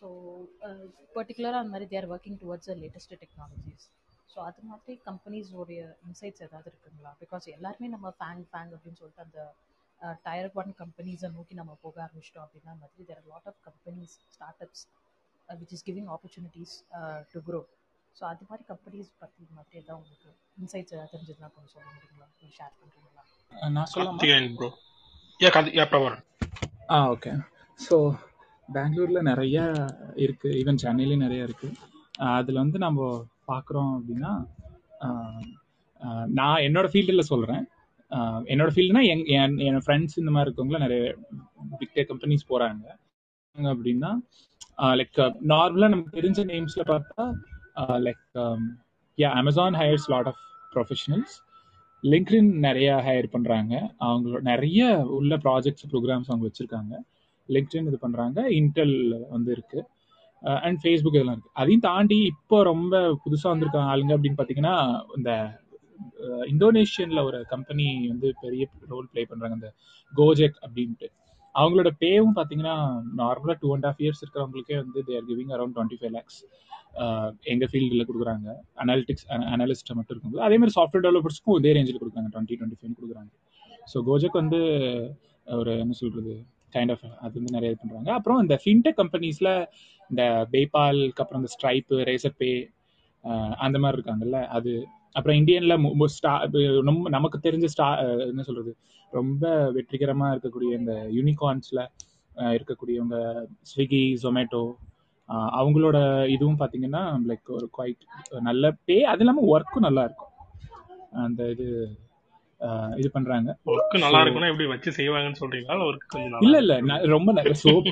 So பர்டிகுலராக அந்த மாதிரி தேர் working towards the latest technologies. So அது மாதிரி கம்பெனிஸோடைய இன்சைட்ஸ் ஏதாவது இருக்குங்களா? பிகாஸ் எல்லாருமே நம்ம ஃபேங் அப்படின்னு சொல்லிட்டு அந்த டயர் ஒன் கம்பெனிஸை நோக்கி நம்ம போக ஆரம்பிச்சிட்டோம் அப்படின்னா மாதிரி there are lot of companies start ups which is giving opportunities to grow. So அது மாதிரி கம்பெனிஸ் பற்றி மாதிரி ஏதாவது உங்களுக்கு இன்சைட்ஸ் ஏதாவது தெரிஞ்சதுன்னா கொஞ்சம் சொல்ல முடியுங்களா? கொஞ்சம் ஷேர் பண்ணுறீங்களா? நான் சொல்ல ஓகே. ஸோ பெங்களூரில் நிறையா இருக்குது, ஈவன் சென்னையிலேயும் நிறையா இருக்குது. அதில் வந்து நம்ம பார்க்குறோம் அப்படின்னா, நான் என்னோடய ஃபீல்டில் சொல்கிறேன். என்னோடய ஃபீல்டுனா என் ஃப்ரெண்ட்ஸ் இந்த மாதிரி இருக்கவங்களாம் நிறைய பிக் டெக் கம்பெனிஸ் போகிறாங்க அப்படின்னா லைக் நார்மலாக நமக்கு தெரிஞ்ச நேம்ஸில் பார்த்தா Amazon hires lot of professionals. LinkedIn நிறைய ஹையர் பண்றாங்க, அவங்களோட நிறைய உள்ள ப்ராஜெக்ட்ஸ் ப்ரோக்ராம்ஸ் அவங்க வச்சிருக்காங்க. LinkedIn இது பண்றாங்க, இன்டெல் வந்து இருக்கு, அண்ட் ஃபேஸ்புக் இதெல்லாம் இருக்கு. அதையும் தாண்டி இப்போ ரொம்ப புதுசாக வந்திருக்காங்க ஆளுங்க அப்படின்னு பார்த்தீங்கன்னா, இந்த இந்தோனேஷியன்ல ஒரு கம்பெனி வந்து பெரிய ரோல் பிளே பண்றாங்க, இந்த கோஜெக் அப்படின்ட்டு. அவங்களோட பேவும் பார்த்தீங்கன்னா நார்மலாக 2.5 years இருக்கிறவங்களுக்கே வந்து they are giving around 25 lakhs எங்கள் ஃபீல்டில் கொடுக்குறாங்க. அனாலிஸ்ட்டை மட்டும் இருக்கும்போது அதே மாதிரி சாஃப்ட்வேர் டெவலப்பர்ஸ்க்கும் இதே ரேஞ்சில் கொடுக்குறாங்க, 20-25 கொடுக்குறாங்க. ஸோ கோஜெக் வந்து ஒரு என்ன சொல்கிறது கைண்ட் ஆஃப் அது வந்து நிறைய பண்ணுறாங்க. அப்புறம் இந்த ஃபின்டெக் கம்பெனிஸில் இந்த பேபாலுக்கு அப்புறம் இந்த ஸ்ட்ரைப்பு, ரேசர் பே அந்த மாதிரி இருக்காங்கல்ல அது. அப்புறம் இந்தியனில் ரொம்ப நமக்கு தெரிஞ்ச என்ன சொல்கிறது ரொம்ப வெற்றிகரமாக இருக்கக்கூடிய இந்த யூனிகார்ன்ஸில் இருக்கக்கூடியவங்க ஸ்விக்கி, ஜொமேட்டோ, அவங்களோட இதுவும் பார்த்தீங்கன்னா லைக் ஒரு குவைட் நல்ல பே. அது இல்லாமல் ஒர்க்கும் நல்லா இருக்கும். அந்த இது பண்றாங்க இல்ல இல்ல ரொம்ப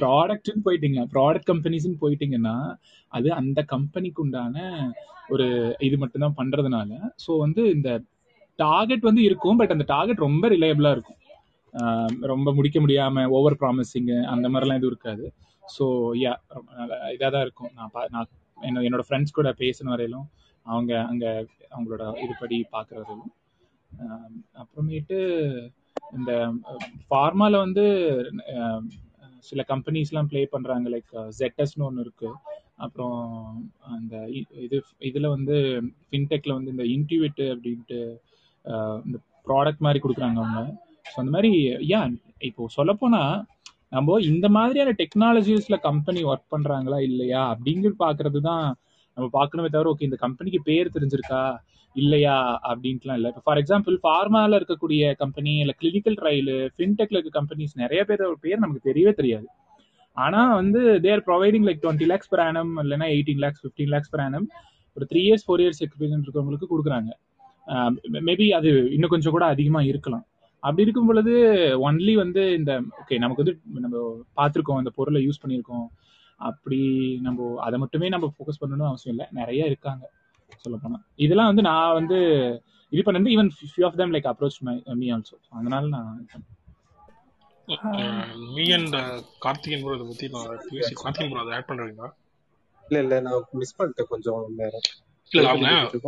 ப்ராடக்ட்னு போயிட்டீங்க, ப்ராடக்ட் கம்பெனிஸ்ன்னு போயிட்டீங்கன்னா அது அந்த கம்பெனிக்கு உண்டான ஒரு இது மட்டும் தான் பண்றதுனால ஸோ வந்து இந்த டார்கெட் வந்து இருக்கும். பட் அந்த டார்கெட் ரொம்ப ரிலையபிளா இருக்கும், ரொம்ப முடிக்க முடியாம ஓவர் ப்ராமிசிங் அந்த மாதிரிலாம் எதுவும் இருக்காது. ஸோ யா இதாக தான் இருக்கும். நான் என்னோட ஃப்ரெண்ட்ஸ் கூட பேசின வரையிலும் அவங்க அங்கே அவங்களோட இதுபடி பார்க்குறதும். அப்புறமேட்டு இந்த ஃபார்மால வந்து சில கம்பெனிஸ்லாம் ப்ளே பண்ணுறாங்க, லைக் ஜெட்டஸ்னு ஒன்று இருக்குது. அப்புறம் அந்த இதில் வந்து ஃபின்டெக்கில் வந்து இந்த இன்டிவேட்டு அப்படின்ட்டு இந்த ப்ராடக்ட் மாதிரி கொடுக்குறாங்க அவங்க. ஸோ அந்த மாதிரி ஏன் இப்போது சொல்லப்போனால் நம்ம இந்த மாதிரியான டெக்னாலஜிஸில் கம்பெனி ஒர்க் பண்ணுறாங்களா இல்லையா அப்படிங்கிறது பார்க்குறது தான் நம்ம பார்க்கணுமே தவிர, ஓகே இந்த கம்பெனிக்கு பேர் தெரிஞ்சிருக்கா இல்லையா அப்படின்ட்டுலாம் இல்லை. இப்போ ஃபார் எக்ஸாம்பிள் ஃபார்மாவில் இருக்கக்கூடிய கம்பெனி இல்லை கிளினிக்கல் ட்ரையல், ஃபின்டெக்கில் இருக்க கம்பெனிஸ் நிறைய பேர் நமக்கு தெரியவே தெரியாது. ஆனால் வந்து they are providing like 20 lakhs per annum இல்லைனா 18 lakhs, 15 lakhs per annum ஒரு 3 years 4 years எக்ஸ்பீரியன்ஸ் இருக்கவங்களுக்கு கொடுக்குறாங்க. மேபி அது இன்னும் கொஞ்சம் கூட அதிகமாக இருக்கலாம். அப்படி இருக்கும் பொழுது ஒன்லி வந்து இந்த ஓகே நமக்கு வந்து நம்ம பார்த்துருக்கோம், அந்த பொருளை யூஸ் பண்ணியிருக்கோம், அப்படி நம்ம அதை மட்டுமே நம்ம ஃபோக்கஸ் பண்ணணும்னு அவசியம் இல்லை. நிறைய இருக்காங்க சொல்ல போனால். இதெல்லாம் வந்து நான் வந்து இது பண்ணது even few of them like approach me also. அதனால நான் மீ அண்ட் கார்த்திகன் ப்ரோ இதை பற்றி நான் கார்த்திகன் ப்ரோ அதை ஆட் பண்ணுறீங்களா? இல்லை இல்லை நான் மிஸ் பண்ணிட்டேன் கொஞ்சம் நேரம். இல்லை அவங்க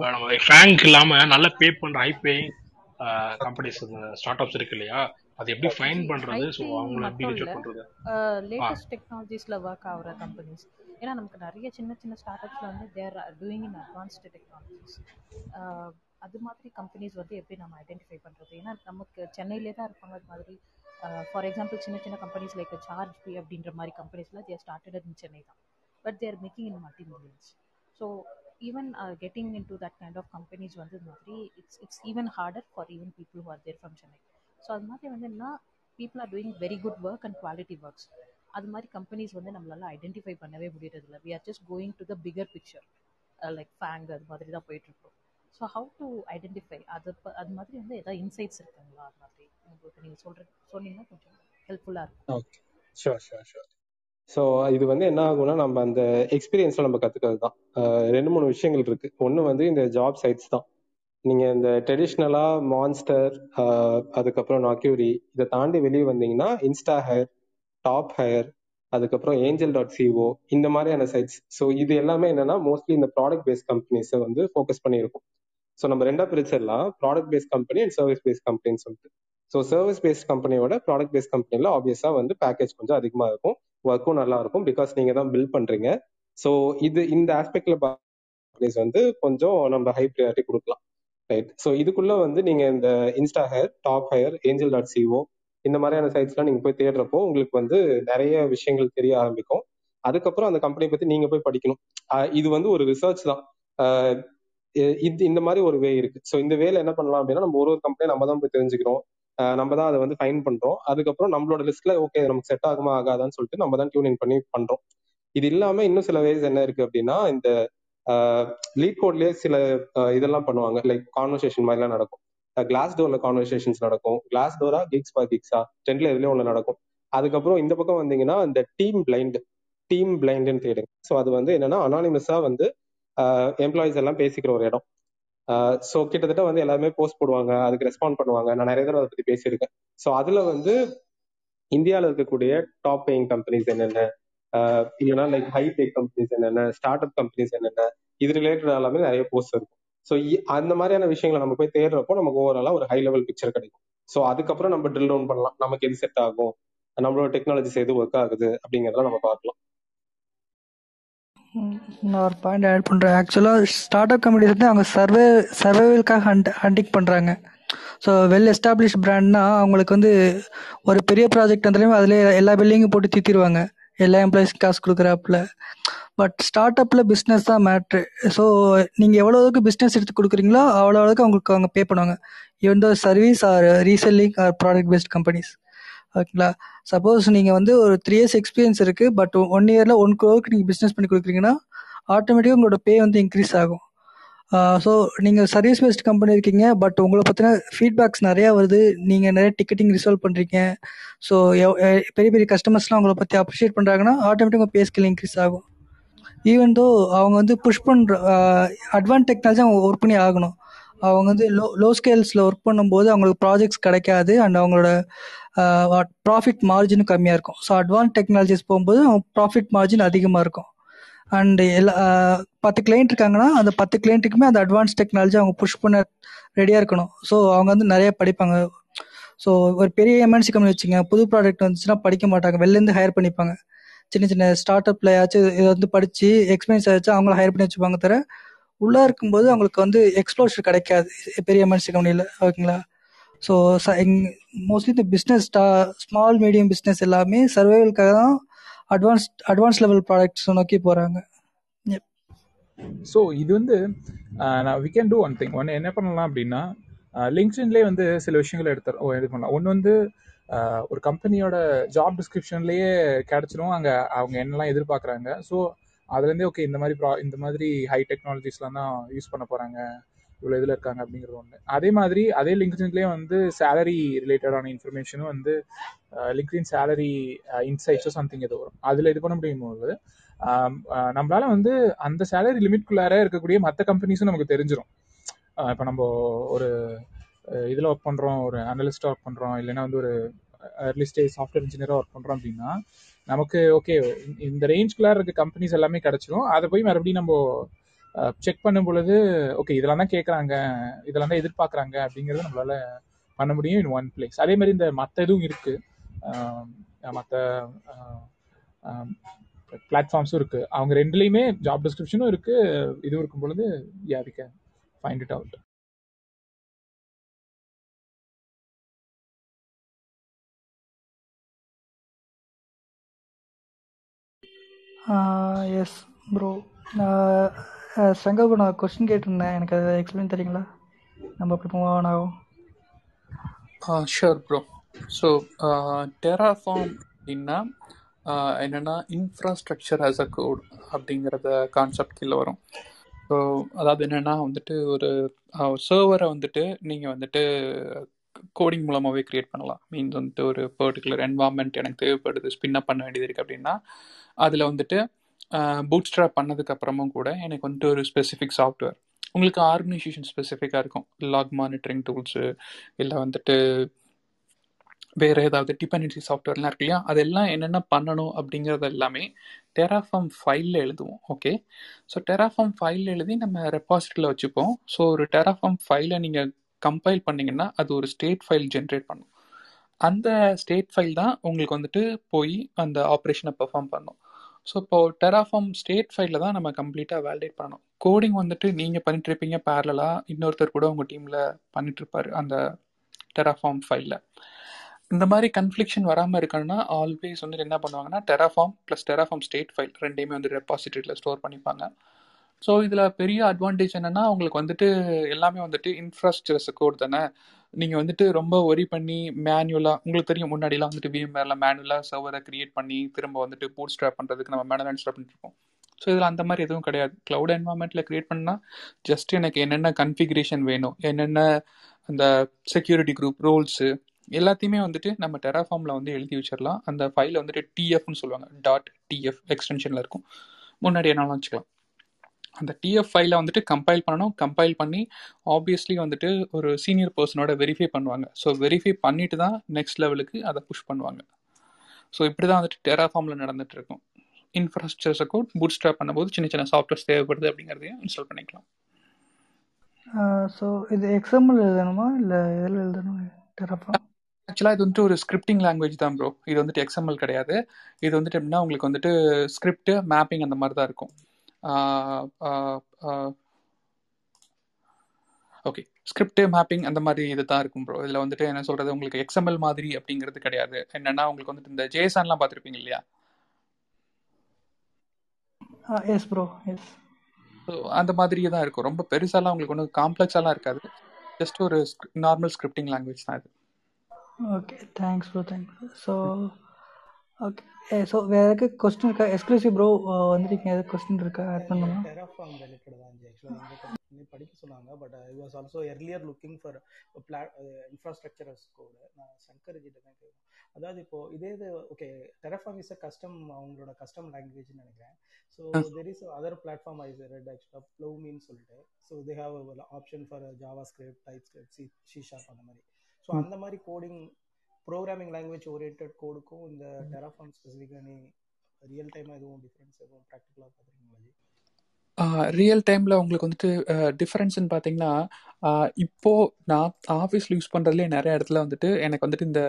ஃபேங்க் இல்லாமல் நல்லா பே பண்ணுற high paying companies start ups இருக்கு இல்லையா, அது எப்படி ஃபைண்ட் பண்றது? சோ அவங்கள எப்படி ரிசர்ச் பண்றது லேட்டஸ்ட் டெக்னாலஜிஸ்ல வர்க் ஆகுற கம்பெனிஸ். ஏன்னா நமக்கு நிறைய சின்ன சின்ன ஸ்டார்ட் அப்ஸ்ல வந்து they are doing in advanced technologies. அது மாதிரி கம்பெனிஸ் வந்து எப்படி நம்ம ஐடென்டிஃபை பண்றது? ஏன்னா நமக்கு சென்னையிலே தான் இருப்பாங்க. அது மாதிரி ஃபார் எக்ஸாம்பிள் சின்ன சின்ன கம்பெனிஸ் லைக் சார்ஜ் பி அப்படின்ற மாதிரி கம்பெனிஸ்லாம் they are started in Chennai தான், but they are making in multi millions. So even getting into that kind of companies வந்து மாதிரி it's even harder for even people who are there from Chennai. So அது மாதிரி வந்து என்ன people are doing very good work and quality works. அது மாதிரி companies வந்து நம்மளால ஐடென்டிஃபை பண்ணவே முடியறது இல்லை. We are just going to the bigger picture like fang அது மாதிரி தான் போயிட்டு இருக்கோம். So how to identify அது மாதிரி வந்து ஏதா இன்சைட்ஸ் இருக்குங்களா? அது மாதிரி உங்களுக்கு நீங்க சொன்னீங்கன்னா கொஞ்சம் ஹெல்ப்ஃபுல்லா இருக்கும். Okay sure. ஸோ இது வந்து என்ன ஆகும்னா நம்ம அந்த எக்ஸ்பீரியன்ஸில் நம்ம கற்றுக்கிறது தான். 2-3 விஷயங்கள் இருக்குது. ஒன்று வந்து இந்த ஜாப் சைட்ஸ் தான். நீங்கள் இந்த ட்ரெடிஷ்னலாக மான்ஸ்டர், அதுக்கப்புறம் நாக்யூரி, இதை தாண்டி வெளியே வந்தீங்கன்னா இன்ஸ்டா ஹையர், டாப் ஹையர், அதுக்கப்புறம் angel.co இந்த மாதிரியான சைட்ஸ். ஸோ இது எல்லாமே என்னென்னா மோஸ்ட்லி இந்த ப்ராடக்ட் பேஸ்ட் கம்பெனிஸை வந்து ஃபோக்கஸ் பண்ணியிருக்கோம். ஸோ நம்ம ரெண்டா பிரிச்சர்லாம் product based company and service based கம்பெனின்னு சொல்லிட்டு. ஸோ சர்வீஸ் பேஸ்ட் கம்பெனியோட ப்ராடக்ட் பேஸ்ட் கம்பெனியில் ஆப்வியஸாக வந்து பேக்கேஜ் கொஞ்சம் அதிகமாக இருக்கும், ஒர்க்கும் நல்லா இருக்கும், பிகாஸ் நீங்க தான் பில்ட் பண்றீங்க. ஸோ இது இந்த ஆஸ்பெக்ட்ல கம்பெனிஸ் வந்து கொஞ்சம் நம்ம ஹை ப்ரையாரிட்டி கொடுக்கலாம், ரைட்? ஸோ இதுக்குள்ள வந்து நீங்க இந்த Insta hire, top higher, angel.co இந்த மாதிரியான சைட்ஸ்லாம் நீங்க போய் தேடுறப்போ உங்களுக்கு வந்து நிறைய விஷயங்கள் தெரிய ஆரம்பிக்கும். அதுக்கப்புறம் அந்த கம்பெனியை பத்தி நீங்க போய் படிக்கணும். இது வந்து ஒரு ரிசர்ச் தான். இது இந்த மாதிரி ஒரு வே இருக்கு. ஸோ இந்த வேல என்ன பண்ணலாம் அப்படின்னா நம்ம ஒரு கம்பெனியை நம்ம தான் போய் தெரிஞ்சுக்கிறோம், நம்ம தான் அதை வந்து ஃபைண்ட் பண்றோம். அதுக்கப்புறம் நம்மளோட லிஸ்ட்ல ஓகே நமக்கு செட் ஆகுமா ஆகாதான்னு சொல்லிட்டு நம்ம தான் டியூனிங் பண்ணி பண்றோம். இது இல்லாம இன்னும் சில வேஸ் என்ன இருக்கு அப்படின்னா இந்த லீட் கோட்லயே சில இதெல்லாம் பண்ணுவாங்க, லைக் கான்வர்சேஷன் மாதிரிலாம் நடக்கும். கிளாஸ் டோர்ல கான்வர்சேஷன்ஸ் நடக்கும். கிளாஸ் டோரா, கிக்ஸ் பா கிக்ஸா, ட்ரெண்ட்ல எதுலயும் ஒன்று நடக்கும். அதுக்கப்புறம் இந்த பக்கம் வந்தீங்கன்னா இந்த டீம் பிளைண்ட், டீம் பிளைண்டுன்னு தேடுங்க. ஸோ அது வந்து என்னன்னா அனானிமஸா வந்து எம்ப்ளாயிஸ் எல்லாம் பேசிக்கிற ஒரு இடம். ஸோ கிட்டத்தட்ட வந்து எல்லாருமே போஸ்ட் போடுவாங்க, அதுக்கு ரெஸ்பாண்ட் பண்ணுவாங்க. நான் நிறைய தடவை அதை பற்றி பேசியிருக்கேன். ஸோ அதில் வந்து இந்தியாவில் இருக்கக்கூடிய டாப் பேயிங் கம்பெனிஸ் என்னென்ன, இல்லைன்னா லைக் ஹைடெக் கம்பெனிஸ் என்னென்ன, ஸ்டார்ட் அப் கம்பெனிஸ் என்னென்ன, இது ரிலேட்டட் எல்லாமே நிறைய போஸ்ட் இருக்கும். ஸோ அந்த மாதிரியான விஷயங்களை நம்ம போய் தேடுறப்போ நமக்கு ஓவராலாக ஒரு ஹை லெவல் பிக்சர் கிடைக்கும். ஸோ அதுக்கப்புறம் நம்ம ட்ரில் டவுன் பண்ணலாம், நமக்கு எது செட் ஆகும், நம்மளோட டெக்னாலஜிஸ் எது ஒர்க் ஆகுது அப்படிங்கிறத நம்ம பார்க்கலாம். நான் ஒரு பாயிண்ட் ஆட் பண்ணுறேன். ஆக்சுவலாக ஸ்டார்ட் அப் கம்பெனிஸ் வந்து அவங்க சர்வைவல்காக ஹண்டிக் பண்ணுறாங்க. ஸோ வெல் எஸ்டாப்ளிஷ் பிராண்ட்னா அவங்களுக்கு வந்து ஒரு பெரிய ப்ராஜெக்ட் வந்தாலும் அதிலே எல்லா பில்லையும் போட்டு தீத்திடுவாங்க, எல்லா எம்ப்ளாயிஸ்க்கும் காசு கொடுக்குறாப்புல. பட் ஸ்டார்ட் அப்பில் பிஸ்னஸ் தான் மேட்ரு. ஸோ நீங்கள் எவ்வளோ அளவுக்கு பிஸ்னஸ் எடுத்து கொடுக்குறீங்களோ அவ்வளோ அளவுக்கு அவங்களுக்கு அவங்க பே பண்ணுவாங்க. Even though service R reselling R product based companies. ஓகேங்களா, சப்போஸ் நீங்கள் வந்து ஒரு 3 years எக்ஸ்பீரியன்ஸ் இருக்குது, பட் 1 yearல் 1 crore நீங்கள் பிஸ்னஸ் பண்ணி கொடுக்குறீங்கன்னா ஆட்டோமேட்டிக்காக உங்களோட பே வந்து இன்க்ரீஸ் ஆகும். ஸோ நீங்கள் சர்வீஸ் பேஸ்ட் கம்பெனி இருக்கீங்க, பட் உங்களை பற்றின ஃபீட்பேக்ஸ் நிறையா வருது, நீங்கள் நிறைய டிக்கெட்டிங் ரிசால்வ் பண்ணுறீங்க. ஸோ பெரிய பெரிய கஸ்டமர்ஸ்லாம் உங்களை பற்றி அப்ரிஷியேட் பண்ணுறாங்கன்னா ஆட்டோமேட்டிக்காக உங்கள் பே ஸ்கில் இன்க்ரீஸ் ஆகும். ஈவன் தோ அவங்க வந்து புஷ் பண்ணுற அட்வான்ஸ் டெக்னாலஜி அவங்க ஒர்க் பண்ணி ஆகணும். அவங்க வந்து லோ ஸ்கேல்ஸில் ஒர்க் பண்ணும்போது அவங்களுக்கு ப்ராஜெக்ட்ஸ் கிடைக்காது, அண்ட் அவங்களோட ப்ராஃபிட் மார்ஜினும் கம்மியாக இருக்கும். ஸோ அட்வான்ஸ் டெக்னாலஜிஸ் போகும்போது அவங்க ப்ராஃபிட் மார்ஜின் அதிகமாக இருக்கும். அண்டு எல்லா 10 client இருக்காங்கன்னா அந்த 10 client அந்த அட்வான்ஸ் டெக்னாலஜி அவங்க புஷ் பண்ண ரெடியாக இருக்கணும். ஸோ அவங்க வந்து நிறையா படிப்பாங்க. ஸோ ஒரு பெரிய எம்என்சி கம்பெனி வச்சுங்க, புது ப்ராடக்ட் வந்துச்சுன்னா படிக்க மாட்டாங்க, வெளிலேருந்து ஹையர் பண்ணிப்பாங்க. சின்ன சின்ன ஸ்டார்ட் அப்பில் ஆச்சு இதை வந்து படித்து எக்ஸ்பீரியன்ஸ் ஆகிடுச்சு அவங்கள ஹையர் பண்ணி வச்சுப்பாங்க. தவிர உள்ளே இருக்கும்போது அவங்களுக்கு வந்து எக்ஸ்ப்ளோஷர் கிடைக்காது பெரிய எம்என்சி கம்பெனியில். ஓகேங்களா, ஸோ மோஸ்ட்லி இந்த பிஸ்னஸ் ஸ்மால் மீடியம் பிஸ்னஸ் எல்லாமே சர்வைவல்காக தான் அட்வான்ஸ் லெவல் ப்ராடக்ட்ஸ் நோக்கி போகிறாங்க. ஸோ இது வந்து we can do one thing. ஒன்று என்ன பண்ணலாம் அப்படின்னா, லிங்க்டின்லேயே வந்து சில விஷயங்கள் இது பண்ணலாம். ஒன்று வந்து ஒரு கம்பெனியோட ஜாப் டிஸ்கிரிப்ஷன்லேயே கிடச்சிரும் அங்கே அவங்க என்னெல்லாம் எதிர்பார்க்குறாங்க. ஸோ அதுலேருந்தே ஓகே இந்த மாதிரி ஹை டெக்னாலஜிஸ்லாம் தான் யூஸ் பண்ண போகிறாங்க, இவ்வளோ இதில் இருக்காங்க அப்படிங்கிறது ஒன்று. அதே மாதிரி அதே லிங்க்டின்லேயே வந்து சேலரி ரிலேட்டடான இன்ஃபர்மேஷனும் வந்து லிங்க்டின் சேலரி இன்சைட்ஸோ சம்திங் ஏதோ வரும். அதில் இது பண்ண முடியும்போது நம்மளால வந்து அந்த சேலரி லிமிட்குள்ளார இருக்கக்கூடிய மற்ற கம்பெனிஸும் நமக்கு தெரிஞ்சிடும். இப்போ நம்ம ஒரு இதில் ஒர்க் பண்ணுறோம், ஒரு அனலிஸ்ட்டாக ஒர்க் பண்ணுறோம், இல்லைன்னா வந்து ஒரு ஏர்லி ஸ்டேஜ் சாஃப்ட்வேர் இன்ஜினியராக ஒர்க் பண்ணுறோம் அப்படின்னா நமக்கு ஓகே இந்த ரேஞ்சுக்குள்ளார இருக்க கம்பெனிஸ் எல்லாமே கிடச்சிடும். அதை போய் மறுபடியும் நம்ம செக் பண்ணும் பொழுது ஓகே இதெல்லாம் தான் கேட்குறாங்க, இதெல்லாம் தான் எதிர்பார்க்குறாங்க அப்படிங்கிறது நம்மளால் பண்ண முடியும் இன் ஒன் பிளேஸ். அதே மாதிரி இந்த மற்ற இதுவும் இருக்குது, மற்ற பிளாட்ஃபார்ம்ஸும் இருக்குது. அவங்க ரெண்டுலேயுமே ஜாப் டிஸ்கிரிப்ஷனும் இருக்குது, இதுவும் இருக்கும் பொழுது we can find it out. Yes bro, சங்காபு நான் கொஸ்டின் கேட்டிருந்தேன், எனக்கு அதை எக்ஸ்பிளைன் தெரியுங்களா? நம்ம அப்படி மூவ் ஆன் ஆகும். Sure bro. ஸோ டெராஃபார்ம் அப்படின்னா என்னென்னா இன்ஃப்ராஸ்ட்ரக்சர் ஆஸ் அ கோட் அப்படிங்கிறத கான்செப்ட் கீழே வரும். ஸோ அதாவது என்னென்னா வந்துட்டு ஒரு சர்வரை வந்துட்டு நீங்கள் வந்துட்டு கோடிங் மூலமாகவே க்ரியேட் பண்ணலாம். மீன்ஸ் வந்துட்டு ஒரு பர்டிகுலர் என்வாயர்மெண்ட் எனக்கு தேவைப்படுது, ஸ்பின் அப் பண்ண வேண்டியது இருக்குது அப்படின்னா அதில் வந்துட்டு பூட்ஸ்ட்ராப் பண்ணதுக்கப்புறமும் கூட எனக்கு வந்துட்டு ஒரு ஸ்பெசிஃபிக் சாஃப்ட்வேர் உங்களுக்கு ஆர்கனைசேஷன் ஸ்பெசிஃபிக்காக இருக்கும். லாக் மானிட்டரிங் டூல்ஸு இல்லை வந்துட்டு வேறு ஏதாவது டிபெண்டன்சி சாஃப்ட்வேர்லாம் இருக்கு இல்லையா, அதெல்லாம் என்னென்ன பண்ணணும் அப்படிங்கிறது எல்லாமே டெராஃபார்ம் ஃபைலில் எழுதுவோம். ஓகே, ஸோ டெராஃபார்ம் ஃபைலில் எழுதி நம்ம ரெபாசிட்டரியில் வச்சுப்போம். ஸோ ஒரு டெராஃபார்ம் ஃபைலை நீங்கள் கம்பைல் பண்ணிங்கன்னா அது ஒரு ஸ்டேட் ஃபைல் ஜென்ரேட் பண்ணும். அந்த ஸ்டேட் ஃபைல் தான் உங்களுக்கு வந்துட்டு போய் அந்த ஆப்ரேஷனை பெர்ஃபார்ம் பண்ணும். ஸோ இப்போது டெராஃபார்ம் ஸ்டேட் ஃபைலில் தான் நம்ம கம்ப்ளீட்டாக வேலிடேட் பண்ணணும். கோடிங் வந்துட்டு நீங்கள் பண்ணிட்டுருப்பீங்க, பேரலாக இன்னொருத்தர் கூட உங்கள் டீமில் பண்ணிட்டுருப்பார் அந்த டெராஃபார்ம் ஃபைலில். இந்த மாதிரி கன்ஃப்ளிக்ஷன் வராமல் இருக்கணும்னா ஆல்வேஸ் வந்துட்டு என்ன பண்ணுவாங்கன்னா Terraform plus Terraform state file ரெண்டையுமே வந்து ரெபாசிட்டரியில் ஸ்டோர் பண்ணிப்பாங்க. ஸோ இதில் பெரிய அட்வான்டேஜ் என்னென்னா உங்களுக்கு வந்துட்டு எல்லாமே வந்துட்டு இன்ஃப்ராஸ்ட்ரக்சர் கோட் தானே. நீங்கள் வந்துட்டு ரொம்ப ஒரி பண்ணி மேனுவலாக உங்களுக்கு தெரியும் முன்னாடிலாம் வந்துட்டு விஎம்ஆரில் மேனுவலாக சர்வரை க்ரியேட் பண்ணி திரும்ப வந்துட்டு பூட் ஸ்ட்ராப் பண்ணுறதுக்கு நம்ம மேனுவல் இன்ஸ்டால் பண்ணிட்டுருப்போம். ஸோ இதில் அந்த மாதிரி எதுவும் கிடையாது. க்ளவுட் என்வாயர்மெண்ட்டில் க்ரியேட் பண்ணால் ஜஸ்ட் எனக்கு என்னென்ன கன்ஃபிகரேஷன் வேணும், என்னென்ன அந்த செக்யூரிட்டி குரூப் ரூல்ஸு எல்லாத்தையுமே வந்துட்டு நம்ம டெராஃபார்மில் வந்து எழுதி வச்சிடலாம். அந்த ஃபைலில் வந்துட்டு டிஎஃப்னு சொல்லுவாங்க, .tf எக்ஸ்டென்ஷனில் இருக்கும், முன்னாடி என்னாலும் வச்சுக்கலாம். அந்த டிஎஃப் ஃபைலை வந்துட்டு கம்பைல் பண்ணணும். கம்பைல் பண்ணி ஆப்வியஸ்லி வந்துட்டு ஒரு சீனியர் பர்சனோட வெரிஃபை பண்ணுவாங்க. ஸோ வெரிஃபை பண்ணிட்டு தான் நெக்ஸ்ட் லெவலுக்கு அதை புஷ் பண்ணுவாங்க. ஸோ இப்படி தான் வந்துட்டு டெராஃபார்மில் நடந்துட்டு இருக்கும். இன்ஃப்ராஸ்ட்ரக்சர் கோட் பூட் ஸ்டாப் பண்ணும்போது சின்ன சின்ன சாஃப்ட்வேர்ஸ் தேவைப்படுது அப்படிங்கிறதையும் இன்ஸ்டால் பண்ணிக்கலாம். ஸோ இது எக்ஸாம்பிள் எழுதணுமா இல்லை எதில் எழுதணும்? டெராஃபார்ம் ஆக்சுவலாக இது வந்துட்டு ஒரு ஸ்கிரிப்டிங் லாங்குவேஜ் தான் ப்ரோ. இது வந்துட்டு எக்ஸ்எம்எல் கிடையாது. இது வந்துட்டு எப்படின்னா உங்களுக்கு வந்துட்டு ஸ்கிரிப்ட் மேப்பிங் அந்த மாதிரி தான் இருக்கும். ஓகே, ஸ்கிரிப்ட் மேப்பிங் அந்த மாதிரி இது தான் இருக்கும் ப்ரோ. இதில் வந்துட்டு என்ன சொல்கிறது, உங்களுக்கு எக்ஸ்எம்எல் மாதிரி அப்படிங்கிறது கிடையாது. என்னென்னா உங்களுக்கு வந்துட்டு இந்த ஜேஎஸ்என்லாம் பார்த்துருப்பீங்க இல்லையா? S bro, S. ஸோ அந்த மாதிரியே தான் இருக்கும். ரொம்ப பெருசாலாம் உங்களுக்கு ஒன்றும் காம்ப்ளெக்ஸாலாம் இருக்காது. ஜஸ்ட் ஒரு நார்மல் ஸ்கிரிப்டிங் லாங்குவேஜ் தான் இது. Okay, thanks bro, thanks bro. So okay, so வேறு எதாவது கொஸ்டின் இருக்கா? எக்ஸ்க்ளூசிவ் ப்ரோ வந்துட்டு ஏதாவது கொஸ்டின் இருக்கா? ஆட் பண்ணலாம். டெராஃபார்ம் ரிலேட்டட் தான் ஆக்சுவலாக படிக்க சொன்னாங்க. But I was also earlier looking for infrastructure as code. நான் சங்கர் கிட்ட தான் கேட்குறேன். அதாவது இப்போது இதே இது okay, Terraform is a custom, அவங்களோட கஸ்டம் லாங்குவேஜ்னு நினைக்கிறேன். So there is other platform ஐஸ் ரெட் ஆக்சுவலாக ப்ளூமின்னு சொல்லிட்டு. So they have option for JavaScript, TypeScript, C sharp அந்த மாதிரி. ஸோ அந்த மாதிரி கோடிங் ப்ரோக்ராமிங் லாங்குவேஜ் ஓரியன்டட் கோடுக்கும் இந்த டெராஃபார்ம் ஸ்பெசிஃபிக்காக நீ ரியல் டைமாக எதுவும் டிஃப்ரென்ஸ் எதுவும் ப்ராக்டிக்கலாக பார்த்துருக்கீங்களா? ரியல் டைமில் உங்களுக்கு வந்துட்டு டிஃப்ரென்ஸ்ன்னு பார்த்தீங்கன்னா, இப்போது நான் ஆஃபீஸில் யூஸ் பண்ணுறதுலேயே நிறைய இடத்துல வந்துட்டு எனக்கு வந்துட்டு இந்த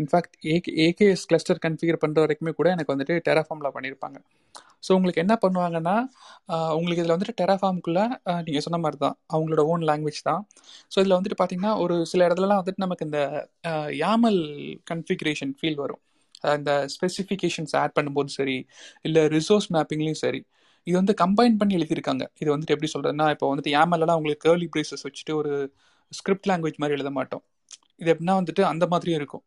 இன்ஃபேக்ட் ஏகேஎஸ் கிளஸ்டர் கன்ஃபிகர் பண்ணுற வரைக்குமே கூட எனக்கு வந்துட்டு டெராஃபார்மில் பண்ணியிருப்பாங்க. ஸோ உங்களுக்கு என்ன பண்ணுவாங்கன்னா, உங்களுக்கு இதில் வந்துட்டு டெராஃபார்முக்குள்ளே நீங்கள் சொன்ன மாதிரி தான் அவங்களோட ஓன் லாங்குவேஜ் தான். ஸோ இதில் வந்துட்டு பார்த்தீங்கன்னா ஒரு சில இடத்துலலாம் வந்துட்டு நமக்கு இந்த யாமல் கன்ஃபிகரேஷன் ஃபீல் வரும். இந்த ஸ்பெசிஃபிகேஷன்ஸ் ஆட் பண்ணும்போது சரி, இல்லை ரிசோர்ஸ் மேப்பிங்லேயும் சரி, இது வந்து கம்பைன் பண்ணி எழுதியிருக்காங்க. இது வந்துட்டு எப்படி சொல்கிறதுனா, இப்போ வந்துட்டு யாமல்லாம் உங்களுக்கு கேர்லி பிரேசஸ் வச்சுட்டு ஒரு ஸ்கிரிப்ட் லாங்குவேஜ் மாதிரி எழுத மாட்டோம். இது எப்படின்னா வந்துட்டு அந்த மாதிரியும் இருக்கும்.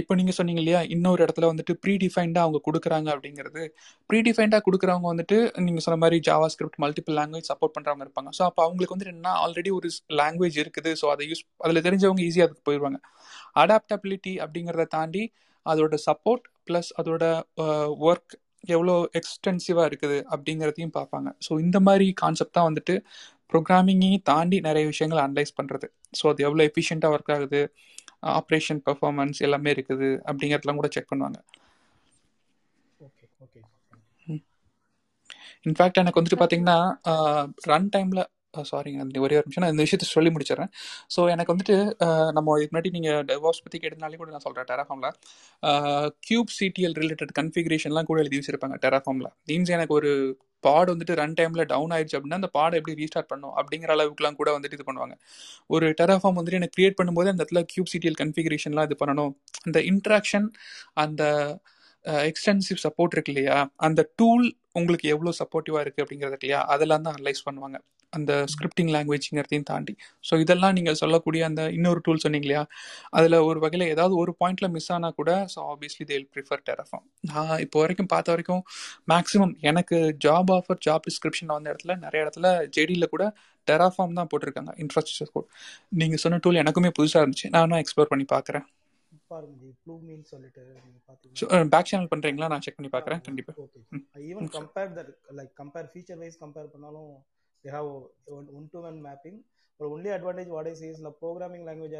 இப்போ நீங்கள் சொன்னீங்க இல்லையா, இன்னொரு இடத்துல வந்துட்டு ப்ரீடிஃபைண்டாக அவங்க கொடுக்குறாங்க அப்படிங்கிறது. ப்ரீடிஃபைண்டாக கொடுக்குறவங்க வந்துட்டு நீங்கள் சொன்ன மாதிரி JavaScript multiple language support பண்ணுறவங்க இருப்பாங்க. ஸோ அப்போ அவங்களுக்கு வந்துட்டு என்ன ஆல்ரெடி ஒரு லாங்குவேஜ் இருக்குது. ஸோ அதை யூஸ் அதில் தெரிஞ்சவங்க ஈஸியாக அதுக்கு போயிடுவாங்க. அடாப்டபிலிட்டி அப்படிங்கிறத தாண்டி அதோட சப்போர்ட் ப்ளஸ் அதோட ஒர்க் எவ்வளோ எக்ஸ்டென்சிவாக இருக்குது அப்படிங்கிறதையும் பார்ப்பாங்க. ஸோ இந்த மாதிரி கான்செப்ட் தான் வந்துட்டு ப்ரோக்ராமிங்கையும் தாண்டி நிறைய விஷயங்களை அனலைஸ் பண்ணுறது. ஸோ அது எவ்வளோ எஃபிஷியண்ட்டாக ஒர்க் ஆகுது, ஆப்ரேஷன் பெர்ஃபார்மன்ஸ் எல்லாமே இருக்குது அப்படிங்கிறதுலாம் கூட செக் பண்ணுவாங்க. இன்ஃபேக்ட் எனக்கு வந்துட்டு பார்த்தீங்கன்னா ரன் டைமில் சாரிங்க, ஒரே ஒரு நிமிஷம் நான் இந்த விஷயத்தை சொல்லி முடிச்சிடறேன். ஸோ எனக்கு வந்துட்டு நம்ம இதுக்கு முன்னாடி நீங்கள் டெவாப்ஸ் பற்றி கேட்டதுனாலே கூட நான் சொல்கிறேன், டெராஃபார்மில் கியூப் சிடிஎல் ரிலேட்டட் கன்ஃபிகரேஷன்லாம் கூட எழுதி வச்சிருப்பாங்க டெராஃபார்மில். மீன்ஸ் எனக்கு ஒரு பாட் வந்துட்டு ரன் டைமில் டவுன் ஆயிடுச்சு அப்படின்னா அந்த பாடை எப்படி ரீஸ்டார்ட் பண்ணும் அப்படிங்கிற அளவுக்குலாம் கூட வந்துட்டு இது பண்ணுவாங்க. ஒரு டெராஃபார்ம் வந்துட்டு எனக்கு கிரியேட் பண்ணும்போது அந்த இடத்துல கியூப் சிடிஎல் கன்ஃபிகரேஷன்லாம் இது பண்ணணும். அந்த இன்ட்ராக்ஷன், அந்த எக்ஸ்டென்சிவ் சப்போர்ட் இருக்கு இல்லையா, அந்த டூல் உங்களுக்கு எவ்வளோ சப்போர்ட்டிவாக இருக்குது அப்படிங்கிறது இல்லையா, அதெல்லாம் தான் அனலைஸ் பண்ணுவாங்க அந்த ஸ்கிரிப்டிங் லாங்குவேஜ்ங்கிறதையும் தாண்டி. ஸோ இதெல்லாம் நீங்கள் சொல்லக்கூடிய அந்த இன்னொரு டூல் சொன்னீங்க இல்லையா, அதில் ஒரு வகையில் ஏதாவது ஒரு பாயிண்டில் மிஸ் ஆனால் கூட so obviously they will prefer Terraform. நான் இப்போ வரைக்கும் பார்த்த வரைக்கும் மேக்ஸிமம் எனக்கு ஜாப் ஆஃபர், ஜாப் டிஸ்கிரிப்ஷன் வந்த இடத்துல நிறைய இடத்துல ஜேடியில் கூட டெராஃபார்ம் தான் போட்டிருக்காங்க இன்ஃப்ராஸ்ட்ரக்சர் கோட். நீங்கள் சொன்ன டூல் எனக்குமே புதுசாக இருந்துச்சு, நானும் எக்ஸ்ப்ளோர் பண்ணி பார்க்குறேன். பேக் சேனல் பண்ணுறீங்களா? நான் செக் பண்ணி பார்க்குறேன் கண்டிப்பாக. They have one-to-one mapping. But only advantage what I see is in the programming language,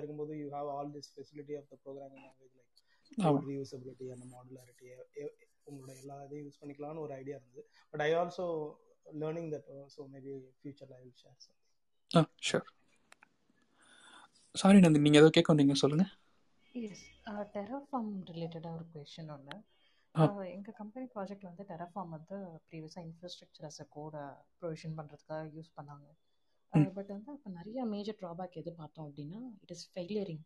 you have all this facility of the programming language like reusability and modularity. You can use all the idea. But I also learning that, so maybe in future I will share something. Sure. Sorry Nandini, you have to tell me. Yes, Terraform related our question on that. எங்க company project வந்து Terraform வந்து ப்ரீவியஸாக infrastructure as a கோடை provision பண்ணுறதுக்காக use பண்ணாங்க. But வந்து அப்போ நிறைய மேஜர் ட்ராபேக் எது பார்த்தோம் அப்படின்னா, இட் இஸ் ஃபெயிலியரிங்.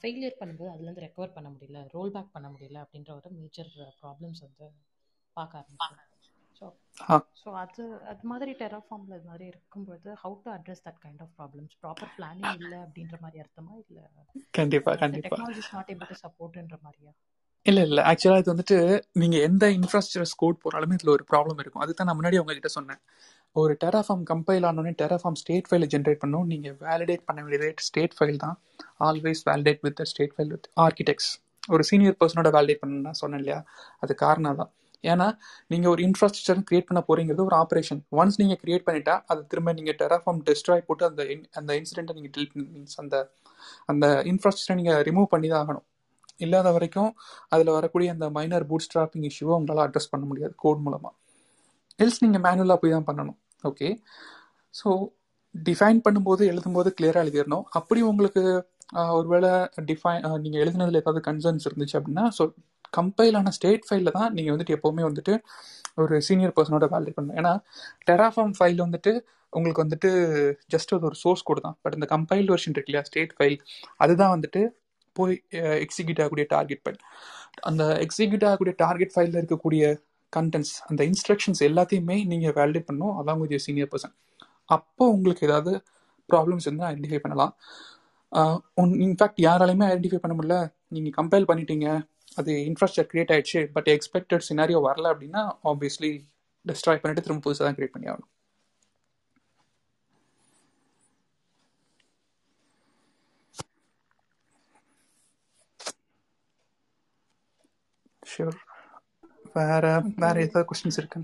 ஃபெயிலியர் பண்ணும்போது அதுலேருந்து ரெக்கவர் பண்ண முடியல, ரோல் பேக் பண்ண முடியல அப்படின்ற ஒரு மேஜர் ப்ராப்ளம்ஸ் வந்து பார்க்க ஆரம்பிச்சாங்க. ஸோ அது மாதிரி டெராஃபார்மில் அது மாதிரி இருக்கும்போது how to address that kind of problems? Proper planning இல்லை அப்படின்ற மாதிரி அர்த்தமா, இல்லை டெக்னாலஜி நாட் ஏபிள் டு சப்போர்ட்ன்ற மாதிரியா? இல்லை ஆக்சுவலாக இது வந்துட்டு நீங்கள் எந்த இன்ஃப்ராஸ்ட்ரக்சர் கோட் போனாலுமே இதில் ஒரு ப்ராப்ளம் இருக்கும். அதுதான் நான் முன்னாடி உங்ககிட்ட சொன்னேன். ஒரு டெராஃபார்ம் கம்பைல் ஆனோடனே டெராஃபார்ம் ஸ்டேட் ஃபைலை ஜென்ரேட் பண்ணணும். நீங்கள் வேலிடேட் பண்ண வேண்டிய ஸ்டேட் ஃபைல் தான். Always validate with state file with architects. ஒரு சீனியர் பர்சனோட வேலிடேட் பண்ணணும்னு நான் சொன்னேன் இல்லையா, அது காரணம் தான். ஏன்னா நீங்கள் ஒரு இன்ஃப்ராஸ்ட்ரக்சர் கிரியேட் பண்ண போகிறீங்கிறது ஒரு ஆப்ரேஷன். ஒன்ஸ் நீங்கள் கிரியேட் பண்ணிட்டா அதை திரும்ப நீங்கள் டெராஃபார்ம் டெஸ்ட்ராய் போட்டு அந்த இன்சிடென்ட்டை நீங்கள் டீல் பண்ணி மீன்ஸ் அந்த இன்ஃப்ராஸ்ட்ரக்சரை நீங்கள் ரிமூவ் பண்ணி தான் ஆகணும். இல்லாத வரைக்கும் அதில் வரக்கூடிய அந்த மைனர் பூட் ஸ்ட்ராப்பிங் இஷ்யூவை உங்களால் அட்ரஸ் பண்ண முடியாது கோட் மூலமாக. எல்ஸ் நீங்கள் மேனுவலாக போய் தான் பண்ணணும். ஓகே, ஸோ டிஃபைன் பண்ணும்போது எழுதும்போது கிளியராக எழுதிடணும். அப்படி உங்களுக்கு ஒருவேளை நீங்கள் எழுதினதில் ஏதாவது கன்சர்ன்ஸ் இருந்துச்சு அப்படின்னா, ஸோ கம்பைலான ஸ்டேட் ஃபைலில் தான் நீங்கள் வந்துட்டு எப்போவுமே வந்துட்டு ஒரு சீனியர் பர்சனோட வேலிடேட் பண்ணணும். ஏன்னா டெராஃபார்ம் ஃபைல் வந்துட்டு உங்களுக்கு வந்துட்டு ஜஸ்ட் அது ஒரு சோர்ஸ் கோடு தான். பட் இந்த கம்பைல் வெர்ஷன் இருக்கு இல்லையா, ஸ்டேட் ஃபைல், அதுதான் வந்துட்டு போய் எக்ஸிக்யூட் ஆகக்கூடிய டார்கெட் ஃபைல். அந்த எக்ஸிக்யூட் ஆகக்கூடிய டார்கெட் ஃபைலில் இருக்கக்கூடிய கண்டென்ட்ஸ், அந்த இன்ஸ்ட்ரக்ஷன்ஸ் எல்லாத்தையுமே நீங்கள் வேலிடேட் பண்ணணும் along with your senior person. அப்போ உங்களுக்கு ஏதாவது ப்ராப்ளம்ஸ் இருந்தால் ஐடென்டிஃபை பண்ணலாம். இன்ஃபேக்ட் யாராலையுமே ஐடென்டிஃபை பண்ண முடியல, நீங்கள் கம்பைல் பண்ணிட்டீங்க, அது இன்ஃப்ராஸ்ட்ரக்சர் கிரியேட் ஆகிடுச்சு, பட் எக்ஸ்பெக்டட் சினாரியோ வரல அப்படின்னா ஆப்வியஸ்லி டெஸ்ட்ராய் பண்ணிட்டு திரும்ப புதுசாக தான் கிரியேட் பண்ணி ஆகணும். ஷூர், வேற ஏதாவது கொஸ்டின்ஸ் இருக்கு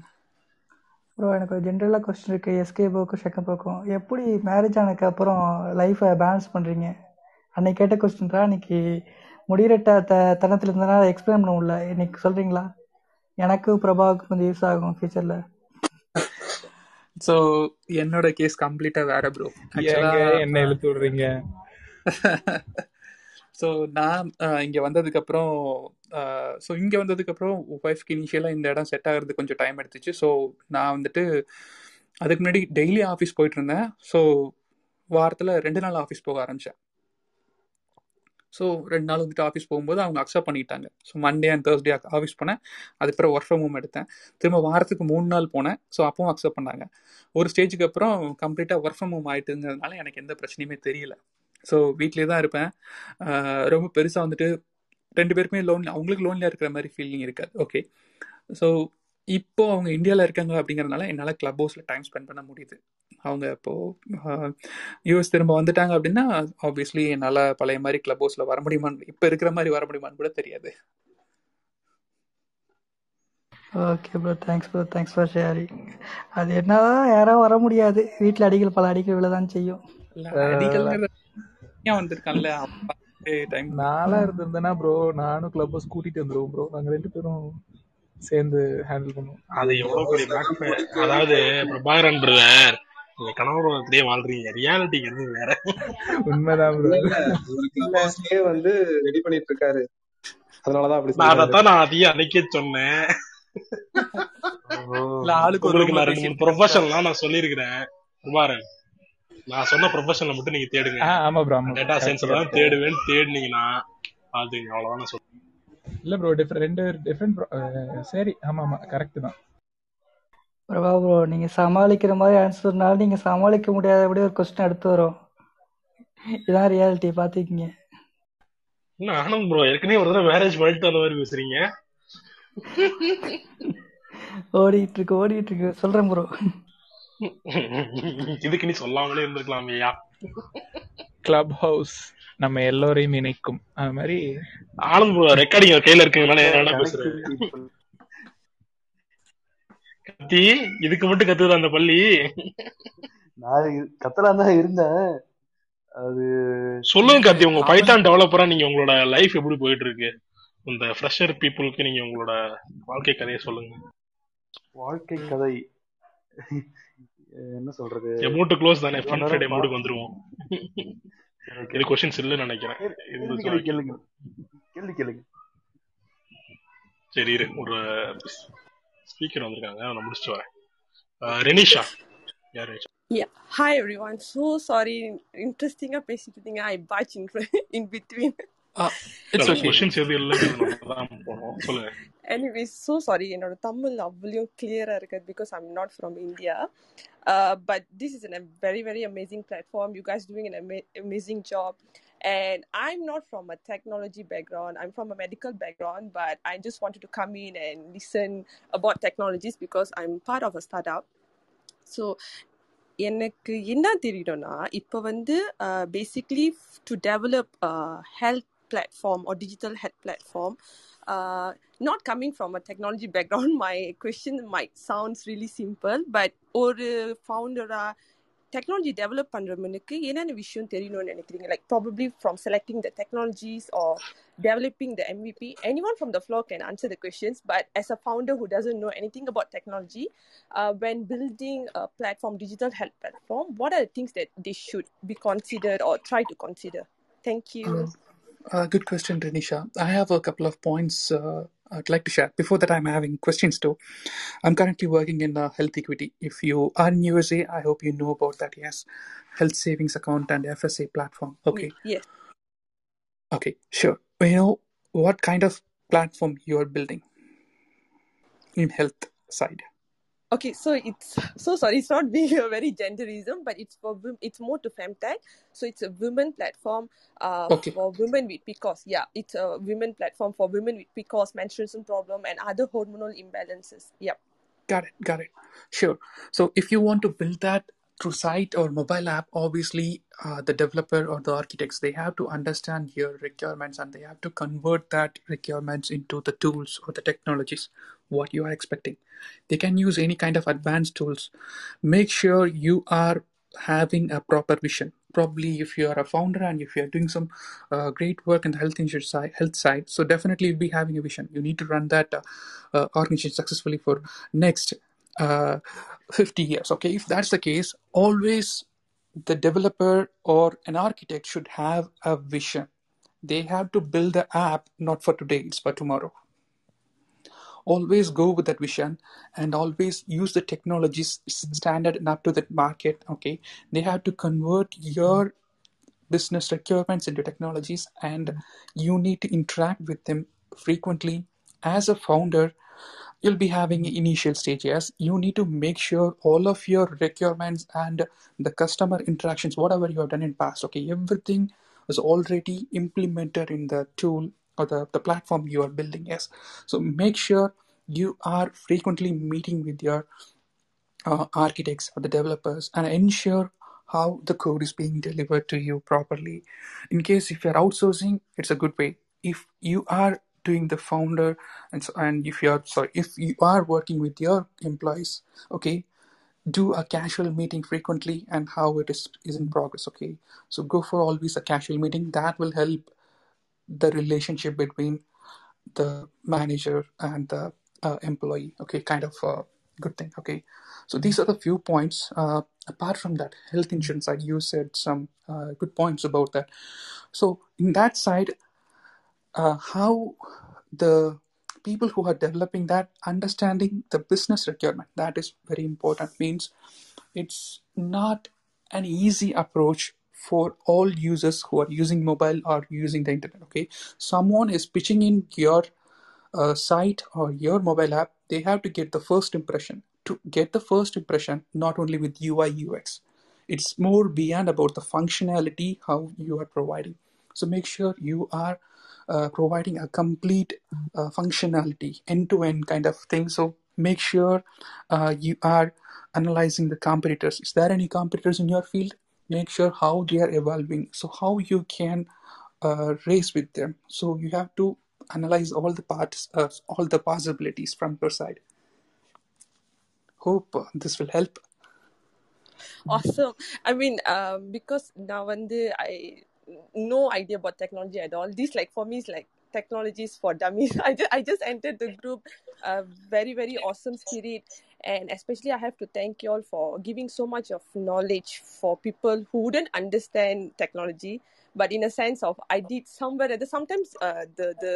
ப்ரோ? எனக்கு ஜென்ரலாக கொஸ்டின் இருக்குது. எஸ்கே போக்கும் செகண்ட் போக்கும் எப்படி மேரேஜ் ஆனதுக்கு அப்புறம் லைஃப்பை பேலன்ஸ் பண்ணுறீங்க? அன்னைக்கு கேட்ட கொஸ்டின்ரா, அன்னைக்கு முடிகிற தனத்தில் இருந்தனால எக்ஸ்பிளைன் பண்ண முடியல. இன்னைக்கு சொல்கிறீங்களா? எனக்கும் பிரபாவுக்கு கொஞ்சம் யூஸ் ஆகும் ஃபியூச்சரில். ஸோ என்னோட கேஸ் கம்ப்ளீட்டாக வேறு ப்ரோ. என்ன எழுத்து விடுறீங்க? ஸோ நான் இங்கே வந்ததுக்கப்புறம் ஒய்ஃப்க்கு இனிஷியலாக இந்த இடம் செட் ஆகிறது கொஞ்சம் டைம் எடுத்துச்சு. ஸோ நான் வந்துட்டு அதுக்கு முன்னாடி டெய்லி ஆஃபீஸ் போயிட்டுருந்தேன். ஸோ வாரத்தில் 2 நாள் ஆஃபீஸ் போக ஆரம்பித்தேன். ஸோ 2 நாள் வந்துட்டு ஆஃபீஸ் போகும்போது அவங்க அக்செப்ட் பண்ணிட்டாங்க. So Monday and Thursday office போனேன். அதுக்கப்புறம் ஒர்க் ஃப்ரம் ஹோம் எடுத்தேன். திரும்ப வாரத்துக்கு 3 நாள் போனேன். ஸோ அப்பவும் அக்செப்ட் பண்ணாங்க. ஒரு ஸ்டேஜுக்கு அப்புறம் கம்ப்ளீட்டாக ஒர்க் ஃப்ரம் ஹோம் ஆகிட்டுங்கிறதுனால எனக்கு எந்த பிரச்சனையுமே தெரியல. ஸோ வீட்லேயே தான் இருப்பேன். ரொம்ப பெருசாக வந்துட்டு 2 பேருக்குமே அவங்களுக்கு லோன்லியாக இருக்கிற மாதிரி ஃபீலிங் இருக்காது. ஓகே, ஸோ இப்போது அவங்க இந்தியாவில் இருக்காங்க அப்படிங்கிறதுனால என்னால் கிளப் ஹவுஸில் டைம் ஸ்பெண்ட் பண்ண முடியுது. அவங்க இப்போது யூஎஸ் திரும்ப வந்துட்டாங்க அப்படின்னா ஆப்வியஸ்லி என்னால் பழைய மாதிரி கிளப் ஹவுஸில் வர முடியுமான்னு, இப்போ இருக்கிற மாதிரி வர முடியுமான்னு கூட தெரியாது. Okay bro, thanks bro, thanks for sharing. அது என்னதான் யாரும் வர முடியாது, வீட்டில் அடிகள் பல அடிகள் விழதான் செய்யும். வந்திருக்கான்ல நாளா இருந்திருந்தேன்னா ப்ரோ நானும் கிளப் ஹவுஸ் கூட்டிட்டு வந்துருவோம் ப்ரோ. நாங்க 2 பேரும் சேர்ந்து ஹேண்டில் பண்ணுவோம். அது எவ்வளவு பெரிய மேட்ச். அதாவது பிரபாகரன் பிரதர், நீங்க கனவுலயே வாழ்றீங்க, ரியாலிட்டி இருந்து வேற. உண்மைதான் ப்ரோ, கிளப் ஹவுஸ்லயே வந்து ரெடி பண்ணிட்டு இருக்காரு. அதனாலதான் அப்படி அதான் நான் அதையே அன்னைக்கே சொன்னேன். ஆளுக்கு ஒரு ப்ரொஃபஷனலா நான் சொல்லியிருக்கிறேன் பிரபாகரன், நான் சொன்ன ப்ரொஃபஷனல் மட்டும் நீங்க தேடுங்க. ஆமா ப்ரோ, ஆமா, டேட்டா சயின்ஸ்ல தான் தேடுவேன். தேடுனீங்கன்னா அது அவ்வளவுதான் நான் சொல்றேன். இல்ல ப்ரோ, ரெண்டு டிஃபரண்ட் சரி. ஆமா ஆமா, கரெக்ட் தான் பிரபா ப்ரோ. நீங்க சமாளிக்கிற மாதிரி ஆன்சர்னால நீங்க சமாளிக்க முடியாத அப்படியே ஒரு क्वेश्चन எடுத்து வரோம். இதான் ரியாலிட்டி, பாத்துக்கிங்க. என்ன ஆனந்த் ப்ரோ, ஏற்கனவே ஒரு தடவை மேரேஜ் பண்ணிட்டு அந்த மாதிரி பேசுறீங்க. ஓடிட்டு இருக்கு சொல்றேன் ப்ரோ. இதுக்கு நீ சொல்லாமலே இருந்திருக்கலாமேயா. கிளப் ஹவுஸ் நம்ம எல்லோரையும் இணைக்கும். அது மாதிரி ஆனந்த் ப்ரோ ரெக்கார்டிங் கையில இருக்குங்களானே என்ன பேசுறேன். கத்தி இதுக்கு மட்டும் கத்துது அந்த பள்ளி. நான் கத்தலாம் தான் இருந்தேன். அது சொல்லுங்க கத்தி, உங்க பைத்தான் டெவலப்பரா நீங்க உங்களோட லைஃப் எப்படி போயிட்டு இருக்கு? இந்த ஃப்ரெஷர் பீப்புளுக்கு நீங்க உங்களோட வாழ்க்கை கதையை சொல்லுங்க. வாழ்க்கை கதை என்ன சொல்றது? எமோட் க்ளோஸ் தானே, ஃபன் ஃப்ரைடே மூடுக்கு வந்துருவோம். இது क्वेश्चंस இல்ல நினைக்கிறேன். கேளுங்க. சரி, ஒரு ஸ்பீக்கர் வந்திருக்காங்க, நான் முடிச்சிட்டு வரேன். ரெனிஷா யார்? Yeah, hi everyone. So sorry, இன்ட்ரஸ்டிங்கா பேசிட்டு இருக்கீங்க. I butt in between. It's okay, questions எது இல்ல நம்ம போறோம். சொல்லுங்க. Anyways, so sorry, என்னோட தமிழ் அவ்வளோ கிளியராக இருக்குது because I'm not from India. But this is a very, very amazing platform. You guys doing an amazing job. And I'm not from a technology background. I'm from a medical background. But I just wanted to come in and listen about technologies because I'm part of a startup. So, எனக்கு என்ன தெரியும்னா, இப்போ வந்து basically to develop a health platform or digital health platform, not coming from a technology background, my question might sounds really simple, but ஒரு ஃபவுண்டரா technology develop பண்ணுறவனுக்கு என்னென்ன விஷயம் தெரியணும்னு நினைக்கிறீங்க? Like probably from selecting the technologies or developing the MVP, any one from the floor can answer the questions, but as a founder who doesn't know any thing about technology when building a platform, digital health platform, what are things that they should be consider or try to consider? Thank you. Good question, Renisha. I have a couple of points I'd like to share. Before that, I'm having questions too. I'm currently working in health equity. If you are in USA, I hope you know about that. Yes, health savings account and FSA platform. Okay. Yes. Okay, sure. You know, what kind of platform you are building in health side? Okay, so it's, so sorry, it's not being a very genderism, but it's for, it's more to femtech. So it's a women platform for women with PCOS. Yeah, it's a women platform for women with PCOS, menstruation problem, and other hormonal imbalances. Yeah. Got it. Sure. So if you want to build that through site or mobile app, obviously the developer or the architects, they have to understand your requirements and they have to convert that requirements into the tools or the technologies what you are expecting. They can use any kind of advanced tools. Make sure you are having a proper vision. Probably if you are a founder and if you are doing some great work in the health insurance side, so definitely you'll be having a vision. You need to run that organization successfully for next 50 years. Okay, if that's the case, always the developer or an architect should have a vision. They have to build the app not for today, it's for tomorrow. Always go with that vision and always use the technologies standard and up to the market. Okay, they have to convert your business requirements into technologies and you need to interact with them frequently. As a founder, you'll be having initial stages. You need to make sure all of your requirements and the customer interactions, whatever you have done in past, okay, everything is already implemented in the tool or the platform you are building. Yes, so make sure you are frequently meeting with your architects or the developers and ensure how the code is being delivered to you properly. In case if you're outsourcing, it's a good way. If you are doing the founder and if you are working with your employees, okay, do a casual meeting frequently and how it is in progress. Okay, so go for always a casual meeting. That will help the relationship between the manager and the employee. Okay, kind of a good thing. Okay, so these are the few points. Apart from that, health insurance side, you said some good points about that. So in that side, how the people who are developing that understanding the business requirement, that is very important. Means it's not an easy approach for all users who are using mobile or using the internet. Okay, someone is pitching in your site or your mobile app. They have to get the first impression. To get the first impression, not only with UI UX, it's more beyond about the functionality how you are providing. So make sure you are providing a complete functionality, end-to-end kind of thing. So make sure you are analyzing the competitors. Is there any competitors in your field? Make sure how they are evolving. So how you can race with them. So you have to analyze all the parts, all the possibilities from your side. Hope this will help. Awesome. I mean, because now one day I no idea about technology at all. This, like, for me is like technologies for dummies. I just entered the group. Very, very awesome spirit, and especially I have to thank you all for giving so much of knowledge for people who wouldn't understand technology, but in a sense of I did somewhere at the sometimes the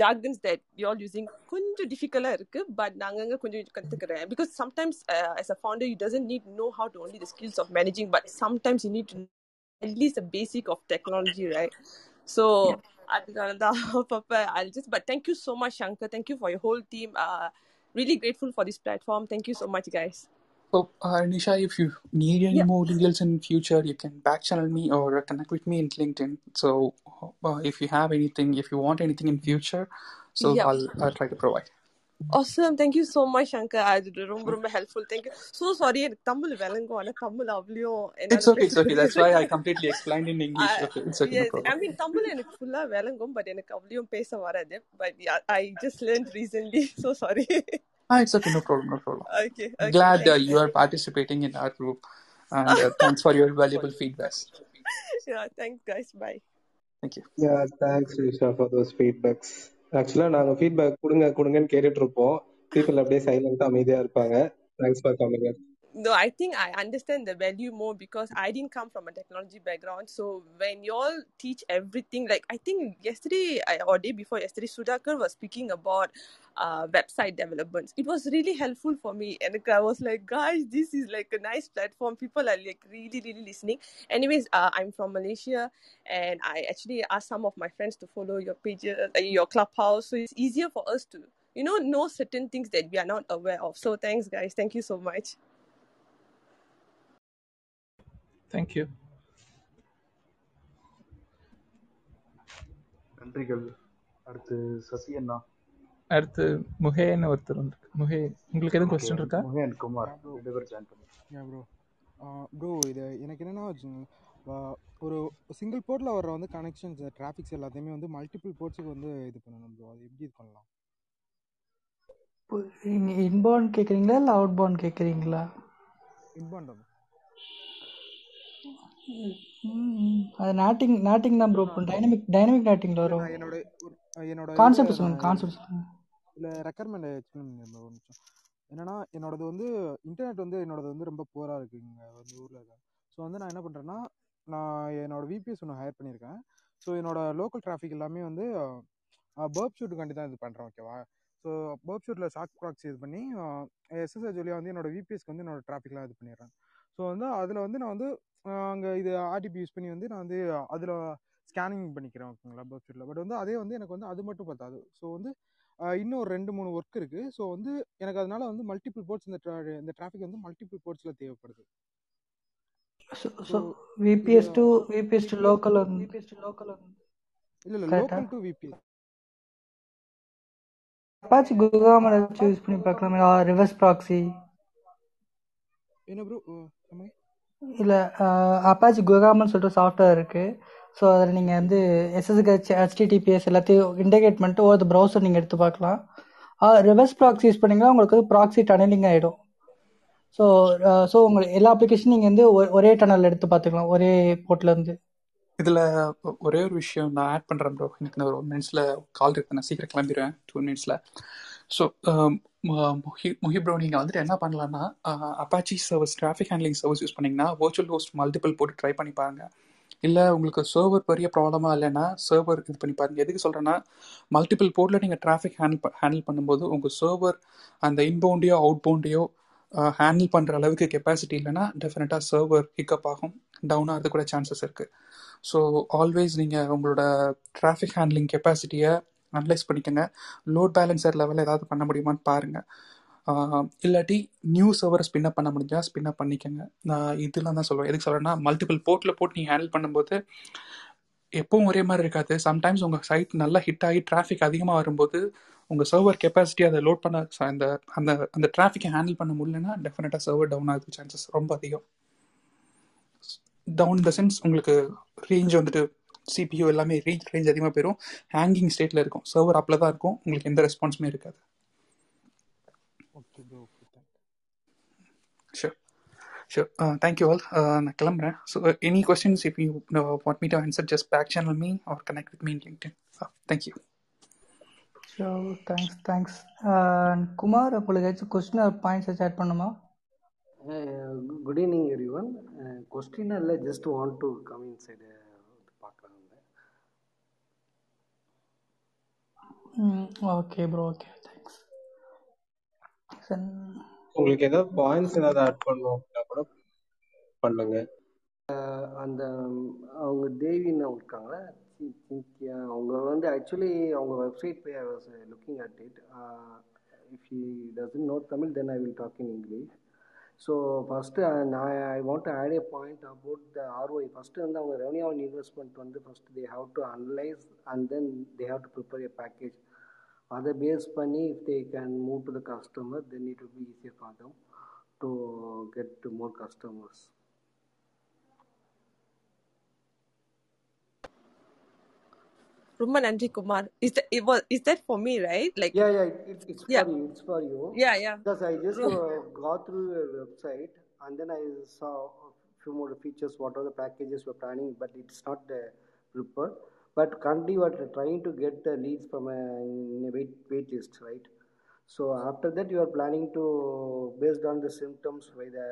jargons that you're using konjam difficult ah irukku, but naanga konjam kathukuren because sometimes as a founder you doesn't need know how to only the skills of managing, but sometimes you need to at least a basic of technology, right? So I'll just, but thank you so much, Shankar. Thank you for your whole team. Really grateful for this platform. Thank you so much, guys. So, Nisha, if you need any more details in future, you can back channel me or connect with me in LinkedIn. So if you have anything, if you want anything in future, so I'll try to provide. Awesome. Thank you so much, Shankar. It was very helpful. Thank you. So sorry, I Tamil Tamil. It's okay. That's why I completely explained in English. It's okay. Yes, no problem. I mean, Tamil is full of Valangum, but yeah, I just learned recently. So sorry. It's okay. No problem. Okay. Glad you are participating in our group. And thanks for your valuable feedback. Yeah, thanks, guys. Bye. Thank you. Yeah, thanks, Risha, for those feedbacks. Actually, நாங்க feedback கொடுங்கன்னு கேட்டுட்டு இருப்போம். People அப்படியே சைலண்டா அமைதியா இருப்பாங்க. Thanks for coming up. No, I think I understand the value more because I didn't come from a technology background. So when you all teach everything, like I think yesterday or day before yesterday, Sudhakar was speaking about website developments. It was really helpful for me. And I was like, guys, this is like a nice platform. People are like really, really listening. Anyways, I'm from Malaysia and I actually asked some of my friends to follow your pages, your Clubhouse. So it's easier for us to, know certain things that we are not aware of. So thanks, guys. Thank you so much. Thank you. நன்றிகள். அடுத்து சசி அண்ணா. அடுத்து முஹேன் ஒருத்தர் வந்திருக்கு. முஹேன், உங்களுக்கு எதுவும் question இருக்கா? முஹேன் Kumar ரெடிவர் join பண்ணு. யா bro. bro இது எனக்கு என்னன்னா ஒரு சிங்கிள் போர்ட்ல வர கனெக்ஷன்ஸ் டிராஃபிக்ஸ் எல்லாத்தையுமே மல்டிபிள் போர்ட்ஸ்க்கு இது பண்ணனும் bro. அது எப்படி பண்ணலாம்? இன்பவுண்ட் கேக்குறீங்களா இல்ல அவுட்பவுண்ட் கேக்குறீங்களா? இன்பவுண்ட் அது நாட்டிங் தான் ப்ரோ. டைனமிக் நாட்டிங்ல வரும். என்னோட கான்செப்ட் சொல்லுங்க. இல்ல ரெக்கமெண்ட் எக்ஸ்பிளைன் பண்ணுங்க ஒரு நிமிஷம். என்னன்னா என்னோடது இன்டர்நெட் என்னோடது ரொம்ப புவரா இருக்குங்க ஊர்ல. ஸோ நான் என்ன பண்றேன்னா நான் என்னோட விபிஎஸ் ஒன்று ஹையர் பண்ணியிருக்கேன். ஸோ என்னோட லோக்கல் டிராஃபிக் எல்லாமே பர்ப் ஷூட்டுக்காண்டி தான் இது பண்றேன், ஓகேவா? ஸோ பர்ப் ஷூட்ல ஷாக் ப்ராக்ஸி இது பண்ணி எஸ்எஸ்எஸ் வழியா என்னோட விபிஎஸ்க்கு என்னோட டிராஃபிக்லாம் இது பண்ணிடுறேன். ஸோ அதில் நான் அங்கே இது ஆர்டிபி யூஸ் பண்ணி நான் அதில் ஸ்கேனிங் பண்ணிக்கிறேன், ஓகேங்களா, வெப்சைட்டில். பட் அதே எனக்கு அது மட்டும் பத்தாது. ஸோ இன்னும் ஒரு 2-3 ஒர்க் இருக்குது. ஸோ எனக்கு அதனால மல்டிபிள் போர்ட்ஸ் இந்த டிராஃபிக் மல்டிபிள் போர்ட்ஸில் தேவைப்படுது. விபிஎஸ் டு லோக்கல் இல்லை லோக்கல் டு விபிஎஸ் அப்பாச்சி குகாமல யூஸ் பண்ணி பார்க்கலாம். ரிவர்ஸ் ப்ராக்ஸி என்ன ப்ரோ? இல்ல அப்பாச்சி கோகாமல்னு சொல்ற சாஃப்ட்வேர் இருக்கு. ஸோ அதில் நீங்க எஸ்எஸ்ஹெச் ஹெச்டிடிபிஎஸ் எல்லாத்தையும் இன்டெகிரேட் பண்ணிட்டு ஒரு ப்ரௌசர் நீங்க எடுத்து பார்க்கலாம். ரிவர்ஸ் ப்ராக்ஸி யூஸ் பண்ணீங்கன்னா உங்களுக்கு ப்ராக்ஸி டனலிங் ஆயிடும். ஸோ உங்களுக்கு எல்லா அப்ளிகேஷனும் நீங்க ஒரே டனல் எடுத்து பார்த்துக்கலாம், ஒரே போர்ட்ல இருந்து. இதுல ஒரே ஒரு விஷயம் நான் ஆட் பண்றேன் ப்ரோ. எனக்கு ஒரு 1 நிமிஷத்துல கால் இருக்கு, நான் சீக்கிரம் கிளம்பிடுவேன் 2 நிமிஷத்துல. ஸோ முஹி ப்ரோ, நீங்கள் என்ன பண்ணலான்னா Apache servers traffic handling service use பண்ணிங்கன்னா வர்ச்சுவல் ஹோஸ்ட் மல்டிபிள் போட்டு ட்ரை பண்ணி பாருங்கள். இல்லை உங்களுக்கு சர்வர் பெரிய ப்ராப்ளமாக இல்லைன்னா சர்வர் இது பண்ணி பாருங்கள். எதுக்கு சொல்கிறேன்னா மல்டிபிள் போர்ட்டில் நீங்கள் டிராஃபிக் ஹேண்டில் பண்ணும்போது உங்கள் சர்வர் அந்த இன்பவுண்டையோ அவுட்பவுண்டையோ ஹேண்டில் பண்ணுற அளவுக்கு கெப்பாசிட்டி இல்லைன்னா டெஃபினட்டாக சர்வர் ஹிக்கப் ஆகும், டவுன் ஆகிறது கூட சான்சஸ் இருக்குது. ஸோ ஆல்வேஸ் நீங்கள் உங்களோட டிராஃபிக் ஹேண்ட்லிங் கெப்பாசிட்டியை அனலைஸ் பண்ணிக்கோங்க. லோட் பேலன்சர் லெவலில் ஏதாவது பண்ண முடியுமான்னு பாருங்கள். இல்லாட்டி நியூ சர்வரை ஸ்பின் அப் பண்ண முடிஞ்சால் ஸ்பின் அப் பண்ணிக்கோங்க. நான் இதெல்லாம் தான் சொல்லுவேன். எதுக்கு சொல்கிறேன்னா மல்டிபிள் போர்ட்டில் போட்டு நீங்கள் ஹேண்டில் பண்ணும்போது எப்பவும் ஒரே மாதிரி இருக்காது. சம்டைம்ஸ் உங்கள் சைட் நல்லா ஹிட் ஆகி டிராஃபிக் அதிகமாக வரும்போது உங்கள் சர்வர் கெப்பாசிட்டி அதை லோட் பண்ண அந்த அந்த அந்த டிராஃபிக்கை ஹேண்டில் பண்ண முடியலன்னா டெஃபினட்டாக சர்வர் டவுன் ஆகுது சான்சஸ் ரொம்ப அதிகம். டவுன் த சென்ஸ் உங்களுக்கு ரேஞ்ச் CPU எல்லாமே ரேஞ்ச் அதிகமாக போயிடும். ஹேங்கிங் ஸ்டேட்டில் இருக்கும் சர்வர், அப்பில் தான் இருக்கும். உங்களுக்கு எந்த ரெஸ்பான்ஸுமே இருக்காது. Sure thank you all. நான் கிளம்புறேன். So any questions if you want me to answer just back channel me or connect with me in LinkedIn. Thank you. So thanks. Kumar, உங்களுக்கு ஏதாச்சும் கொஸ்டின் பாயிண்ட்ஸ் ஏதாச்சும் ஆட் பண்ணுமா? Good evening every one. Question இல்லை, just want to come in side. Okay bro, okay, thanks. உங்களுக்கு ஏதாவது points ஏதாவது add பண்ணனும் அப்படினா கூட பண்ணுங்க. அந்த அவங்க தேவின்னு இருக்காங்களா, சிங்கியா, அவங்க ஆக்சுவலி அவங்க வெப்சைட் போய் looking at it. If he doesn't know Tamil then I will talk in English. So first I want to add a point about the ROI. First அவங்க revenue on investment first they have to analyse and then they have to prepare a package. அதை base பண்ணி if they can move to the customer, then it will be easier for them to get to more customers. Rumman Andri Kumar, is that for me, right? Like it's for you. It's for you. Because I just go through your website and then I saw a few more features. What are the packages we're planning? But it's not prepared. But currently, we're trying to get the leads from a wait list, right? So after that, you are planning to, based on the symptoms by the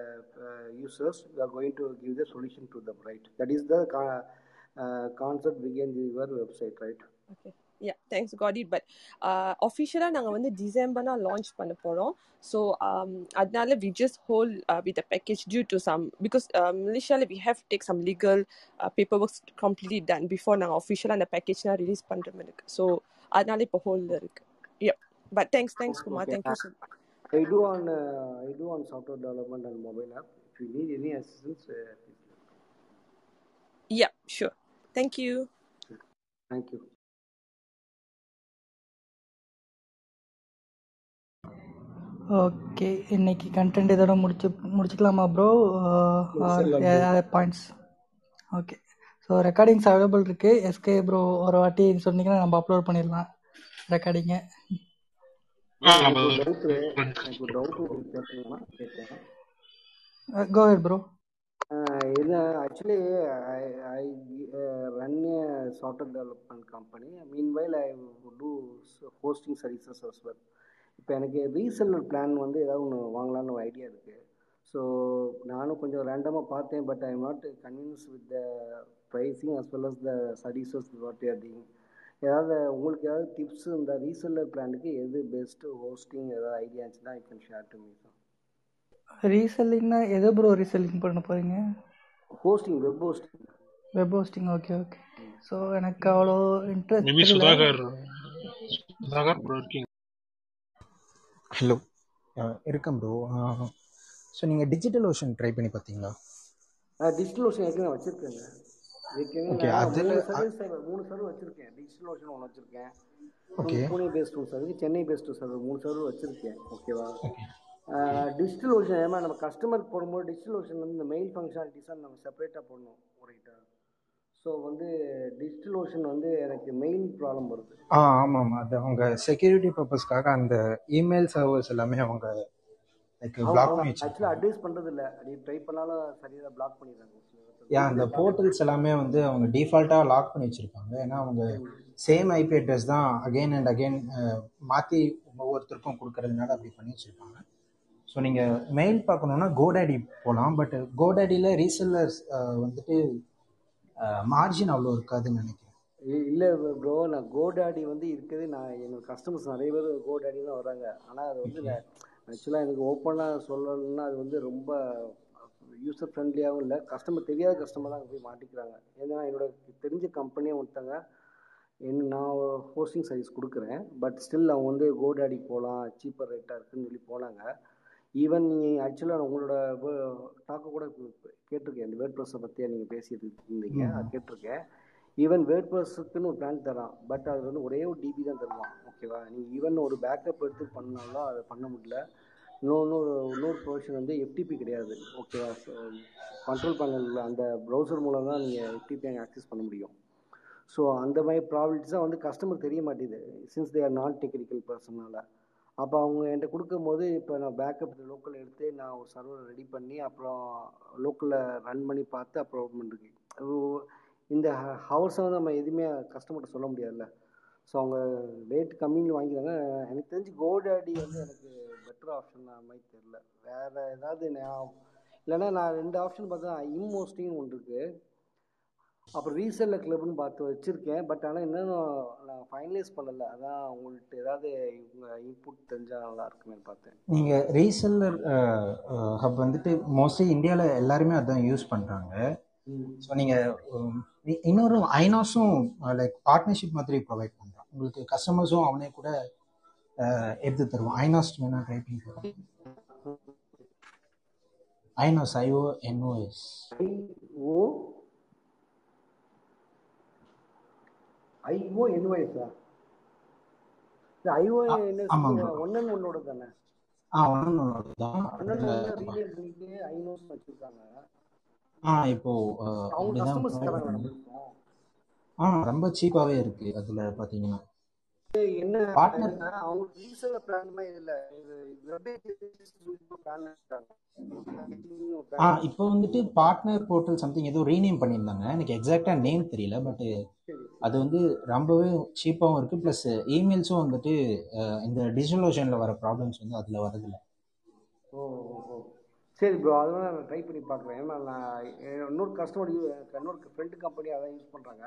users, you are going to give the solution to them, right? That is the concept began your website, right? Okay. Yeah, thanks, got it. But officially நாங்க வந்து டிசம்பர்ல launch பண்ண போறோம். So அதனால we just hold with the package due to some because Malaysia we have to take some legal paperwork completely done before நாங்க officially அந்த package na release பண்ற மாதிரி இருக்கு. So அதனால இப்ப hold இருக்கு. Yeah. But thanks Kumar. Okay. Thank you so much. I do on software development and mobile app. If you need any assistance yeah, sure. Thank you. Okay, இன்னைக்கு content இதோட முடிச்சுக்கலாமா bro? Points okay. So recordings available இருக்கு. SK bro ஒரு வாட்டி சொன்னீங்கன்னா நம்ம upload பண்ணிடலாம் ரெக்கார்டிங்க. Go head bro. Actually, I run a software development company. Meanwhile, I do hosting services as well. இப்போ எனக்கு ரீசெல்லர் பிளான் வந்து ஏதாவது ஒன்று வாங்கலான்னு ஒரு ஐடியா இருக்குது. ஸோ நானும் கொஞ்சம் ரேண்டமாக பார்த்தேன். But I am not convince with the pricing as well as the services what are thing. ஏதாவது உங்களுக்கு ஏதாவது டிப்ஸ் இந்த ரீசெல்லர் பிளானுக்கு எது பெஸ்ட்டு ஹோஸ்டிங் ஏதாவது ஐடியா இருந்துச்சுன்னா I can share to me. ரீசெல்லிங்னா எதை ப்ரோ ரீசெல்லிங் பண்ண போகிறீங்க? Hosting, web hosting. Okay. So எனக்கு அவ்வளோ இன்ட்ரெஸ்ட். சுதாகர் ப்ரோ இருக்கீங்க? ஹலோ, இருக்கேன் ப்ரோ. ஸோ நீங்கள் டிஜிட்டல் ஓஷன் ட்ரை பண்ணி பார்த்தீங்களா? டிஜிட்டல் ஓஷன் ஏற்கனவே வச்சுருக்கேங்க. ஓகே, அதில் 3 சர்வர் வச்சுருக்கேன். டிஜிட்டல் ஓஷன் ஒன்று வச்சுருக்கேன். Okay, Pune based 1 server, Chennai based 1 server, 3 server வச்சுருக்கேன். ஓகேவா? டிஜிட்டல் ஓஷன் ஏன்னா நம்ம கஸ்டமருக்கு போடும்போது டிஜிட்டல் ஓஷன் வந்து இந்த மெயில் ஃபங்க்ஷனாலிட்டிஸாக நம்ம செப்பரேட்டாக போடணும் ஒரேட்டா. ஸோ வந்து டிஜிட்டல் ஓஷன் வந்து எனக்கு மெயில் ப்ராப்ளம் வருது. ஆமாம், அது அவங்க செக்யூரிட்டி பர்பஸ்க்காக அந்த இமெயில் சர்வர்ஸ் எல்லாமே அவங்க லைக் பிளாக் பண்ணி வச்சு ஆக்சுவலாக அட்வைஸ் பண்ணுறது இல்லை. அது ட்ரை பண்ணாலும் சரியாக பிளாக் பண்ணிடுறாங்க. ஏன் அந்த போர்ட்டல்ஸ் எல்லாமே வந்து அவங்க டிஃபால்ட்டாக லாக் பண்ணி வச்சுருப்பாங்க. ஏன்னா அவங்க சேம் ஐபி அட்ரஸ் தான் அகெயின் அண்ட் அகெயின் மாற்றி ஒவ்வொருத்தருக்கும் கொடுக்கறதுனால அப்படி பண்ணி வச்சுருப்பாங்க. ஸோ நீங்கள் மெயில் பார்க்கணுன்னா கோடாடி போகலாம். பட் கோடாடியில் ரீசெல்லர்ஸ் வந்துட்டு மார்ஜின் அவ்வளோ இருக்காதுன்னு நினைக்கிறேன். இல்லை ப்ரோ, நான் கோடாடி வந்து இருக்குது. நான் என்னோட கஸ்டமர்ஸ் நிறைய பேர் கோடாடி தான் வராங்க. ஆனால் அது வந்து ஆக்சுவலாக எனக்கு ஓப்பனாக சொல்லணும்னா அது வந்து ரொம்ப யூஸர் ஃப்ரெண்ட்லியாகவும் இல்லை. கஸ்டமர் தெரியாத கஸ்டமர் தான் அங்கே போய் மாட்டிக்கிறாங்க. ஏன்னா என்னோட தெரிஞ்ச கம்பெனியும் ஒருத்தாங்க நான் ஹோஸ்டிங் சர்வீஸ் கொடுக்குறேன். பட் ஸ்டில் அவங்க வந்து கோடாடி போகலாம், சீப்பர் ரேட்டாக இருக்குதுன்னு சொல்லி போனாங்க. ஈவன் நீங்கள் ஆக்சுவலாக உங்களோட டாக்கை கூட கேட்டிருக்கேன். இந்த வேர்ட் ப்ரெஸ்ஸை பற்றியா நீங்கள் பேசிட்டு இருந்தீங்க, அது கேட்டிருக்கேன். ஈவன் வேர்ட் ப்ரெஸ்ஸுக்குன்னு ஒரு பிளான் தரான். பட் அது வந்து ஒரே ஒரு டிபி தான் தருவான். ஓகேவா? நீங்கள் ஈவன் ஒரு பேக்கப் எடுத்து பண்ணாலும் அதை பண்ண முடியல. இன்னொரு ப்ரொவிஷன் வந்து எஃப்டிபி கிடையாது. ஓகேவா? கண்ட்ரோல் பண்ணல அந்த ப்ரௌசர் மூலம் தான் நீங்கள் எஃப்டிபி ஆக்சஸ் பண்ண முடியும். ஸோ அந்த மாதிரி ப்ராப்ளம்ஸாக வந்து கஸ்டமர் தெரிய மாட்டேது since they are non technical பர்சனால. அப்போ அவங்க என்கிட்ட கொடுக்கும்போது இப்போ நான் பேக்கப் லோக்கல் எடுத்து நான் ஒரு சர்வர் ரெடி பண்ணி அப்புறம் லோக்கலில் ரன் பண்ணி பார்த்து அப்புறம் பண்ணிருக்கேன். இந்த ஹவர்ஸை வந்து நம்ம எதுவுமே கஸ்டமர்கிட்ட சொல்ல முடியாதுல்ல. ஸோ அவங்க ரேட் கம்மின்னு வாங்கிக்கிறாங்க. எனக்கு தெரிஞ்சு கோடாடி வந்து எனக்கு பெட்டர் ஆப்ஷன் மாதிரி தெரியல. வேறு ஏதாவது நான் இல்லைன்னா நான் 2 ஆப்ஷன் பார்த்தா இம்மோஸ்டிங்னு ஒன்று இருக்குது, அப்புறம் ரீசெல்லர் கிளப்னு பார்த்து வச்சுருக்கேன். பட் ஆனால் என்னென்னு நான் ஃபைனலைஸ் பண்ணலை. அதான் உங்கள்கிட்ட ஏதாவது இவங்க இன்புட் தெரிஞ்சால் நல்லா இருக்குமே பார்த்தேன். நீங்கள் ரீசெல்லர் ஹப் வந்துட்டு மோஸ்ட்லி இந்தியாவில் எல்லாருமே அதான் யூஸ் பண்ணுறாங்க. ஸோ நீங்கள் இன்னொரு ஐநாஸும் லைக் பார்ட்னர்ஷிப் மாதிரி ப்ரொவைட் பண்ணுறான். உங்களுக்கு கஸ்டமர்ஸும் அவனே கூட எடுத்து தருவான். ஐநாஸ் வேணா ட்ரை பண்ணி தருவான். ஐநாஸ் ரொம்ப சீப்பாவே இருக்கு. அதுல பாத்தீங்கன்னா என்ன இப்போ வந்துட்டு பார்ட்னர் போர்ட்டல் சம்திங் ஏதோ ரீநேம் பண்ணியிருந்தாங்க. எனக்கு எக்ஸாக்டா நேம் தெரியல. பட் அது வந்து ரொம்பவே சீப்பாகவும் இருக்கு. பிளஸ் இமெயில்ஸும் வந்துட்டு இந்த டிஜிட்டலைசேஷன்ல வர ப்ராப்ளம்ஸ் வந்து அதுல வரதில்லை. சரி ப்ரோ, அதனால நான் ட்ரை பண்ணி பார்க்குறேன். ஏன்னா நான் இன்னொரு கஸ்டமர் இன்னொரு ஃப்ரெண்டு கம்பெனி அதான் யூஸ் பண்ணுறாங்க.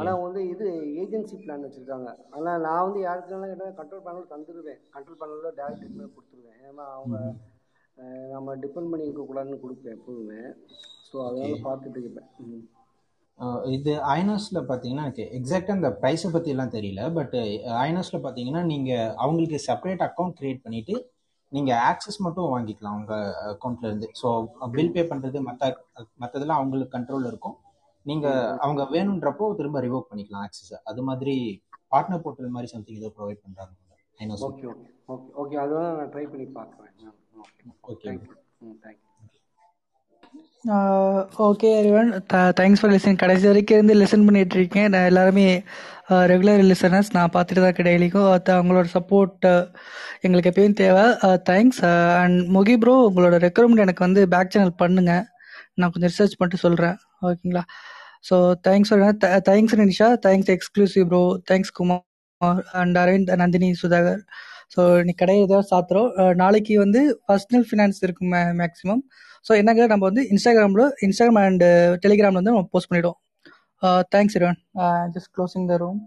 ஆனால் வந்து இது ஏஜென்சி பிளான் வச்சுருக்காங்க. ஆனால் நான் வந்து யாருக்குன்னா கேட்டால் கண்ட்ரோல் பேனல் தந்துடுவேன். கண்ட்ரோல் பேனலில் டேரக்ட் எதுவுமே கொடுத்துருவேன். ஏன்னா அவங்க நம்ம டிபெண்ட் பண்ணி இருக்கக்கூடாதுன்னு கொடுப்பேன் எப்போதுமே. ஸோ அதனால பார்த்துட்டு இருப்பேன். இது ஐனோஸில் பார்த்தீங்கன்னா எனக்கு எக்ஸாக்டாக அந்த ப்ரைஸை பற்றிலாம் தெரியல. பட் ஐனோஸில் பார்த்தீங்கன்னா நீங்கள் அவங்களுக்கு செப்பரேட் அக்கௌண்ட் க்ரியேட் பண்ணிவிட்டு நீங்கள் ஆக்சஸ் மட்டும் வாங்கிக்கலாம் உங்கள் அக்கௌண்ட்லேருந்து. ஸோ பில் பே பண்ணுறது மற்றதெல்லாம் அவங்களுக்கு கண்ட்ரோல் இருக்கும். நீங்க அவங்க வேணும்ன்றப்போ திரும்ப ரிவோக் பண்ணிக்கலாம் ஆக்சஸ். அது மாதிரி பார்ட்னர் போர்ட்டல் மாதிரி சம்திங் ஏதோ ப்ரொவைட் பண்றாங்க. ஓகே ஓகே ஓகே ஓகே, அதனால நான் ட்ரை பண்ணி பார்க்கறேன். Okay okay everyone, thanks for listening. கடைசி வரைக்கும் இருந்து லிசன் பண்ணிட்டு இருக்கேன். நான் எல்லாருமே ரெகுலர் லிசனர்ஸ். நான் பார்த்துட்டு தான் டெய்லிக்கும். அவங்களோட சப்போர்ட் எங்களுக்கு எப்பயும் தேவை. தேங்க்ஸ். அண்ட் முகி ப்ரோ, உங்களோட ரெக்ரூட்மெண்ட் எனக்கு வந்து பேக் சேனல் பண்ணுங்க. நான் கொஞ்சம் ரிசர்ச் பண்ணிட்டு சொல்கிறேன். ஓகேங்களா? So thanks. Thanks Nisha, thanks exclusive bro, thanks Kumar and Aravind, Nandini, Sudhakar. So இன்னைக்கு கடையில் ஏதாவது சாத்துறோம். நாளைக்கு வந்து பர்சனல் ஃபினான்ஸ் இருக்கும் மேக்ஸிமம். ஸோ என்னங்க நம்ம வந்து இன்ஸ்டாகிராம் அண்ட் டெலிகிராமில் வந்து நம்ம போஸ்ட் பண்ணிவிடுவோம். Thanks everyone. Just closing the room.